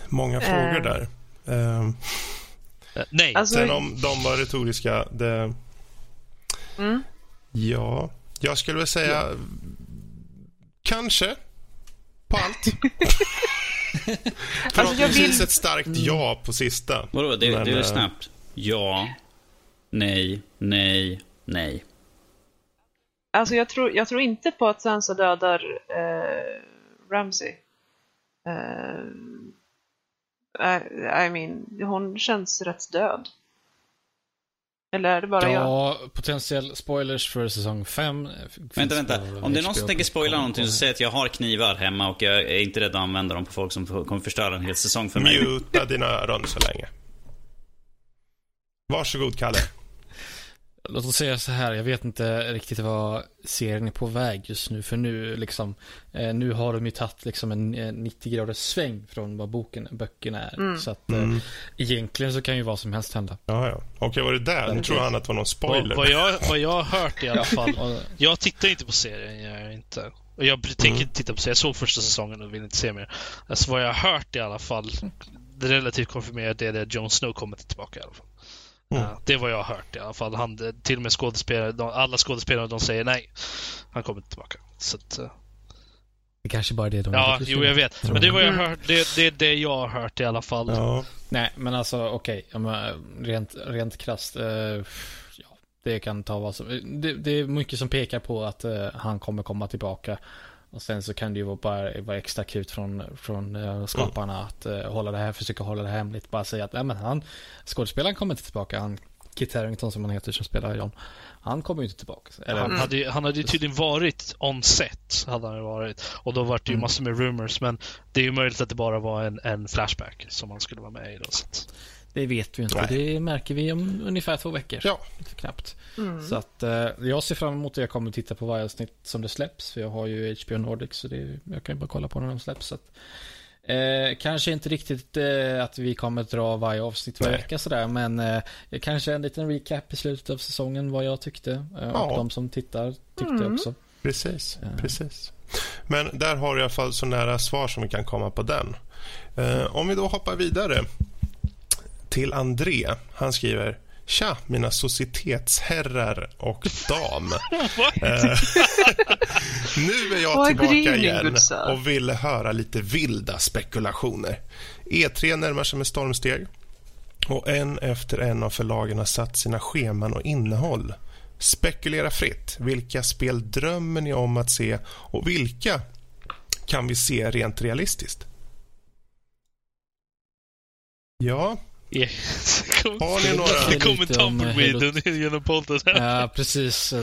många frågor där. Nej. Alltså, sen om de var retoriska, det... Ja, jag skulle väl säga kanske på allt. För alltså, ett starkt ja på sista. Vadå, det är snabbt. Ja, nej. Alltså jag tror inte på att Sansa dödar Ramsay. I mean, hon känns rätt död. Eller är det bara jag? Potentiell spoilers för säsong 5. Vänta. Om det är någon som tänker spoila någonting, så säg att jag har knivar hemma och jag är inte rädd att använda dem på folk som kommer förstöra en hel säsong för mig. Muta dina öron så länge. Varsågod, Kalle. Låt oss säga så här, jag vet inte riktigt vad serien är på väg just nu. För nu liksom, nu har de ju tagit liksom en 90-graders sväng från vad böckerna är. Så att egentligen så kan ju vad som helst hända. Ja. Okej, var det där? Nu tror han att det var någon spoiler. Vad jag har hört i alla fall. Jag tittar inte på serien, jag är inte. Och jag tänker inte titta på serien, jag såg första säsongen och vill inte se mer. Alltså vad jag har hört i alla fall, det relativt konfirmerat, det är det Jon Snow kommer tillbaka i alla fall. Ja, det var jag hört i alla fall. Han, till och med alla skådespelare, de säger nej. Han kommer inte tillbaka. Så att, det kanske bara är det de... Ja, jo, jag vet. Men det var jag hört, det är det jag har hört i alla fall. Ja. Nej, men alltså okej, rent krasst, ja, det kan ta vad som... Det är mycket som pekar på att han kommer komma tillbaka. Och sen så kan det ju vara extra akut från skaparna att försöka hålla det här hemligt. Bara säga att nej, men skådespelaren kommer inte tillbaka. Kit Harington som han heter, som spelar John, han kommer ju inte tillbaka. Eller, han hade ju tydligen varit on set, hade han varit. Och då var det ju massor med rumors. Men det är ju möjligt att det bara var en flashback som han skulle vara med i då. Det vet vi inte. Nej. Det märker vi om ungefär 2 veckor. Ja. Lite knappt. Så att, jag ser fram emot att jag kommer att titta på varje avsnitt som det släpps. För jag har ju HBO Nordic, så jag kan ju bara kolla på när de släpps. Så att, kanske inte riktigt att vi kommer att dra varje avsnitt varje vecka sådär, men kanske en liten recap i slutet av säsongen vad jag tyckte. Och de som tittar tyckte också. Precis. Men där har jag i alla fall så nära svar som vi kan komma på den. Om vi då hoppar vidare till André. Han skriver: Tja, mina societetsherrar och dam. Nu är jag tillbaka igen och vill höra lite vilda spekulationer. E3 närmar sig med stormsteg. Och en efter en av förlagen har satt sina scheman och innehåll. Spekulera fritt. Vilka spel drömmer ni om att se och vilka kan vi se rent realistiskt? Ja. Yes. Har ni några? Det kommer tumbleweed genom poltet. Ja, precis.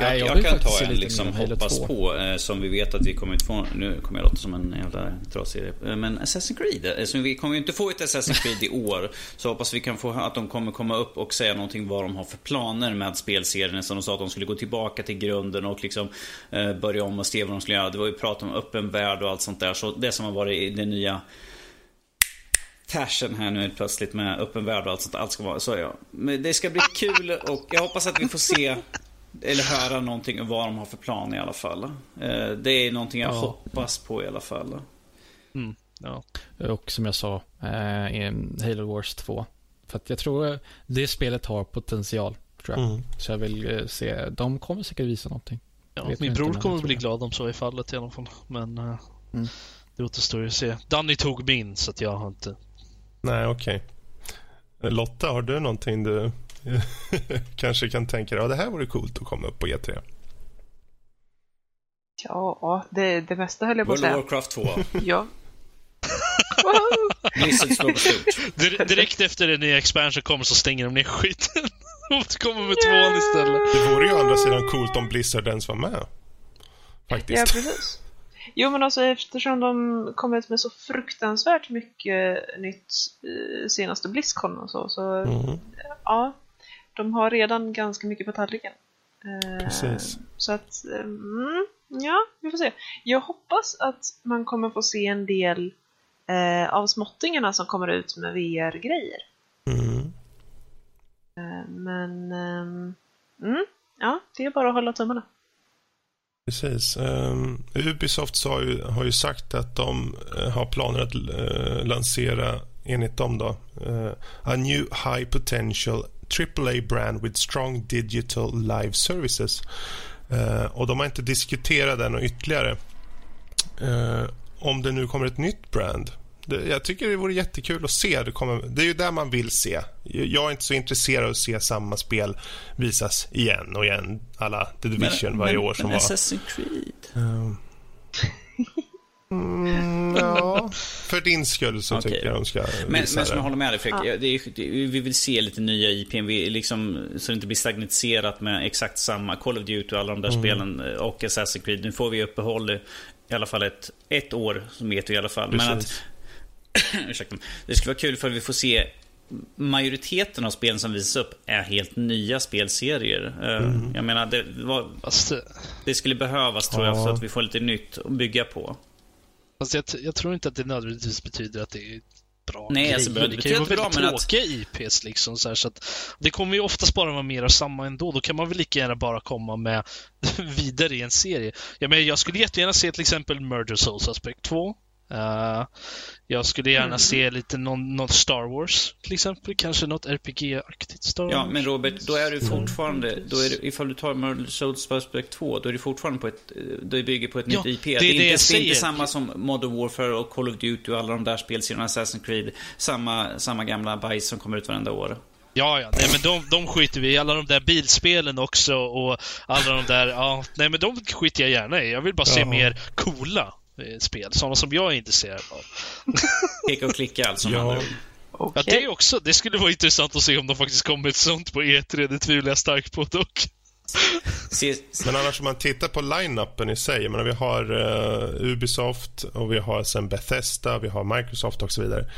Jag kan ta en liksom hoppas på som vi vet att vi kommer inte få. Nu kommer jag låta som en jävla trasig, men Assassin's Creed, som vi kommer ju inte få ett Assassin's Creed i år, så hoppas vi kan få att de kommer komma upp och säga någonting vad de har för planer med spelserien. Som de sa att de skulle gå tillbaka till grunden och liksom börja om och se vad de skulle göra. Det var ju prat om öppen värld och allt sånt där. Så det som har varit i den nya Tashen här nu plötsligt med öppen värld och allt sånt, allt ska vara så, ja. Men det ska bli kul och jag hoppas att vi får se eller höra någonting om vad de har för plan i alla fall. Det är någonting jag hoppas på i alla fall. Mm. Ja. Och som jag sa, Halo Wars 2. För att jag tror det spelet har potential, tror jag. Mm. Så jag vill se, de kommer säkert visa någonting. Ja, min bror kommer bli glad om så är fallet i alla fall. Men det återstår ju att se. Danny tog min så att jag har inte. Nej, okej. Okay. Lotta, har du någonting du kanske kan tänka dig? Ja, det här vore coolt att komma upp på E3. Ja, det mesta höll jag på att säga. World of Warcraft 2. Ja. Direkt efter den nya expansion kommer så stänger de ner skiten. De kommer med tvåan istället. Det vore ju å andra sidan coolt om Blizzard ens var med. Faktiskt. Ja, precis. Jo, men alltså eftersom de kom ut med så fruktansvärt mycket nytt senaste BlizzCon och så ja, de har redan ganska mycket på tallriken. Precis. Så att, ja, vi får se. Jag hoppas att man kommer få se en del av småttingarna som kommer ut med VR-grejer. Men, ja, det är bara att hålla tummarna. Precis. Ubisoft har ju sagt att de har planer att lansera, enligt dem då, a new high potential AAA brand with strong digital live services. Och de har inte diskuterat den och ytterligare. Om det nu kommer ett nytt brand. Jag tycker det vore jättekul att se. Det är ju där man vill se. Jag är inte så intresserad av att se samma spel visas igen och igen. Alla The Division varje år som var. Assassin's Creed. Ja, för din skull så tycker jag de ska visa. Men som jag håller med dig, Fredrik, vi vill se lite nya IPn, liksom, så det inte blir stagnatiserat med exakt samma Call of Duty och alla de där spelen och Assassin's Creed. Nu får vi uppehåll i alla fall ett år som heter i alla fall. Precis. Men att det skulle vara kul för att vi får se majoriteten av spelen som visas upp är helt nya spelserier. Jag menar det skulle behövas, tror jag, för att vi får lite nytt att bygga på. Alltså, jag tror inte att det nödvändigtvis betyder att det är bra. Nej, alltså, det kan ju vara väldigt tråkiga IPs liksom, så att det kommer ju oftast bara vara mer av samma ändå. Då kan man väl lika gärna bara komma med vidare i en serie. Jag skulle jättegärna se till exempel Murdered: Soul Suspect 2. Jag skulle gärna se lite något Star Wars till exempel, kanske något RPG-aktigt Star Wars. Ja, men Robert, då är du fortfarande ifall du tar Murdered: Soul Suspect 2, då är du fortfarande på då bygger på ett nytt IP. Det är inte samma som Modern Warfare och Call of Duty och alla de där spelserierna, Assassin's Creed, samma gamla bajs som kommer ut varenda år. Ja, nej, men de skiter vi i. Alla de där bilspelen också och alla de där, nej, men de skiter jag gärna i. Jag vill bara se mer coola spel, sådana som jag är intresserad av. Peka och klicka, alltså. Okay. Ja, det skulle vara intressant att se om de faktiskt kommer ett sånt på E3. Det tvivlar jag starkt på dock. Men annars, om man tittar på line-upen i sig, jag menar, vi har Ubisoft och vi har sen Bethesda, vi har Microsoft och så vidare.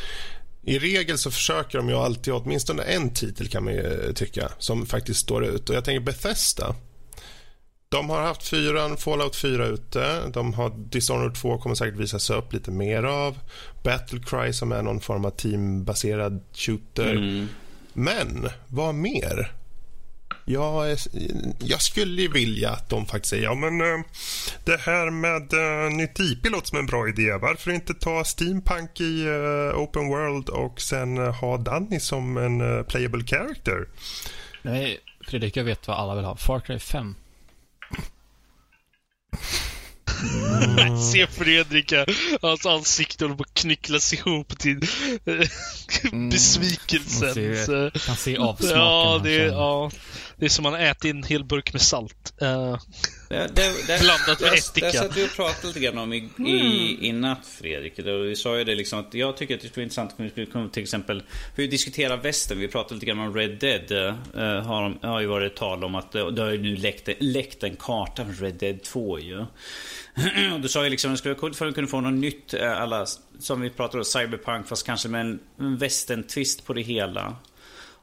I regel så försöker de ju alltid åtminstone en titel, kan man ju tycka, som faktiskt står ut. Och jag tänker Bethesda, de har haft Fallout 4 ute. De har Dishonored 2, kommer säkert visas upp lite mer av. Battlecry, som är någon form av teambaserad shooter. Men vad mer? Jag skulle vilja att de faktiskt säger, ja men det här med nytt IP låter som en bra idé. Varför inte ta Steampunk i Open World och sen ha Danny som en playable character? Nej, Fredrik, jag vet vad alla vill ha. Far Cry 5. Se Fredrik, hans ansikte håller på att knycklas ihop till besvikelsen. Kan se avsmaken. Det är som man äter en hel burk med salt. Det blandat med ättika. Det satt vi och pratade lite grann om i natt, Fredrik. Vi sa ju det liksom, att jag tycker att det skulle vara intressant om vi skulle kunna till exempel hur vi diskuterar västern. Vi pratade lite grann om Red Dead. Har ju varit tal om att det har ju nu läckt en karta från Red Dead 2 ju. Och du sa ju liksom, det skulle vara coolt för att kunna få något nytt, alla, som vi pratade om, Cyberpunk, fast kanske med en västern-twist på det hela.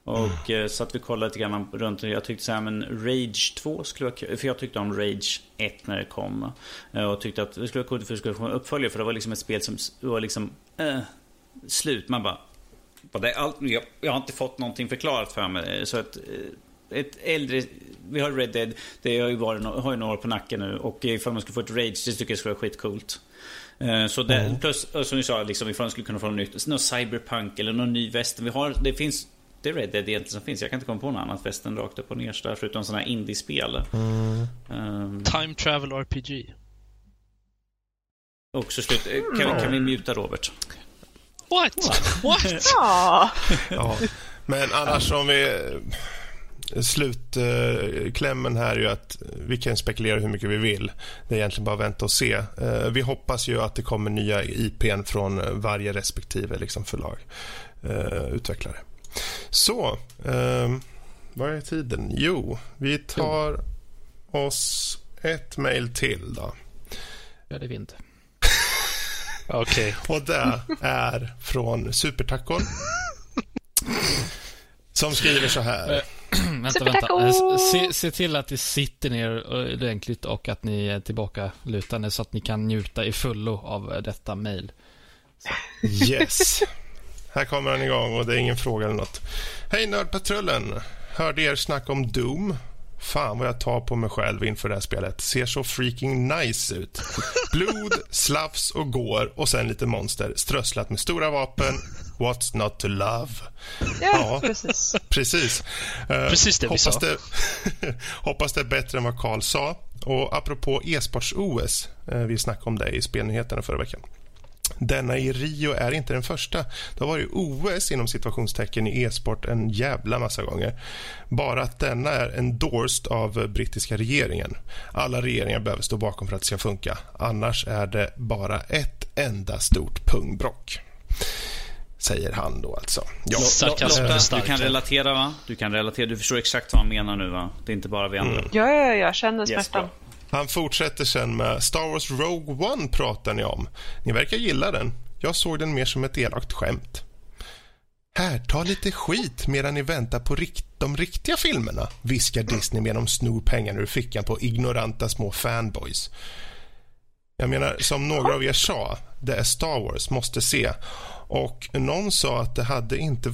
Och så att vi kollade lite grann runt. Jag tyckte så här, men Rage 2 skulle vara, för jag tyckte om Rage 1 när det kom, och tyckte att det skulle vara kul för det skulle vara uppföljare, för det var liksom ett spel som var liksom slut. Man bara det är allt, jag har inte fått någonting förklarat för mig. Så att ett äldre, vi har Red Dead, det har ju varit, har ju några år på nacken nu, och ifall man skulle få ett Rage, det tycker jag skulle vara skitcoolt. Så det, plus som ni sa liksom, ifall man skulle kunna få något nytt, någon Cyberpunk eller någon ny västern. Vi har, det finns, det är Red Dead egentligen som finns. Jag kan inte komma på något annat västern rakt upp och ner där, förutom sådana här indie-spel. Time Travel RPG. Och så slut. Kan vi muta Robert? What? Ja. Men annars om vi slutklämmen här är ju att vi kan spekulera hur mycket vi vill. Det är egentligen bara vänta och se. Vi hoppas ju att det kommer nya IPn från varje respektive liksom förlag, utvecklare. Så, vad är tiden? Jo, vi tar oss ett mejl till då. Ja, det är inte. Okej. Och det är från Supertackor som skriver så här. Vänta. Se till att ni sitter ner ordentligt och att ni är tillbaka lutande så att ni kan njuta i fullo av detta mejl. Yes. Här kommer han igång och det är ingen fråga eller något. Hej Nördpatrullen! Hörde er snacka om Doom. Fan vad jag tar på mig själv inför det här spelet. Ser så freaking nice ut. Blod, slafs och går och sen lite monster. Strösslat med stora vapen. What's not to love? Ja, precis. Precis det vi sa. Hoppas det är bättre än vad Carl sa. Och apropå e-sports-OS, vi snackade om det i spelnyheterna förra veckan. Denna i Rio är inte den första. Det har varit OS inom situationstecken i e-sport en jävla massa gånger. Bara att denna är endorsed av brittiska regeringen. Alla regeringar behöver stå bakom för att det ska funka. Annars är det bara ett enda stort pungbrock. Säger han då alltså. Ja. Lotta, du kan relatera va? Du förstår exakt vad han menar nu va? Det är inte bara vi andra. Ja, jag känner smärtan. Yes, han fortsätter sen med Star Wars Rogue One pratar ni om. Ni verkar gilla den. Jag såg den mer som ett elakt skämt. Här, ta lite skit medan ni väntar på de riktiga filmerna, viskar Disney medan de snor pengarna ur fickan på ignoranta små fanboys. Jag menar, som några av er sa, det är Star Wars, måste se. Och någon sa att det hade inte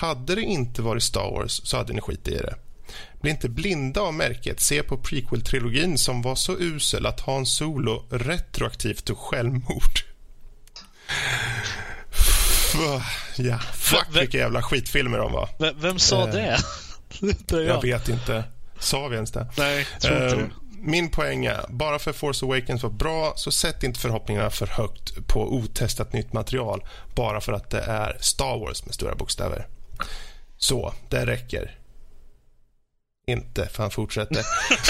hade det inte varit Star Wars så hade ni skit i det. Bli inte blinda av märket. Se på prequel-trilogin som var så usel att Han Solo retroaktivt tog självmord. Ja, fuck vilka jävla skitfilmer de var. Vem sa det? Jag vet inte. Sa vi ens det? Nej, tror inte det. Min poäng är, bara för Force Awakens var bra så sätt inte förhoppningarna för högt på otestat nytt material bara för att det är Star Wars med stora bokstäver. Så, det räcker. Inte, för han fortsätter.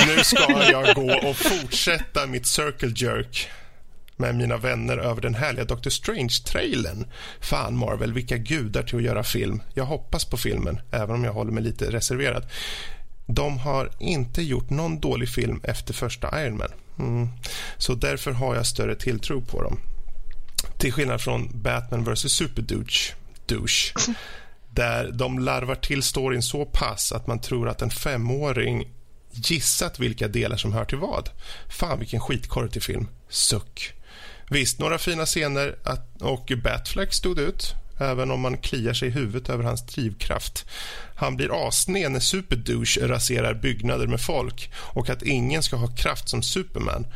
Nu ska jag gå och fortsätta mitt circle jerk med mina vänner över den härliga Doctor Strange-trailen. Fan Marvel, vilka gudar till att göra film. Jag hoppas på filmen, även om jag håller mig lite reserverad. De har inte gjort någon dålig film efter första Iron Man. Så därför har jag större tilltro på dem. Till skillnad från Batman vs. Superdouche. Där de larvar till storyn så pass att man tror att en 5-åring gissat vilka delar som hör till vad. Fan vilken skitkortig film. Suck. Visst, några fina scener och Batfleck stod ut. även om man kliar sig i huvudet över hans drivkraft. Han blir asned när Superdouche raserar byggnader med folk och att ingen ska ha kraft som Superman.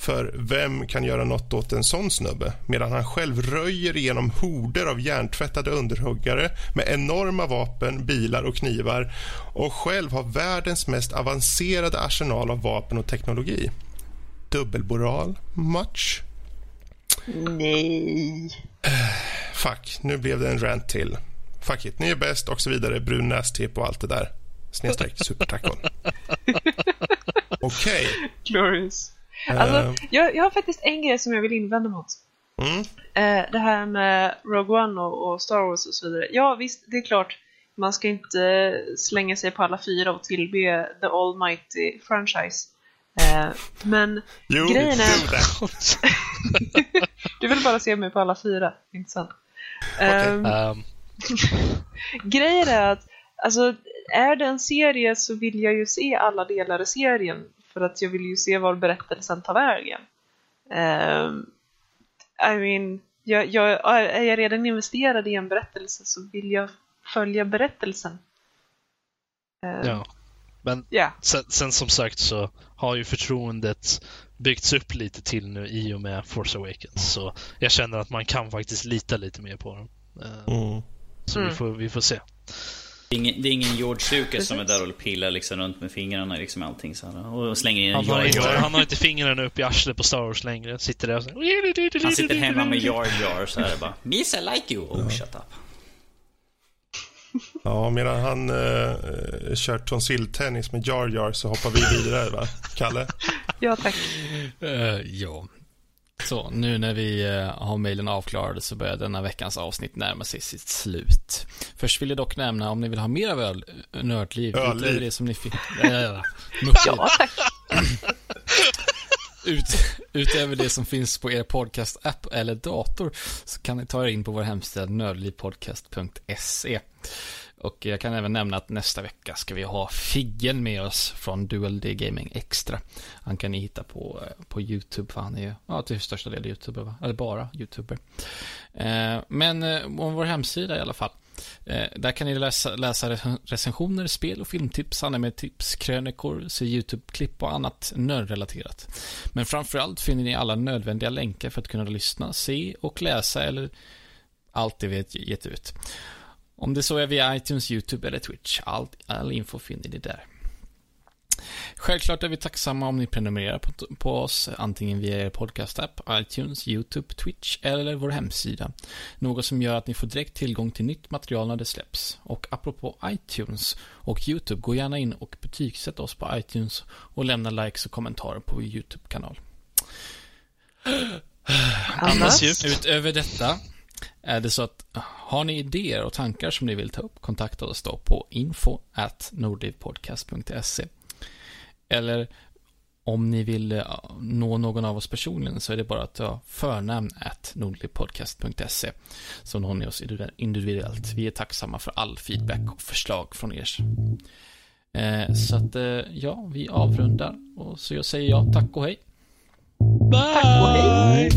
För vem kan göra något åt en sån snubbe? Medan han själv röjer igenom horder av hjärntvättade underhuggare med enorma vapen, bilar och knivar och själv har världens mest avancerade arsenal av vapen och teknologi. Dubbelmoral? Much? Nej. Fuck, nu blev det en rant till. Fuck it, ni är bäst och så vidare. Brun nästipp och allt det där. Snedstreck, supertackon. Okej. Glorious. Alltså, jag har faktiskt en grej som jag vill invända mot. Det här med Rogue One och Star Wars och så vidare. Ja visst, det är klart. Man ska inte slänga sig på alla fyra och tillbe The Almighty franchise. Men jo, grejen är... Du vill bara se mig på alla fyra, inte sant? Grejen är att alltså, är det en serie så vill jag ju se alla delar i serien. För att jag vill ju se var berättelsen tar vägen. I mean, är jag redan investerad i en berättelse så vill jag följa berättelsen. Ja, men yeah. sen som sagt så har ju förtroendet byggts upp lite till nu i och med Force Awakens. Så jag känner att man kan faktiskt lita lite mer på dem. Så vi får se. Det är ingen George Lucas som är där och pillar liksom runt med fingrarna liksom allting så här, och slänger in han har inte fingrarna upp i arslet på Star Wars längre. Sitter där och så här. Han sitter hemma med Jar Jar så här bara. Misa like you. Oh, shut up. Ja, medan han kör tonsilltennis med Jar Jar så hoppar vi vidare, va? Kalle? Ja, tack. Ja. Så, nu när vi har mejlen avklarade så börjar denna veckans avsnitt närma sig sitt slut. Först vill jag dock nämna, om ni vill ha mer av nördliv, utöver det som ni fick... Utöver det som finns på er podcast-app eller dator så kan ni ta er in på vår hemsida nördlivpodcast.se. Och jag kan även nämna att nästa vecka ska vi ha Figgen med oss från Dual D Gaming Extra. Han kan ni hitta på YouTube, för han är ju till största del YouTuber, va? Eller bara YouTuber. Men om vår hemsida i alla fall. Där kan ni läsa recensioner, spel och filmtips, animetips, krönikor, se YouTube-klipp och annat nördrelaterat. Men framförallt finner ni alla nödvändiga länkar för att kunna lyssna, se och läsa eller allt det vi har gett ut. Om det så är via iTunes, YouTube eller Twitch. All info finner ni där. Självklart är vi tacksamma om ni prenumererar på oss, antingen via er podcast-app, iTunes, YouTube, Twitch eller vår hemsida. Något som gör att ni får direkt tillgång till nytt material när det släpps. Och apropå iTunes och YouTube, gå gärna in och betygsätt oss på iTunes och lämna likes och kommentarer på vår YouTube-kanal. Annars, utöver detta... Är det så att har ni idéer och tankar som ni vill ta upp, kontakta oss då på info@nordivpodcast.se. Eller om ni vill nå någon av oss personligen så är det bara att ta förnamn@nordivpodcast.se så når ni oss individuellt. Vi är tacksamma för all feedback och förslag från er. Så att ja, vi avrundar och så jag säger tack och hej. Bye! Tack och hej!